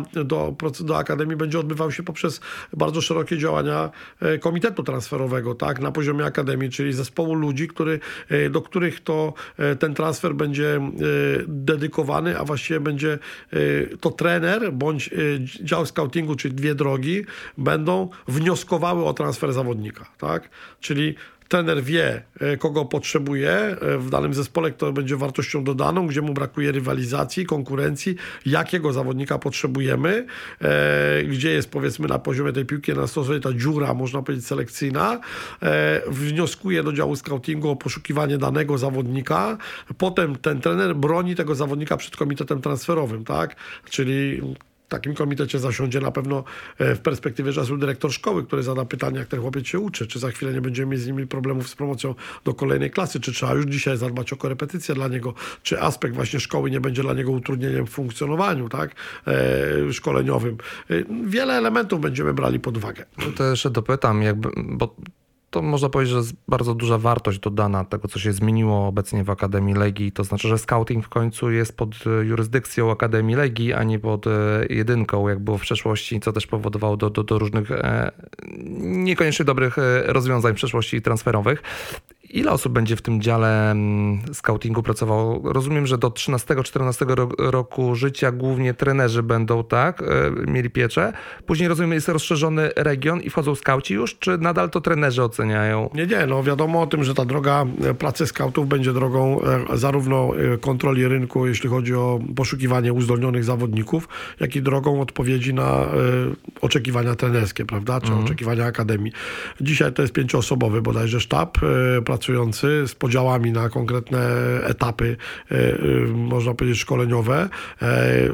do Akademii będzie odbywał się poprzez bardzo szerokie działania komitetu transferowego, tak, na poziomie Akademii, czyli zespołu ludzi, do których to ten transfer będzie dedykowany, a właściwie będzie to trener bądź dział scoutingu, czyli dwie drogi, będą wnioskowały o transfer zawodnika, tak, czyli trener wie, kogo potrzebuje w danym zespole, kto będzie wartością dodaną, gdzie mu brakuje rywalizacji, konkurencji, jakiego zawodnika potrzebujemy, gdzie jest powiedzmy na poziomie tej piłki nastosowana ta dziura, można powiedzieć selekcyjna, wnioskuje do działu scoutingu o poszukiwanie danego zawodnika, potem ten trener broni tego zawodnika przed komitetem transferowym, tak? Czyli w takim komitecie zasiądzie na pewno w perspektywie czasu dyrektor szkoły, który zada pytanie, jak ten chłopiec się uczy, czy za chwilę nie będziemy mieć z nimi problemów z promocją do kolejnej klasy, czy trzeba już dzisiaj zadbać o korepetycję dla niego, czy aspekt właśnie szkoły nie będzie dla niego utrudnieniem w funkcjonowaniu, tak, szkoleniowym. Wiele elementów będziemy brali pod uwagę. To jeszcze dopytam, bo to można powiedzieć, że jest bardzo duża wartość dodana tego, co się zmieniło obecnie w Akademii Legii. To znaczy, że scouting w końcu jest pod jurysdykcją Akademii Legii, a nie pod jedynką, jak było w przeszłości, co też powodowało do różnych niekoniecznie dobrych rozwiązań w przeszłości transferowych. Ile osób będzie w tym dziale scoutingu pracowało? Rozumiem, że do 13-14 roku życia głównie trenerzy będą, tak, mieli pieczę. Później, rozumiem, jest rozszerzony region i wchodzą skauci już, czy nadal to trenerzy oceniają? Nie, no wiadomo o tym, że ta droga pracy skautów będzie drogą zarówno kontroli rynku, jeśli chodzi o poszukiwanie uzdolnionych zawodników, jak i drogą odpowiedzi na oczekiwania trenerskie, prawda, czy oczekiwania akademii. Dzisiaj to jest 5-osobowy bodajże sztab pracujący z podziałami na konkretne etapy, można powiedzieć, szkoleniowe.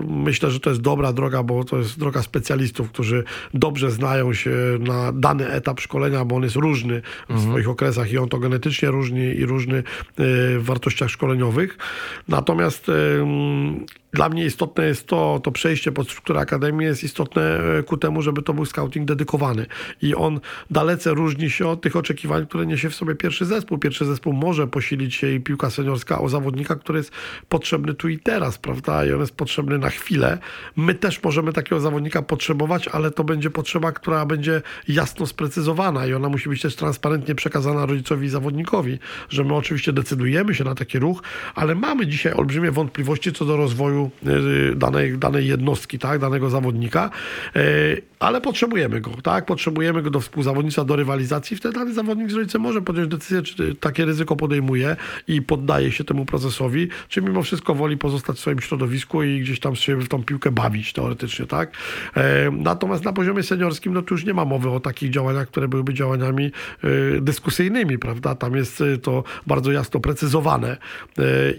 Myślę, że to jest dobra droga, bo to jest droga specjalistów, którzy dobrze znają się na dany etap szkolenia, bo on jest różny w swoich okresach i on to genetycznie różni i różny w wartościach szkoleniowych. Natomiast dla mnie istotne jest to przejście pod strukturę akademii, jest istotne ku temu, żeby to był scouting dedykowany. I on dalece różni się od tych oczekiwań, które niesie w sobie pierwszy zespół. Pierwszy zespół może posilić się i piłka seniorska o zawodnika, który jest potrzebny tu i teraz, prawda? I on jest potrzebny na chwilę. My też możemy takiego zawodnika potrzebować, ale to będzie potrzeba, która będzie jasno sprecyzowana i ona musi być też transparentnie przekazana rodzicowi i zawodnikowi, że my oczywiście decydujemy się na taki ruch, ale mamy dzisiaj olbrzymie wątpliwości co do rozwoju danej jednostki, tak, danego zawodnika, ale potrzebujemy go, tak, potrzebujemy go do współzawodnictwa, do rywalizacji, wtedy dany zawodnik z rodzicem może podjąć decyzję, czy takie ryzyko podejmuje i poddaje się temu procesowi, czy mimo wszystko woli pozostać w swoim środowisku i gdzieś tam się w tą piłkę bawić teoretycznie, tak. Natomiast na poziomie seniorskim, no tu już nie ma mowy o takich działaniach, które byłyby działaniami dyskusyjnymi, prawda, tam jest to bardzo jasno precyzowane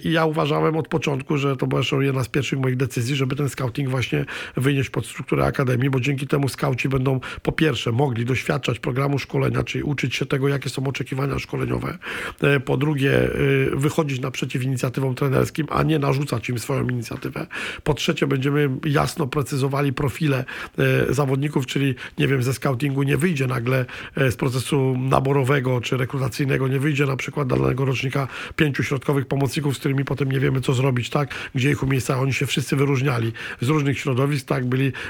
i ja uważałem od początku, że to była jeszcze jedna z pierwszych moich decyzji, żeby ten scouting właśnie wynieść pod strukturę akademii, bo dzięki temu skauci będą po pierwsze mogli doświadczać programu szkolenia, czyli uczyć się tego, jakie są oczekiwania szkoleniowe, trener, po drugie wychodzić naprzeciw inicjatywom trenerskim, a nie narzucać im swoją inicjatywę. Po trzecie będziemy jasno precyzowali profile zawodników, czyli nie wiem, ze scoutingu nie wyjdzie nagle z procesu naborowego czy rekrutacyjnego, nie wyjdzie na przykład dla danego rocznika 5 środkowych pomocników, z którymi potem nie wiemy co zrobić, tak? Gdzie ich umiejscowić? Oni się wszyscy wyróżniali z różnych środowisk, tak?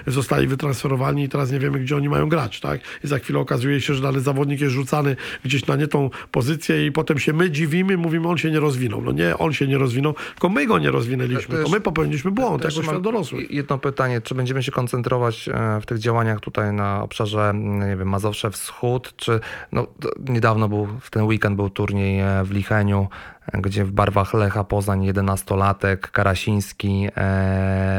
Zostali wytransferowani i teraz nie wiemy gdzie oni mają grać, tak? I za chwilę okazuje się, że dany zawodnik jest rzucany gdzieś na nie tą pozycję i potem się my dziwimy, mówimy, on się nie rozwinął. No nie, on się nie rozwinął, tylko my go nie rozwinęliśmy, to my popełniliśmy błąd jako świat dorosłych. Jedno pytanie, czy będziemy się koncentrować w tych działaniach tutaj na obszarze, nie wiem, Mazowsze Wschód, czy no, niedawno był, w ten weekend był turniej w Licheniu, gdzie w barwach Lecha Poznań 11-latek, Karasiński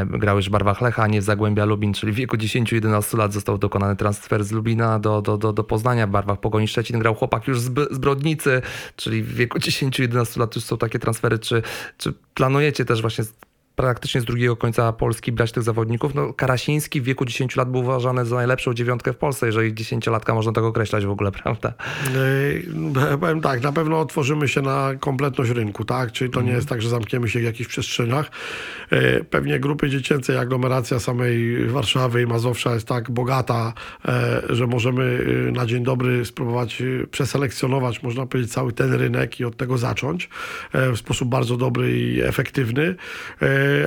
grał już w barwach Lecha, a nie w Zagłębia Lubin, czyli w wieku 10-11 lat został dokonany transfer z Lubina do Poznania. W barwach Pogoni Szczecin grał chłopak już z Brodnicy, czyli w wieku 10-11 lat już są takie transfery. Czy planujecie też właśnie praktycznie z drugiego końca Polski brać tych zawodników? No, Karasiński w wieku 10 lat był uważany za najlepszą dziewiątkę w Polsce, jeżeli 10-latka można tak określać w ogóle, prawda? Powiem tak, na pewno otworzymy się na kompletność rynku, tak? Czyli to nie jest tak, że zamkniemy się w jakichś przestrzeniach. Pewnie grupy dziecięcej, aglomeracja samej Warszawy i Mazowsza jest tak bogata, że możemy na dzień dobry spróbować przeselekcjonować, można powiedzieć, cały ten rynek i od tego zacząć w sposób bardzo dobry i efektywny.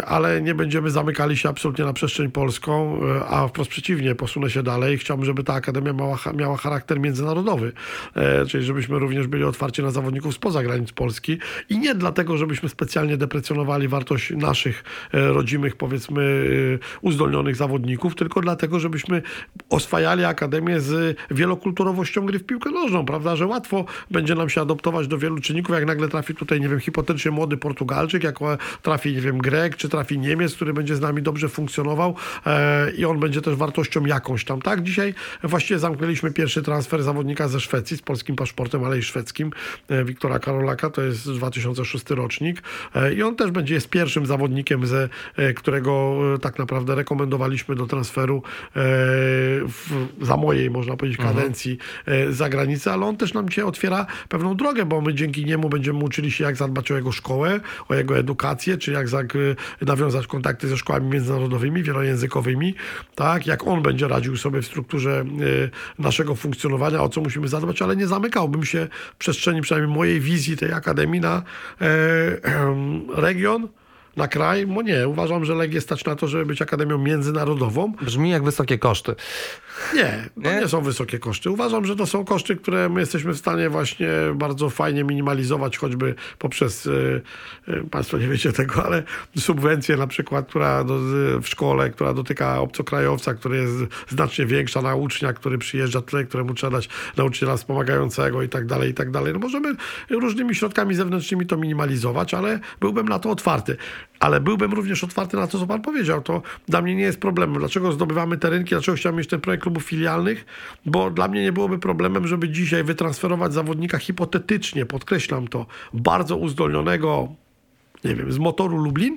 Ale nie będziemy zamykali się absolutnie na przestrzeń polską, a wprost przeciwnie, posunę się dalej. Chciałbym, żeby ta Akademia miała charakter międzynarodowy, czyli żebyśmy również byli otwarci na zawodników spoza granic Polski i nie dlatego, żebyśmy specjalnie deprecjonowali wartość naszych rodzimych, powiedzmy, uzdolnionych zawodników, tylko dlatego, żebyśmy oswajali Akademię z wielokulturowością gry w piłkę nożną, prawda, że łatwo będzie nam się adoptować do wielu czynników, jak nagle trafi tutaj, nie wiem, hipotetycznie młody Portugalczyk, jak trafi, nie wiem, Grek, czy trafi Niemiec, który będzie z nami dobrze funkcjonował i on będzie też wartością jakąś tam, tak? Dzisiaj właściwie zamknęliśmy pierwszy transfer zawodnika ze Szwecji, z polskim paszportem, ale i szwedzkim, Wiktora Karolaka, to jest 2006 rocznik i on też będzie pierwszym zawodnikiem, którego tak naprawdę rekomendowaliśmy do transferu za mojej, można powiedzieć, kadencji za granicę, ale on też nam dzisiaj otwiera pewną drogę, bo my dzięki niemu będziemy uczyli się, jak zadbać o jego szkołę, o jego edukację, czy jak nawiązać kontakty ze szkołami międzynarodowymi, wielojęzykowymi, tak, jak on będzie radził sobie w strukturze naszego funkcjonowania, o co musimy zadbać, ale nie zamykałbym się w przestrzeni, przynajmniej mojej wizji tej Akademii na region, na kraj. No nie, uważam, że Legię stać na to, żeby być Akademią międzynarodową. Brzmi jak wysokie koszty. Nie są wysokie koszty. Uważam, że to są koszty, które my jesteśmy w stanie właśnie bardzo fajnie minimalizować, choćby poprzez, Państwo nie wiecie tego, ale subwencję na przykład, która w szkole, która dotyka obcokrajowca, który jest znacznie większa na ucznia, który przyjeżdża tutaj, któremu trzeba dać nauczyciela wspomagającego i tak dalej, i tak dalej. No możemy różnymi środkami zewnętrznymi to minimalizować, ale byłbym na to otwarty. Ale byłbym również otwarty na to, co Pan powiedział. To dla mnie nie jest problemem. Dlaczego zdobywamy te rynki? Dlaczego chciałem mieć ten projekt klubów filialnych? Bo dla mnie nie byłoby problemem, żeby dzisiaj wytransferować zawodnika hipotetycznie, podkreślam to, bardzo uzdolnionego, nie wiem, z Motoru Lublin,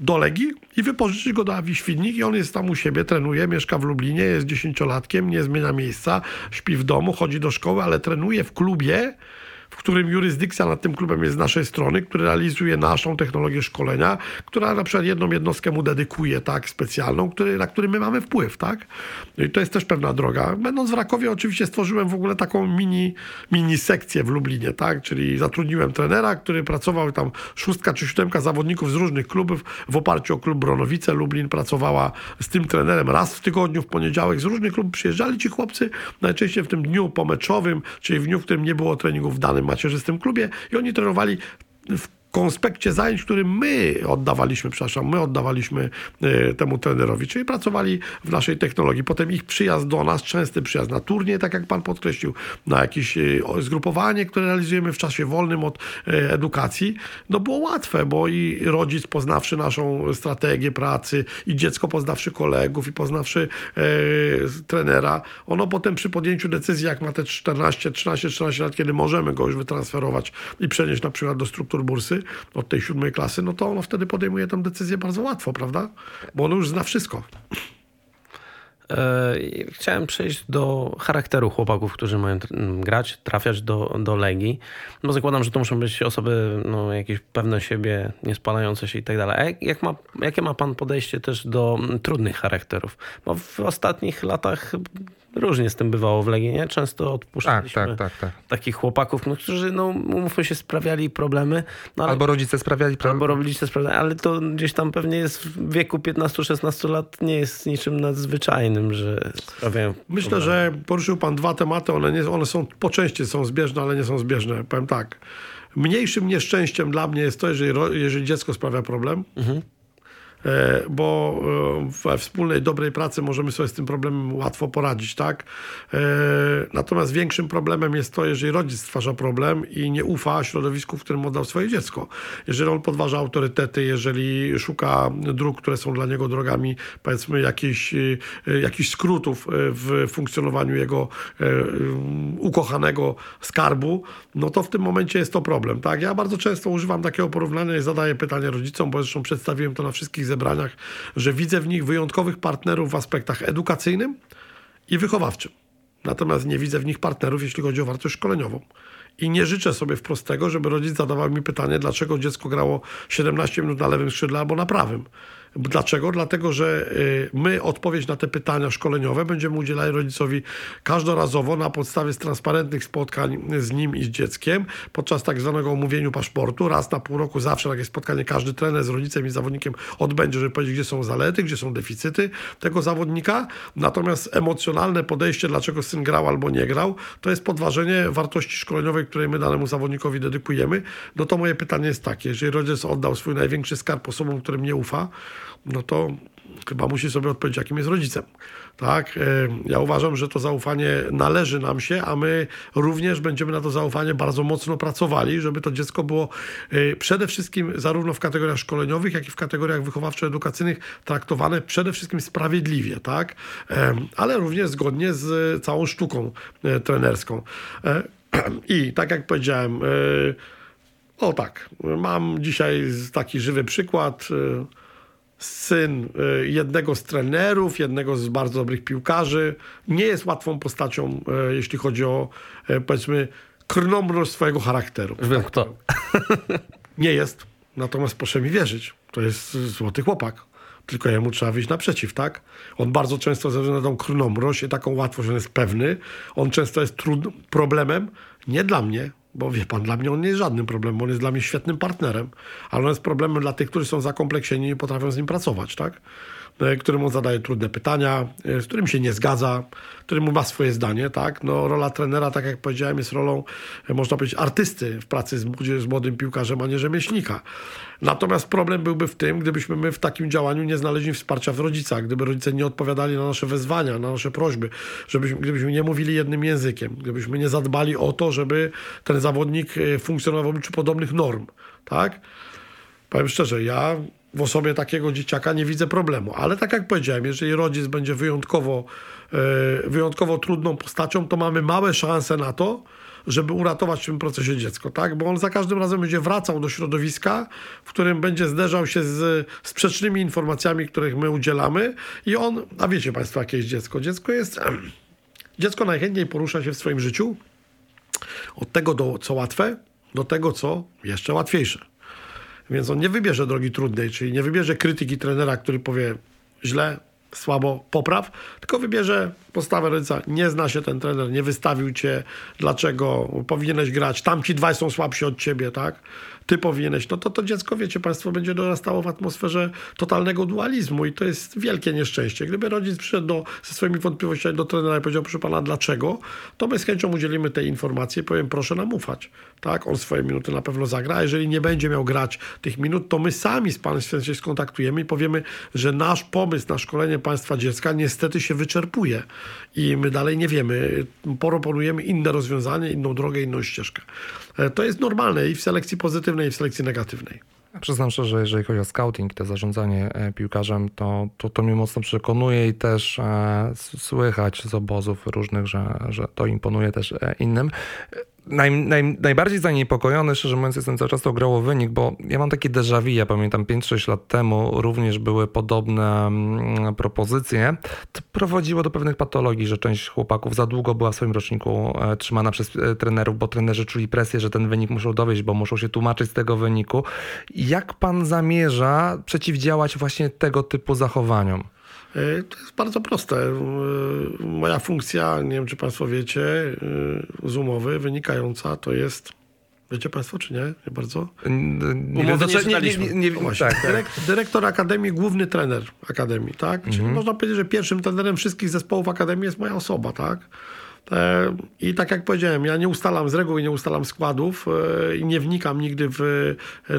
do Legii i wypożyczyć go do Awi Świdnik i on jest tam u siebie, trenuje, mieszka w Lublinie, jest 10-latkiem, nie zmienia miejsca, śpi w domu, chodzi do szkoły, ale trenuje w klubie, w którym jurysdykcja nad tym klubem jest z naszej strony, który realizuje naszą technologię szkolenia, która na przykład jedną jednostkę mu dedykuje, tak, specjalną, na który my mamy wpływ, tak? No i to jest też pewna droga. Będąc w Rakowie oczywiście stworzyłem w ogóle taką mini sekcję w Lublinie, tak? Czyli zatrudniłem trenera, który pracował tam 6 czy 7 zawodników z różnych klubów w oparciu o klub Bronowice. Lublin pracowała z tym trenerem raz w tygodniu, w poniedziałek z różnych klubów przyjeżdżali ci chłopcy, najczęściej w tym dniu pomeczowym, czyli w dniu, w którym nie było treningu w danym macierzystym klubie i oni trenowali w konspekcie zajęć, który my oddawaliśmy temu trenerowi, czyli pracowali w naszej technologii. Potem ich przyjazd do nas, częsty przyjazd na turniej, tak jak Pan podkreślił, na jakieś zgrupowanie, które realizujemy w czasie wolnym od edukacji, no było łatwe, bo i rodzic poznawszy naszą strategię pracy i dziecko poznawszy kolegów i poznawszy trenera, ono potem przy podjęciu decyzji, jak ma te 13 lat, kiedy możemy go już wytransferować i przenieść na przykład do struktur bursy, od tej 7 klasy, no to ono wtedy podejmuje tam decyzję bardzo łatwo, prawda? Bo ono już zna wszystko. Chciałem przejść do charakteru chłopaków, którzy mają grać, trafiać do Legii. Bo zakładam, że to muszą być osoby jakieś pewne siebie, niespalające się i tak dalej. Jakie ma pan podejście też do trudnych charakterów? Bo w ostatnich latach różnie z tym bywało w Legii, nie? Często odpuszczaliśmy takich chłopaków, którzy, umówmy się, sprawiali problemy. Albo rodzice sprawiali problemy. Ale to gdzieś tam pewnie jest w wieku 15-16 lat, nie jest niczym nadzwyczajnym, że sprawiają Myślę, problemy. Że poruszył pan dwa tematy, one są po części są zbieżne, ale nie są zbieżne. Powiem tak, mniejszym nieszczęściem dla mnie jest to, jeżeli dziecko sprawia problem, bo we wspólnej dobrej pracy możemy sobie z tym problemem łatwo poradzić, tak? Natomiast większym problemem jest to, jeżeli rodzic stwarza problem i nie ufa środowisku, w którym oddał swoje dziecko. Jeżeli on podważa autorytety, jeżeli szuka dróg, które są dla niego drogami, powiedzmy, jakichś skrótów w funkcjonowaniu jego ukochanego skarbu, to w tym momencie jest to problem, tak? Ja bardzo często używam takiego porównania i zadaję pytanie rodzicom, bo zresztą przedstawiłem to na wszystkich zebraniach, że widzę w nich wyjątkowych partnerów w aspektach edukacyjnym i wychowawczym. Natomiast nie widzę w nich partnerów, jeśli chodzi o wartość szkoleniową. I nie życzę sobie wprost tego, żeby rodzic zadawał mi pytanie, dlaczego dziecko grało 17 minut na lewym skrzydle albo na prawym. Dlaczego? Dlatego, że my odpowiedź na te pytania szkoleniowe będziemy udzielali rodzicowi każdorazowo na podstawie transparentnych spotkań z nim i z dzieckiem podczas tak zwanego omówienia paszportu. Raz na pół roku zawsze takie spotkanie każdy trener z rodzicem i zawodnikiem odbędzie, żeby powiedzieć, gdzie są zalety, gdzie są deficyty tego zawodnika. Natomiast emocjonalne podejście, dlaczego syn grał albo nie grał, to jest podważenie wartości szkoleniowej, której my danemu zawodnikowi dedykujemy. To moje pytanie jest takie, jeżeli rodzic oddał swój największy skarb osobom, którym nie ufa, to chyba musi sobie odpowiedzieć, jakim jest rodzicem. Tak? Ja uważam, że to zaufanie należy nam się, a my również będziemy na to zaufanie bardzo mocno pracowali, żeby to dziecko było przede wszystkim zarówno w kategoriach szkoleniowych, jak i w kategoriach wychowawczo-edukacyjnych traktowane przede wszystkim sprawiedliwie, tak? Ale również zgodnie z całą sztuką trenerską. I tak jak powiedziałem, mam dzisiaj taki żywy przykład. Syn jednego z trenerów, jednego z bardzo dobrych piłkarzy, nie jest łatwą postacią, jeśli chodzi o, powiedzmy, krnąbrność swojego charakteru. Wiem kto. Nie jest, natomiast proszę mi wierzyć, to jest złoty chłopak. Tylko jemu trzeba wyjść naprzeciw, tak? On bardzo często ze względu na tą krnąbrność i taką łatwość, on jest pewny. On często jest problemem, nie dla mnie, bo wie pan, dla mnie on nie jest żadnym problemem, on jest dla mnie świetnym partnerem, ale on jest problemem dla tych, którzy są zakompleksieni i potrafią z nim pracować, tak? Którym on zadaje trudne pytania, z którym się nie zgadza, którym ma swoje zdanie, tak? Rola trenera, tak jak powiedziałem, jest rolą, można powiedzieć, artysty w pracy z młodym piłkarzem, a nie rzemieślnika. Natomiast problem byłby w tym, gdybyśmy my w takim działaniu nie znaleźli wsparcia w rodzicach, gdyby rodzice nie odpowiadali na nasze wezwania, na nasze prośby, gdybyśmy nie mówili jednym językiem, gdybyśmy nie zadbali o to, żeby ten zawodnik funkcjonował przy podobnych norm, tak? Powiem szczerze, ja w osobie takiego dzieciaka nie widzę problemu. Ale tak jak powiedziałem, jeżeli rodzic będzie wyjątkowo trudną postacią, to mamy małe szanse na to, żeby uratować w tym procesie dziecko, tak? Bo on za każdym razem będzie wracał do środowiska, w którym będzie zderzał się z sprzecznymi informacjami, których my udzielamy. A wiecie państwo, jakie jest dziecko? Dziecko najchętniej porusza się w swoim życiu od tego, co łatwe, do tego, co jeszcze łatwiejsze. Więc on nie wybierze drogi trudnej, czyli nie wybierze krytyki trenera, który powie źle, słabo, popraw, tylko wybierze postawę rodzica. Nie zna się ten trener, nie wystawił cię, dlaczego powinieneś grać, tamci dwaj są słabsi od ciebie, tak? Ty powinieneś. To dziecko, wiecie państwo, będzie dorastało w atmosferze totalnego dualizmu i to jest wielkie nieszczęście. Gdyby rodzic przyszedł ze swoimi wątpliwościami do trenera i powiedział, proszę pana, dlaczego, to my z chęcią udzielimy tej informacji i powiem, proszę nam ufać. Tak? On swoje minuty na pewno zagra, a jeżeli nie będzie miał grać tych minut, to my sami z panem się skontaktujemy i powiemy, że nasz pomysł na szkolenie państwa dziecka niestety się wyczerpuje i my dalej nie wiemy. Proponujemy inne rozwiązanie, inną drogę, inną ścieżkę. To jest normalne i w selekcji pozytywnej, i w selekcji negatywnej. Przyznam szczerze, że jeżeli chodzi o scouting, to zarządzanie piłkarzem, to mnie mocno przekonuje i też słychać z obozów różnych, że to imponuje też innym. najbardziej zaniepokojony, szczerze mówiąc, jestem cały czas tą grą o wynik, bo ja mam takie déjà vu. Ja pamiętam 5-6 lat temu również były podobne propozycje. To prowadziło do pewnych patologii, że część chłopaków za długo była w swoim roczniku trzymana przez trenerów, bo trenerzy czuli presję, że ten wynik muszą dowieść, bo muszą się tłumaczyć z tego wyniku. Jak pan zamierza przeciwdziałać właśnie tego typu zachowaniom? To jest bardzo proste. Moja funkcja, nie wiem czy państwo wiecie, z umowy wynikająca to jest, wiecie państwo czy nie? Nie bardzo? Dyrektor Akademii, główny trener Akademii, tak? Czyli można powiedzieć, że pierwszym trenerem wszystkich zespołów Akademii jest moja osoba, tak? I tak jak powiedziałem, ja nie ustalam z reguł i nie ustalam składów i nie wnikam nigdy w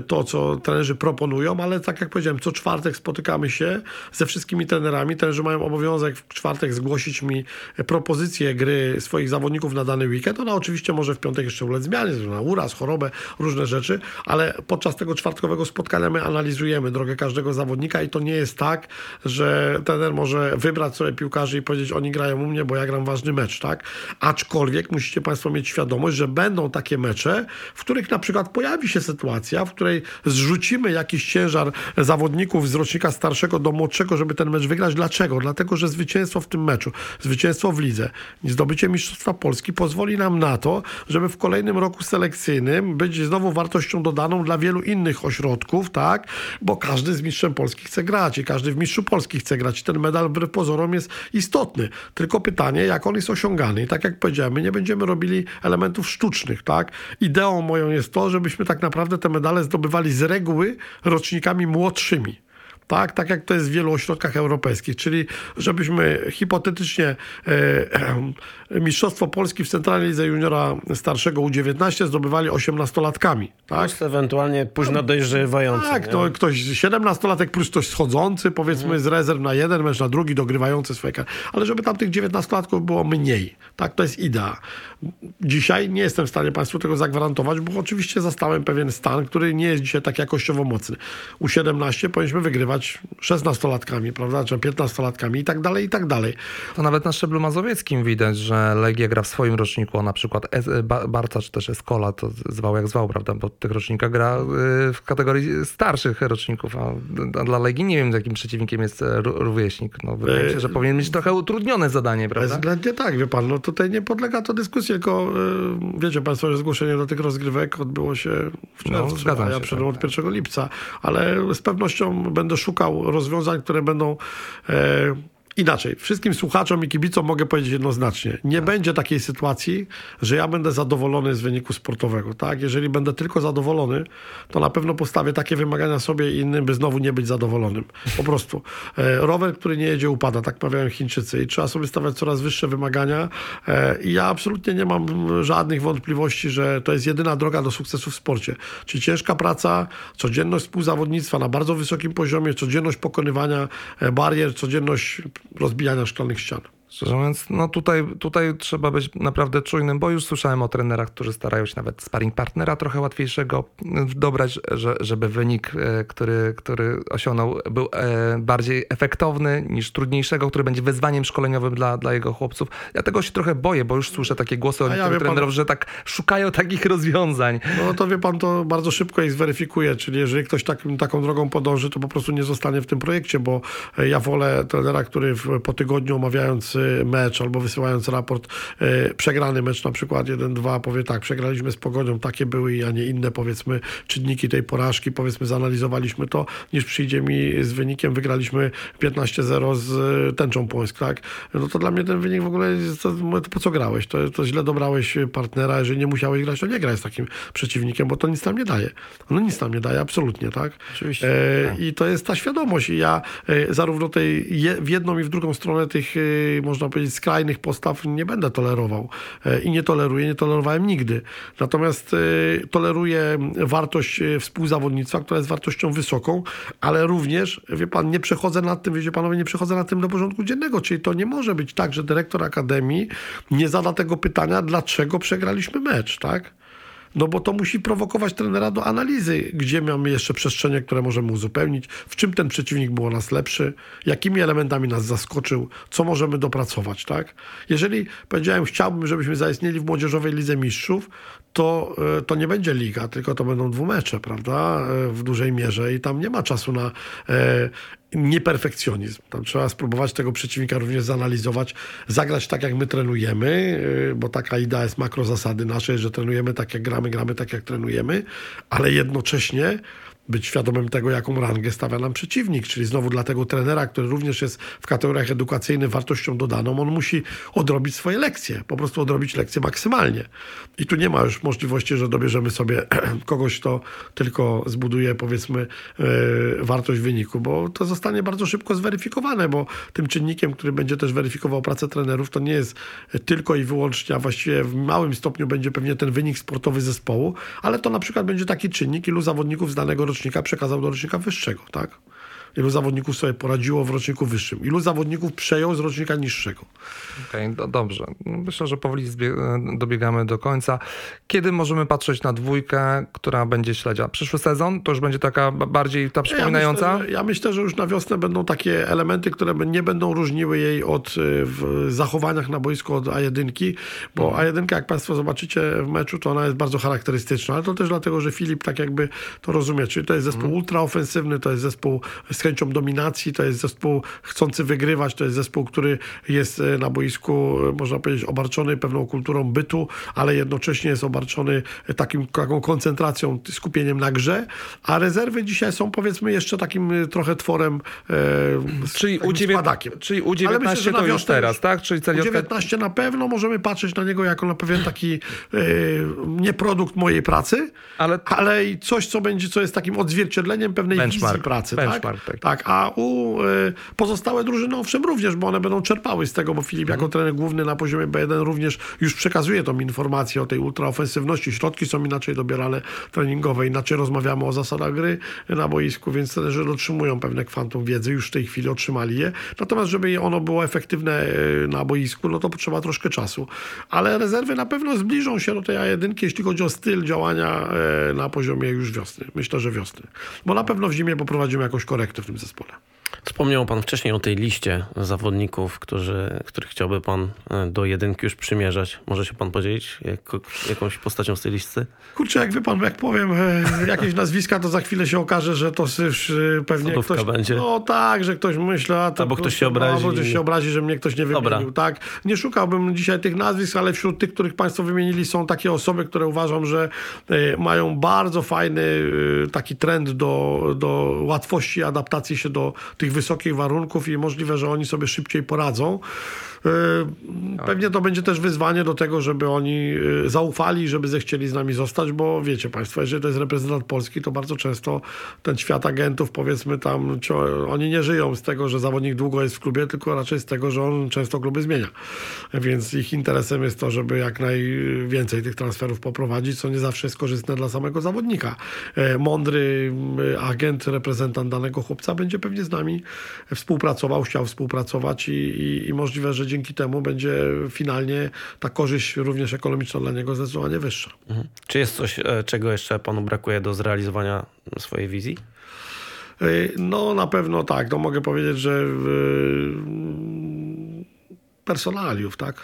to, co trenerzy proponują, ale tak jak powiedziałem, co czwartek spotykamy się ze wszystkimi trenerami. Trenerzy mają obowiązek w czwartek zgłosić mi propozycje gry swoich zawodników na dany weekend. Ona oczywiście może w piątek jeszcze ulec zmianie, na uraz, chorobę, różne rzeczy, ale podczas tego czwartkowego spotkania my analizujemy drogę każdego zawodnika i to nie jest tak, że trener może wybrać sobie piłkarzy i powiedzieć, oni grają u mnie, bo ja gram ważny mecz, tak? Aczkolwiek musicie państwo mieć świadomość, że będą takie mecze, w których na przykład pojawi się sytuacja, w której zrzucimy jakiś ciężar zawodników z rocznika starszego do młodszego, żeby ten mecz wygrać. Dlaczego? Dlatego, że zwycięstwo w tym meczu, zwycięstwo w lidze, zdobycie Mistrzostwa Polski pozwoli nam na to, żeby w kolejnym roku selekcyjnym być znowu wartością dodaną dla wielu innych ośrodków, tak? Bo każdy z mistrzem Polski chce grać i każdy w mistrzu Polski chce grać. Ten medal wbrew pozorom jest istotny. Tylko pytanie, jak on jest osiągany. I tak jak powiedziałem, my nie będziemy robili elementów sztucznych, tak? Ideą moją jest to, żebyśmy tak naprawdę te medale zdobywali z reguły rocznikami młodszymi. Tak jak to jest w wielu ośrodkach europejskich, czyli żebyśmy hipotetycznie Mistrzostwo Polski w Centralnej Lidze Juniora Starszego U19 zdobywali 18-latkami. Tak? Plus ewentualnie późno dojrzewający. Tak, to ktoś 17-latek plus ktoś schodzący, powiedzmy z rezerw na jeden mecz, na drugi, dogrywający swoje karty. Ale żeby tam tych 19-latków było mniej. Tak, to jest idea. Dzisiaj nie jestem w stanie państwu tego zagwarantować, bo oczywiście zastałem pewien stan, który nie jest dzisiaj tak jakościowo mocny. U17 powinniśmy wygrywać 16-latkami, prawda, czy 15-latkami i tak dalej. To nawet na szczeblu mazowieckim widać, że Legia gra w swoim roczniku, a na przykład Barca czy też Eskola, to zwał jak zwał, prawda, bo tych rocznika gra w kategorii starszych roczników, a dla Legii nie wiem, jakim przeciwnikiem jest rówieśnik. No, wydaje mi się, że powinien mieć trochę utrudnione zadanie, prawda? Bezwzględnie tak, wie pan, no tutaj nie podlega to dyskusji, tylko wiecie państwo, że zgłoszenie do tych rozgrywek odbyło się w czerwcu, a ja przyszedłem od 1 lipca, ale z pewnością będę szukał rozwiązań, które będą inaczej. Wszystkim słuchaczom i kibicom mogę powiedzieć jednoznacznie. Nie będzie takiej sytuacji, że ja będę zadowolony z wyniku sportowego. Tak? Jeżeli będę tylko zadowolony, to na pewno postawię takie wymagania sobie i innym, by znowu nie być zadowolonym. Po prostu. Rower, który nie jedzie, upada. Tak mawiają Chińczycy. I trzeba sobie stawiać coraz wyższe wymagania. I ja absolutnie nie mam żadnych wątpliwości, że to jest jedyna droga do sukcesu w sporcie. Czyli ciężka praca, codzienność współzawodnictwa na bardzo wysokim poziomie, codzienność pokonywania barier, codzienność rozbijania szklanych ścian. Szczerze mówiąc, no tutaj trzeba być naprawdę czujnym, bo już słyszałem o trenerach, którzy starają się nawet sparring partnera trochę łatwiejszego dobrać, żeby wynik, który osiągnął, był bardziej efektowny niż trudniejszego, który będzie wyzwaniem szkoleniowym dla jego chłopców. Ja tego się trochę boję, bo już słyszę takie głosy od niektórych trenerów, że tak szukają takich rozwiązań. No to wie pan, to bardzo szybko ich zweryfikuje, czyli jeżeli ktoś taką drogą podąży, to po prostu nie zostanie w tym projekcie, bo ja wolę trenera, który po tygodniu omawiając mecz albo wysyłając raport przegrany mecz na przykład 1-2 powie tak, przegraliśmy z Pogonią, takie były, a nie inne powiedzmy czynniki tej porażki, powiedzmy zanalizowaliśmy to, niż przyjdzie mi z wynikiem wygraliśmy 15-0 z Tęczą Płońsk, tak? No to dla mnie ten wynik w ogóle jest, to po co grałeś? To źle dobrałeś partnera, jeżeli nie musiałeś grać, to nie graj z takim przeciwnikiem, bo to nic nam nie daje. No nic nam nie daje, absolutnie, tak? Oczywiście. I to jest ta świadomość i ja zarówno tej w jedną i w drugą stronę tych można powiedzieć, skrajnych postaw nie będę tolerował i nie toleruję, nie tolerowałem nigdy. Natomiast toleruję wartość współzawodnictwa, która jest wartością wysoką, ale również, wie pan, nie przechodzę nad tym, wiecie panowie, nie przechodzę nad tym do porządku dziennego, czyli to nie może być tak, że dyrektor Akademii nie zada tego pytania, dlaczego przegraliśmy mecz, tak? No bo to musi prowokować trenera do analizy, gdzie mamy jeszcze przestrzenie, które możemy uzupełnić, w czym ten przeciwnik był o nas lepszy, jakimi elementami nas zaskoczył, co możemy dopracować, tak? Jeżeli powiedziałem, chciałbym, żebyśmy zaistnieli w Młodzieżowej Lidze Mistrzów, to nie będzie liga, tylko to będą dwumecze, prawda? W dużej mierze i tam nie ma czasu na nieperfekcjonizm. Tam trzeba spróbować tego przeciwnika również zanalizować, zagrać tak, jak my trenujemy, bo taka idea jest makrozasady naszej, że trenujemy tak, jak gramy tak, jak trenujemy, ale jednocześnie być świadomym tego, jaką rangę stawia nam przeciwnik, czyli znowu dla tego trenera, który również jest w kategoriach edukacyjnych wartością dodaną, on musi odrobić swoje lekcje, po prostu odrobić lekcje maksymalnie. I tu nie ma już możliwości, że dobierzemy sobie kogoś, kto tylko zbuduje, powiedzmy, wartość wyniku, bo to zostanie bardzo szybko zweryfikowane, bo tym czynnikiem, który będzie też weryfikował pracę trenerów, to nie jest tylko i wyłącznie, a właściwie w małym stopniu będzie pewnie ten wynik sportowy zespołu, ale to na przykład będzie taki czynnik, ilu zawodników z danego rocznika przekazał do rocznika wyższego, tak? Ilu zawodników sobie poradziło w roczniku wyższym? Ilu zawodników przejął z rocznika niższego? Okej, dobrze. Myślę, że powoli dobiegamy do końca. Kiedy możemy patrzeć na dwójkę, która będzie śledziła? Przyszły sezon? To już będzie taka bardziej ta przypominająca? Ja myślę, że już na wiosnę będą takie elementy, które nie będą różniły jej w zachowaniach na boisku od A1, bo A1, jak Państwo zobaczycie w meczu, to ona jest bardzo charakterystyczna, ale to też dlatego, że Filip tak jakby to rozumie, czyli to jest zespół ultraofensywny, to jest zespół z chęcią dominacji, to jest zespół chcący wygrywać, to jest zespół, który jest na boisku, można powiedzieć, obarczony pewną kulturą bytu, ale jednocześnie jest obarczony taką koncentracją, skupieniem na grze, a rezerwy dzisiaj są, powiedzmy, jeszcze takim trochę tworem spadakiem. Czyli U19 myślę, to już teraz, tak? Czyli U19 na pewno możemy patrzeć na niego jako na pewien taki nie produkt mojej pracy, ale i coś, co jest takim odzwierciedleniem pewnej wizji pracy. Benchmark. Tak? Tak, a pozostałe drużyny, owszem, również, bo one będą czerpały z tego, bo Filip jako trener główny na poziomie B1 również już przekazuje tą informację o tej ultraofensywności. Środki są inaczej dobierane treningowe, inaczej rozmawiamy o zasadach gry na boisku, więc trenerzy otrzymują pewne kwantum wiedzy, już w tej chwili otrzymali je. Natomiast, żeby ono było efektywne na boisku, no to potrzeba troszkę czasu. Ale rezerwy na pewno zbliżą się do tej A1, jeśli chodzi o styl działania na poziomie już wiosny. Myślę, że wiosny. Bo na pewno w zimie poprowadzimy jakąś korektę w tym zespole. Wspomniał Pan wcześniej o tej liście zawodników, których chciałby Pan do jedynki już przymierzać. Może się Pan podzielić jakąś postacią z tej listy? Kurczę, jak powiem jakieś nazwiska, to za chwilę się okaże, że to już pewnie Sodówka ktoś... będzie. No tak, że ktoś myśli, albo ktoś się obrazi. Albo ktoś się obrazi, że mnie ktoś nie wymienił. Tak? Nie szukałbym dzisiaj tych nazwisk, ale wśród tych, których Państwo wymienili, są takie osoby, które uważam, że mają bardzo fajny taki trend do łatwości adaptacji się do tych wysokich warunków i możliwe, że oni sobie szybciej poradzą. Pewnie to będzie też wyzwanie do tego, żeby oni zaufali, żeby zechcieli z nami zostać, bo wiecie Państwo, jeżeli to jest reprezentant Polski, to bardzo często ten świat agentów, powiedzmy tam, oni nie żyją z tego, że zawodnik długo jest w klubie, tylko raczej z tego, że on często kluby zmienia. Więc ich interesem jest to, żeby jak najwięcej tych transferów poprowadzić, co nie zawsze jest korzystne dla samego zawodnika. Mądry agent, reprezentant danego chłopca będzie pewnie z nami współpracował, chciał współpracować i możliwe, że dzięki temu będzie finalnie ta korzyść również ekonomiczna dla niego zdecydowanie wyższa. Mhm. Czy jest coś, czego jeszcze Panu brakuje do zrealizowania swojej wizji? No na pewno tak. To mogę powiedzieć, że personaliów, tak?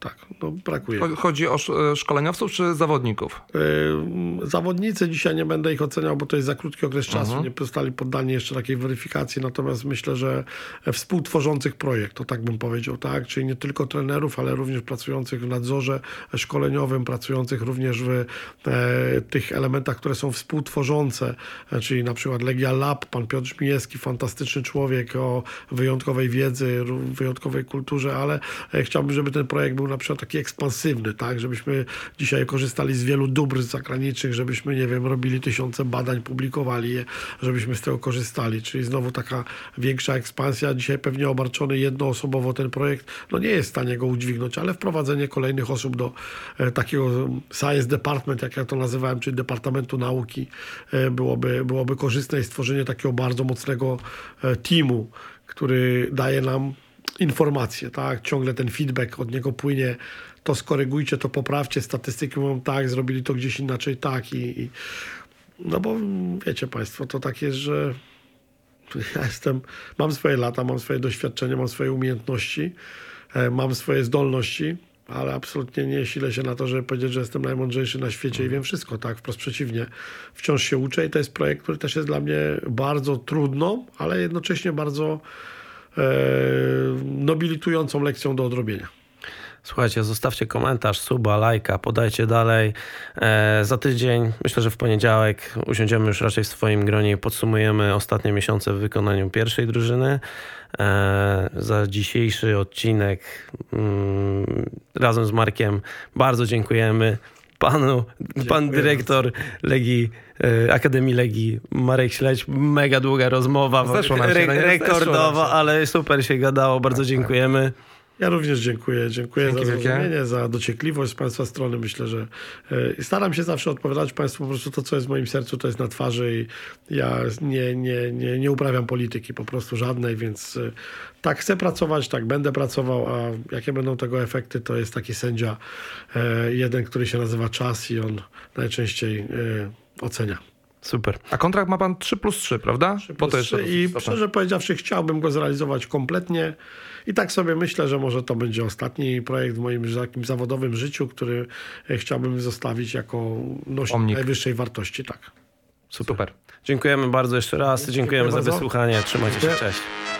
Tak, no brakuje. Chodzi o szkoleniowców czy zawodników? Zawodnicy dzisiaj nie będę ich oceniał, bo to jest za krótki okres czasu. Nie zostali poddani jeszcze takiej weryfikacji. Natomiast myślę, że współtworzących projekt, to tak bym powiedział, tak? Czyli nie tylko trenerów, ale również pracujących w nadzorze szkoleniowym, pracujących również w tych elementach, które są współtworzące. Czyli na przykład Legia Lab, pan Piotr Żmijewski, fantastyczny człowiek o wyjątkowej wiedzy, wyjątkowej kulturze, ale chciałbym, żeby ten projekt był na przykład taki ekspansywny, tak? Żebyśmy dzisiaj korzystali z wielu dóbr zagranicznych, żebyśmy, nie wiem, robili tysiące badań, publikowali je, żebyśmy z tego korzystali. Czyli znowu taka większa ekspansja. Dzisiaj pewnie obarczony jednoosobowo ten projekt, no nie jest w stanie go udźwignąć, ale wprowadzenie kolejnych osób do takiego science department, jak ja to nazywałem, czyli Departamentu Nauki, byłoby korzystne i stworzenie takiego bardzo mocnego teamu, który daje nam informacje, tak? Ciągle ten feedback od niego płynie, to skorygujcie, to poprawcie, statystyki mówią tak, zrobili to gdzieś inaczej, tak i no bo wiecie Państwo, to tak jest, że ja jestem, mam swoje lata, mam swoje doświadczenie, mam swoje umiejętności, mam swoje zdolności, ale absolutnie nie silę się na to, żeby powiedzieć, że jestem najmądrzejszy na świecie i wiem wszystko, tak, wprost przeciwnie. Wciąż się uczę i to jest projekt, który też jest dla mnie bardzo trudną, ale jednocześnie bardzo nobilitującą lekcją do odrobienia. Słuchajcie, zostawcie komentarz, suba, lajka, podajcie dalej. Za tydzień, myślę, że w poniedziałek usiądziemy już raczej w swoim gronie i podsumujemy ostatnie miesiące w wykonaniu pierwszej drużyny. Za dzisiejszy odcinek razem z Markiem bardzo dziękujemy panu. Dziękuję. Pan dyrektor Legii, Akademii Legii Marek Śledź. Mega długa rozmowa, rekordowa, ale super się gadało. Bardzo dziękujemy. Ja również dziękuję. Dziękuję za zrozumienie, za dociekliwość z Państwa strony. Myślę, że staram się zawsze odpowiadać Państwu po prostu to, co jest w moim sercu, to jest na twarzy i ja nie uprawiam polityki po prostu żadnej, więc tak chcę pracować, tak będę pracował, a jakie będą tego efekty, to jest taki sędzia jeden, który się nazywa czas i on najczęściej ocenia. Super. A kontrakt ma Pan 3+3, prawda? 3+3 i szczerze powiedziawszy chciałbym go zrealizować kompletnie i tak sobie myślę, że może to będzie ostatni projekt w moim takim zawodowym życiu, który chciałbym zostawić jako nośnik najwyższej wartości. Tak. Super. Dziękujemy bardzo jeszcze raz. Dziękujemy za wysłuchanie. Trzymajcie się. Cześć.